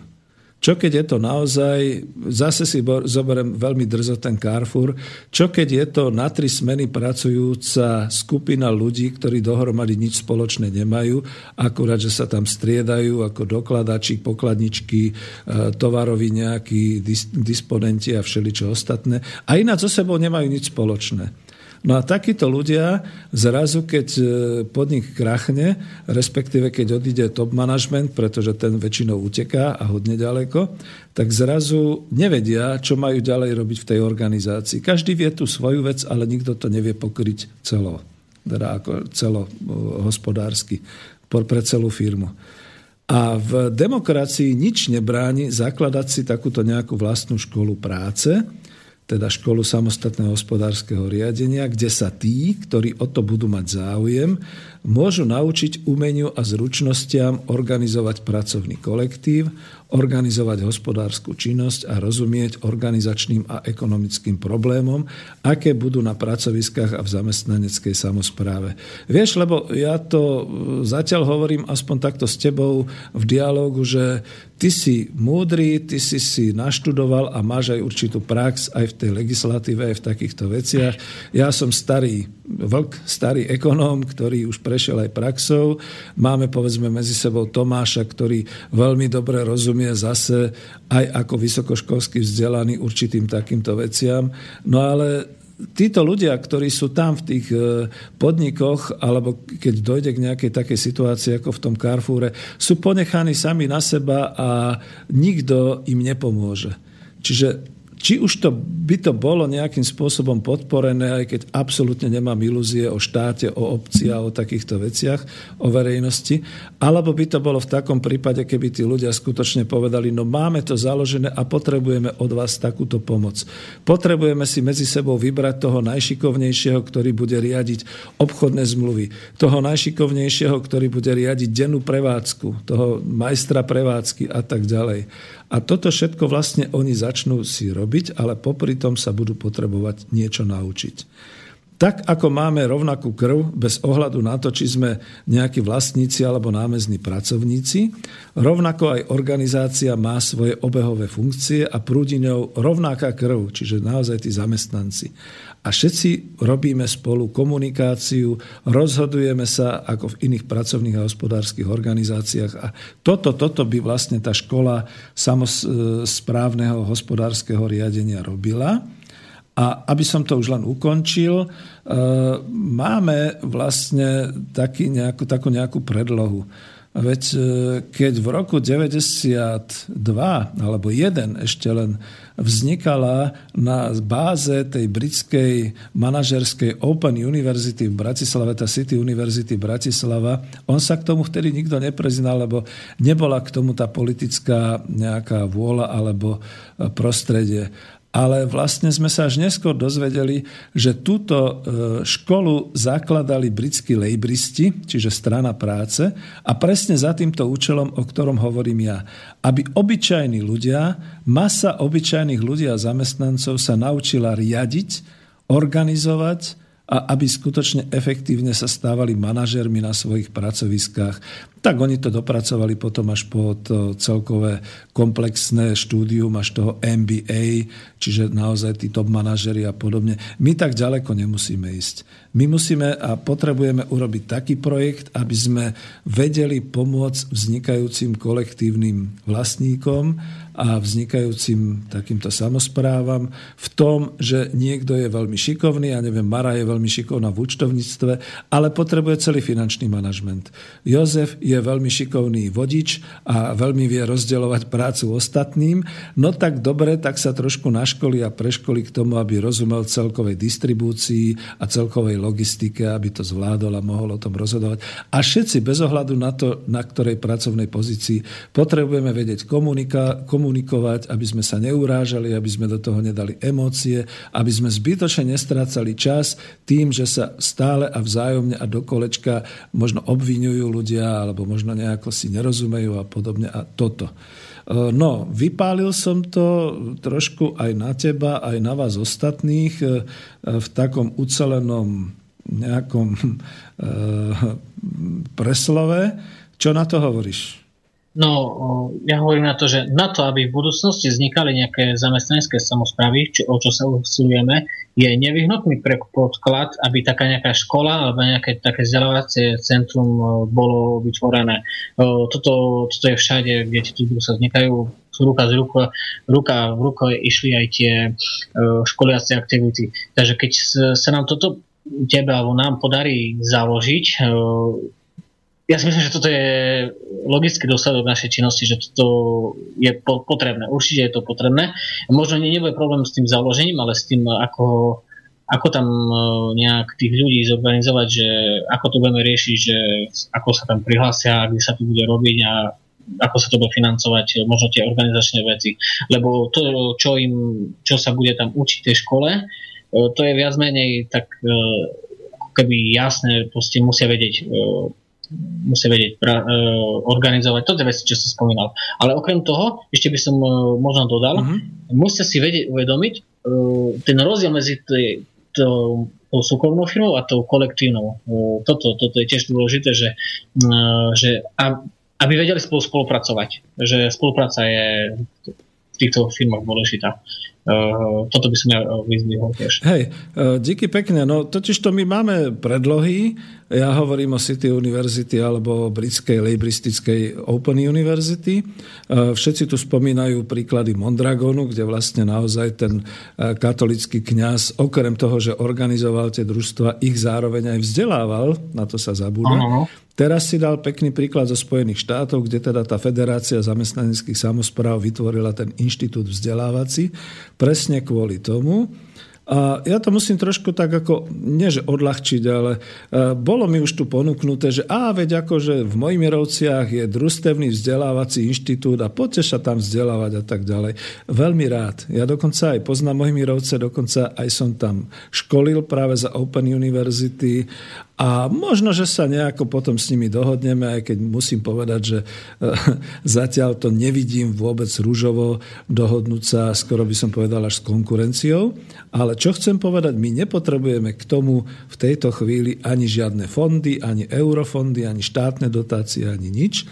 Čo keď je to naozaj, zase si zoberiem veľmi drzo ten Carrefour, čo keď je to na 3 smeny pracujúca skupina ľudí, ktorí dohromady nič spoločné nemajú, akurát, že sa tam striedajú ako dokladači, pokladničky, tovaroví nejakí disponenti a všeličo ostatné. A ináč so sebou nemajú nič spoločné. No a takíto ľudia zrazu, keď podnik krachne, respektíve keď odíde top management, pretože ten väčšinou uteká a hodne ďaleko, tak zrazu nevedia, čo majú ďalej robiť v tej organizácii. Každý vie tú svoju vec, ale nikto to nevie pokryť celo, teda ako celo hospodársky, pre celú firmu. A v demokracii nič nebráni zakladať si takúto nejakú vlastnú školu práce, teda školu samostatného hospodárskeho riadenia, kde sa tí, ktorí o to budú mať záujem, môžu naučiť umeniu a zručnostiam organizovať pracovný kolektív, organizovať hospodárskú činnosť a rozumieť organizačným a ekonomickým problémom, aké budú na pracoviskách a v zamestnaneckej samospráve. Vieš, lebo ja to zatiaľ hovorím aspoň takto s tebou v dialógu, že ty si múdry, ty si si naštudoval a máš aj určitú prax aj v tej legislatíve, aj v takýchto veciach. Ja som starý vlk, starý ekonóm, ktorý už prešiel aj praxou. Máme, povedzme, medzi sebou Tomáša, ktorý veľmi dobre rozumie zase aj ako vysokoškolsky vzdelaný určitým takýmto veciam. No ale títo ľudia, ktorí sú tam v tých podnikoch, alebo keď dojde k nejakej takej situácii ako v tom Carrefoure, sú ponechaní sami na seba a nikto im nepomôže. Čiže či už to by to bolo nejakým spôsobom podporené, aj keď absolútne nemám ilúzie o štáte, o obci a o takýchto veciach, o verejnosti, alebo by to bolo v takom prípade, keby tí ľudia skutočne povedali, no máme to založené a potrebujeme od vás takúto pomoc. Potrebujeme si medzi sebou vybrať toho najšikovnejšieho, ktorý bude riadiť obchodné zmluvy, toho najšikovnejšieho, ktorý bude riadiť dennú prevádzku, toho majstra prevádzky a tak ďalej. A toto všetko vlastne oni začnú si robiť, ale popri tom sa budú potrebovať niečo naučiť. Tak, ako máme rovnakú krv, bez ohľadu na to, či sme nejakí vlastníci alebo námezní pracovníci, rovnako aj organizácia má svoje obehové funkcie a prúdi ňou rovnaká krv, čiže naozaj tí zamestnanci. A všetci robíme spolu komunikáciu, rozhodujeme sa ako v iných pracovných a hospodárskych organizáciách. A toto by vlastne tá škola samosprávneho hospodárskeho riadenia robila. A aby som to už len ukončil, máme vlastne takú nejakú predlohu. Veď keď v roku 92 alebo 1 ešte len vznikala na báze tej britskej manažerskej Open University v Bratislave, tá City University Bratislava, on sa k tomu vtedy nikto nepriznal, lebo nebola k tomu tá politická nejaká vôľa alebo prostredie. Ale vlastne sme sa až neskôr dozvedeli, že túto školu zakladali britskí lejbristi, čiže strana práce, a presne za týmto účelom, o ktorom hovorím ja. Aby obyčajní ľudia, masa obyčajných ľudí a zamestnancov sa naučila riadiť, organizovať a aby skutočne efektívne sa stávali manažérmi na svojich pracoviskách. Tak oni to dopracovali potom až po celkové komplexné štúdium, až toho MBA, čiže naozaj tí top manažeri a podobne. My tak ďaleko nemusíme ísť. My musíme a potrebujeme urobiť taký projekt, aby sme vedeli pomôcť vznikajúcim kolektívnym vlastníkom a vznikajúcim takýmto samosprávam v tom, že niekto je veľmi šikovný, ja neviem, Mara je veľmi šikovná v účtovníctve, ale potrebuje celý finančný manažment. Jozef je veľmi šikovný vodič a veľmi vie rozdeľovať prácu ostatným, no tak dobre, tak sa trošku naškolí a preškolí k tomu, aby rozumel celkovej distribúcii a celkovej logistike, aby to zvládol a mohol o tom rozhodovať. A všetci, bez ohľadu na to, na ktorej pracovnej pozícii, potrebujeme vedieť komunikovať, aby sme sa neurážali, aby sme do toho nedali emócie, aby sme zbytočne nestrácali čas tým, že sa stále a vzájomne a dokolečka možno obviňujú ľudia, alebo možno nejako si nerozumejú a podobne a toto. No, vypálil som to trošku aj na teba, aj na vás ostatných v takom ucelenom nejakom preslove. Čo na to hovoríš? No, ja hovorím na to, že na to, aby v budúcnosti vznikali nejaké zamestnanecké samosprávy, o čo sa usilujeme, je nevyhnutný predpoklad, aby taká nejaká škola alebo nejaké také vzdelávacie centrum bolo vytvorené. Toto je všade, kde tieto sa vznikajú ruka v ruke išli aj tie školiacie aktivity. Takže keď sa nám toto tebe alebo nám podarí založiť, ja si myslím, že toto je logický dôsledok našej činnosti, že toto je potrebné. Určite je to potrebné. Možno nebude problém s tým založením, ale s tým, ako tam nejak tých ľudí zorganizovať, že ako to budeme riešiť, že ako sa tam prihlásia, kde sa to bude robiť a ako sa to bude financovať, možno tie organizačné veci. Lebo to, čo sa bude tam učiť v tej škole, to je viac menej tak keby jasné, proste musia vedieť organizovať toto veci, čo som spomínal. Ale okrem toho, ešte by som možno dodal, musia si vedieť uvedomiť ten rozdiel medzi tou súkromnou firmou a tou kolektívnou. Toto je tiež dôležité, že aby vedeli spolu spolupracovať. Že spolupráca je v týchto firmách dôležitá. Toto by som ja vyzdvihol tiež. Hej, díky pekne. No totižto my máme predlohy. Ja hovorím o City University alebo o britskej lejbristickej Open University. Všetci tu spomínajú príklady Mondragonu, kde vlastne naozaj ten katolický kňaz, okrem toho, že organizoval tie družstva, ich zároveň aj vzdelával. Na to sa zabúda. Ano. Teraz si dal pekný príklad zo Spojených štátov, kde teda tá Federácia zamestnaneckých samospráv vytvorila ten inštitút vzdelávací presne kvôli tomu. A ja to musím trošku tak ako, nie že odľahčiť, ale bolo mi už tu ponúknuté, že veď akože v Mojmirovciach je družstevný vzdelávací inštitút a poďte sa tam vzdelávať a tak ďalej. Veľmi rád. Ja dokonca aj poznám Mojmirovce, dokonca aj som tam školil práve za Open University A možno, že sa nejako potom s nimi dohodneme, aj keď musím povedať, že zatiaľ to nevidím vôbec ružovo, dohodnúť sa, skoro by som povedal, až s konkurenciou. Ale čo chcem povedať, my nepotrebujeme k tomu v tejto chvíli ani žiadne fondy, ani eurofondy, ani štátne dotácie, ani nič.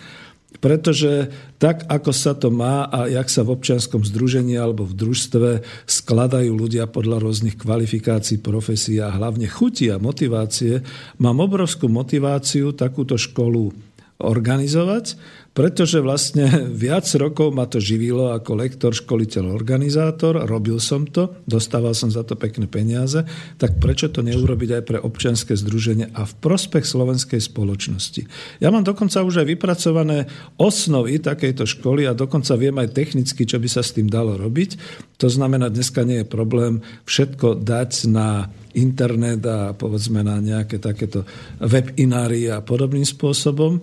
Pretože tak, ako sa to má a jak sa v občianskom združení alebo v družstve skladajú ľudia podľa rôznych kvalifikácií, profesí a hlavne chuti a motivácie, mám obrovskú motiváciu takúto školu organizovať, pretože vlastne viac rokov ma to živilo ako lektor, školiteľ, organizátor, robil som to, dostával som za to pekné peniaze, tak prečo to neurobiť aj pre občianske združenie a v prospech slovenskej spoločnosti. Ja mám dokonca už aj vypracované osnovy takejto školy a dokonca viem aj technicky, čo by sa s tým dalo robiť. To znamená, dneska nie je problém všetko dať na internet a povedzme na nejaké takéto webinári a podobným spôsobom,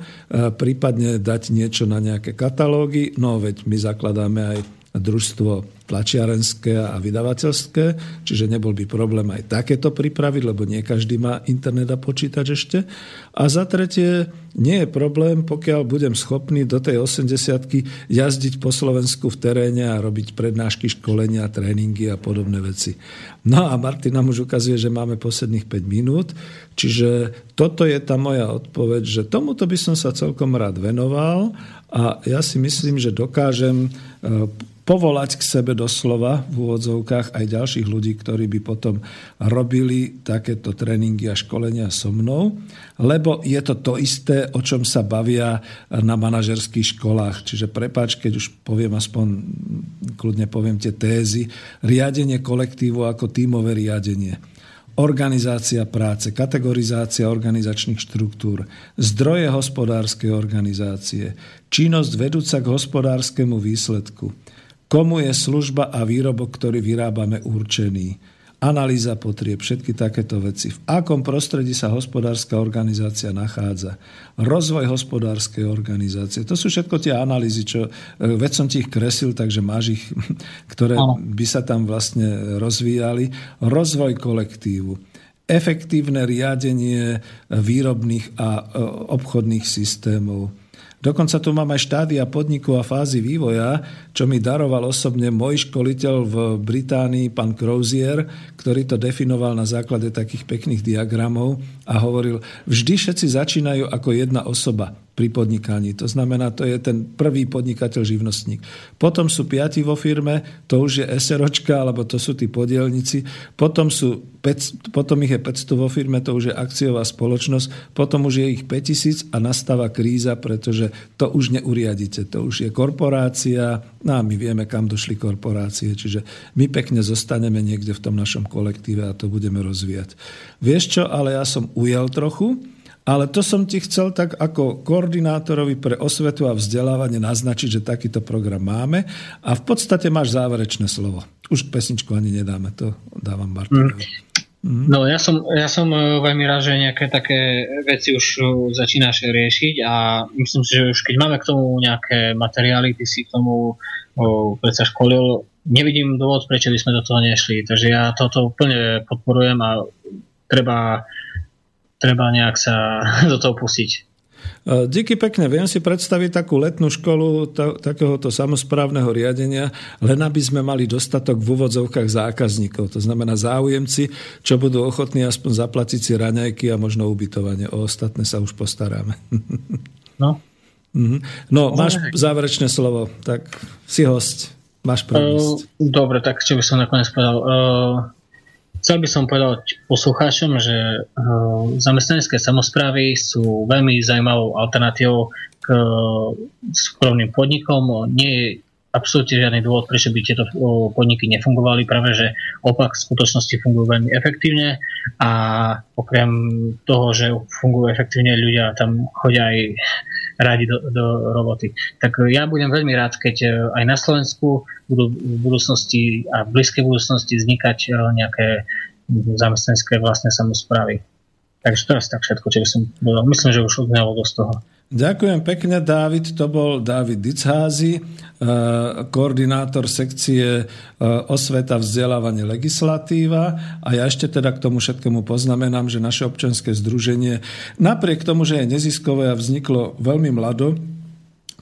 prípadne dať niečo na nejaké katalógy, no veď my zakladáme aj družstvo tlačiarenské a vydavateľské, čiže nebol by problém aj takéto pripraviť, lebo nie každý má internet a počítač ešte. A za tretie, nie je problém, pokiaľ budem schopný do tej 80-ky jazdiť po Slovensku v teréne a robiť prednášky, školenia, tréningy a podobné veci. No a Martin nám už ukazuje, že máme posledných 5 minút, čiže toto je tá moja odpoveď, že tomuto by som sa celkom rád venoval a ja si myslím, že dokážem povolať k sebe doslova v úvodzovkách aj ďalších ľudí, ktorí by potom robili takéto tréningy a školenia so mnou, lebo je to to isté, o čom sa bavia na manažerských školách. Čiže prepáč, keď už poviem aspoň, kľudne poviem tie tézy, riadenie kolektívu ako tímové riadenie, organizácia práce, kategorizácia organizačných štruktúr, zdroje hospodárskej organizácie, činnosť vedúca k hospodárskemu výsledku, komu je služba a výrobok, ktorý vyrábame, určený, analýza potrieb, všetky takéto veci, v akom prostredí sa hospodárska organizácia nachádza, rozvoj hospodárskej organizácie. To sú všetko tie analýzy, čo veď som ti ich kresil, takže máš ich, ktoré by sa tam vlastne rozvíjali. Rozvoj kolektívu, efektívne riadenie výrobných a obchodných systémov. Dokonca tu mám aj štádia podniku a fázy vývoja, čo mi daroval osobne môj školiteľ v Británii, pán Crozier, ktorý to definoval na základe takých pekných diagramov a hovoril, vždy všetci začínajú ako jedna osoba pri podnikaní. To znamená, to je ten prvý podnikateľ, živnostník. Potom sú piati vo firme, to už je SROčka, alebo to sú tí podielnici. Potom ich je 500 vo firme, to už je akciová spoločnosť. Potom už je ich 5000 a nastáva kríza, pretože to už neuriadite. To už je korporácia. No a my vieme, kam došli korporácie. Čiže my pekne zostaneme niekde v tom našom kolektíve a to budeme rozvíjať. Vieš čo, ale ja som ujel trochu. Ale to som ti chcel tak ako koordinátorovi pre osvetu a vzdelávanie naznačiť, že takýto program máme a v podstate máš záverečné slovo. Už pesničku ani nedáme, to dávam Martinovi. No ja som veľmi rád, že nejaké také veci už začínaš riešiť a myslím si, že už keď máme k tomu nejaké materiály, ty si k tomu predsa školil, nevidím dôvod, prečo by sme do toho nešli. Takže ja toto úplne podporujem a treba nejak sa do toho pustiť. Díky pekne. Viem si predstaviť takú letnú školu takéhoto samosprávneho riadenia, len aby sme mali dostatok v úvodzovkách zákazníkov. To znamená záujemci, čo budú ochotní aspoň zaplatiť si raňajky a možno ubytovanie. O ostatné sa už postaráme. No. No, máš záverečné slovo. Tak si hosť. Máš prvnosť. Dobre, tak čo by som nakoniec povedal... Chcel by som povedať poslucháčom, že zamestnanecké samosprávy sú veľmi zaujímavou alternatívou k súkromným podnikom. Nie je absolútne žiadny dôvod, prečo by tieto podniky nefungovali. Práve že opak, v skutočnosti fungujú veľmi efektívne a okrem toho, že fungujú efektívne, ľudia tam chodia aj radi do roboty. Tak ja budem veľmi rád, keď aj na Slovensku budú v budúcnosti a v blízkej budúcnosti vznikať nejaké zamestnanské vlastné samosprávy. Takže teraz tak všetko, čo by som povedal. Myslím, že už odňalo dosť toho. Ďakujem pekne, Dávid. To bol Dávid Diczházy, koordinátor sekcie osveta, vzdelávanie, legislatíva. A ja ešte teda k tomu všetkému poznamenám, že naše občianske združenie, napriek tomu, že je neziskové a vzniklo veľmi mlado,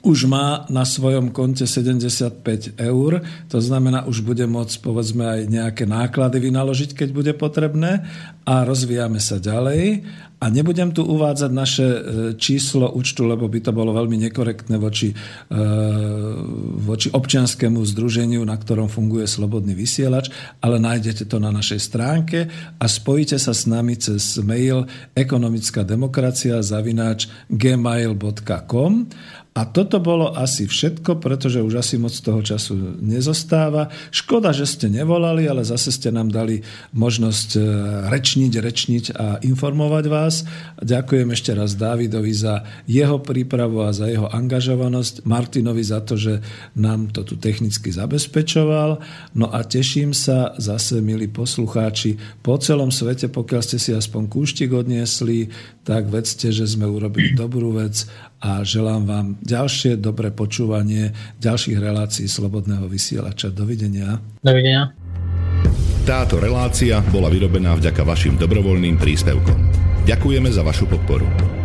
už má na svojom konte 75 €, to znamená, už bude môcť, povedzme, aj nejaké náklady vynaložiť, keď bude potrebné, a rozvíjame sa ďalej. A nebudem tu uvádzať naše číslo účtu, lebo by to bolo veľmi nekorektné voči občianskému združeniu, na ktorom funguje Slobodný vysielač, ale nájdete to na našej stránke a spojíte sa s nami cez mail ekonomicka-demokracia@gmail.com. A toto bolo asi všetko, pretože už asi moc toho času nezostáva. Škoda, že ste nevolali, ale zase ste nám dali možnosť rečniť a informovať vás. Ďakujem ešte raz Dávidovi za jeho prípravu a za jeho angažovanosť, Martinovi za to, že nám to tu technicky zabezpečoval. No a teším sa zase, milí poslucháči, po celom svete, pokiaľ ste si aspoň kúštik odniesli, tak vedzte, že sme urobili dobrú vec a želám vám ďalšie dobré počúvanie ďalších relácií Slobodného vysielača. Dovidenia. Dovidenia. Táto relácia bola vyrobená vďaka vašim dobrovoľným príspevkom. Ďakujeme za vašu podporu.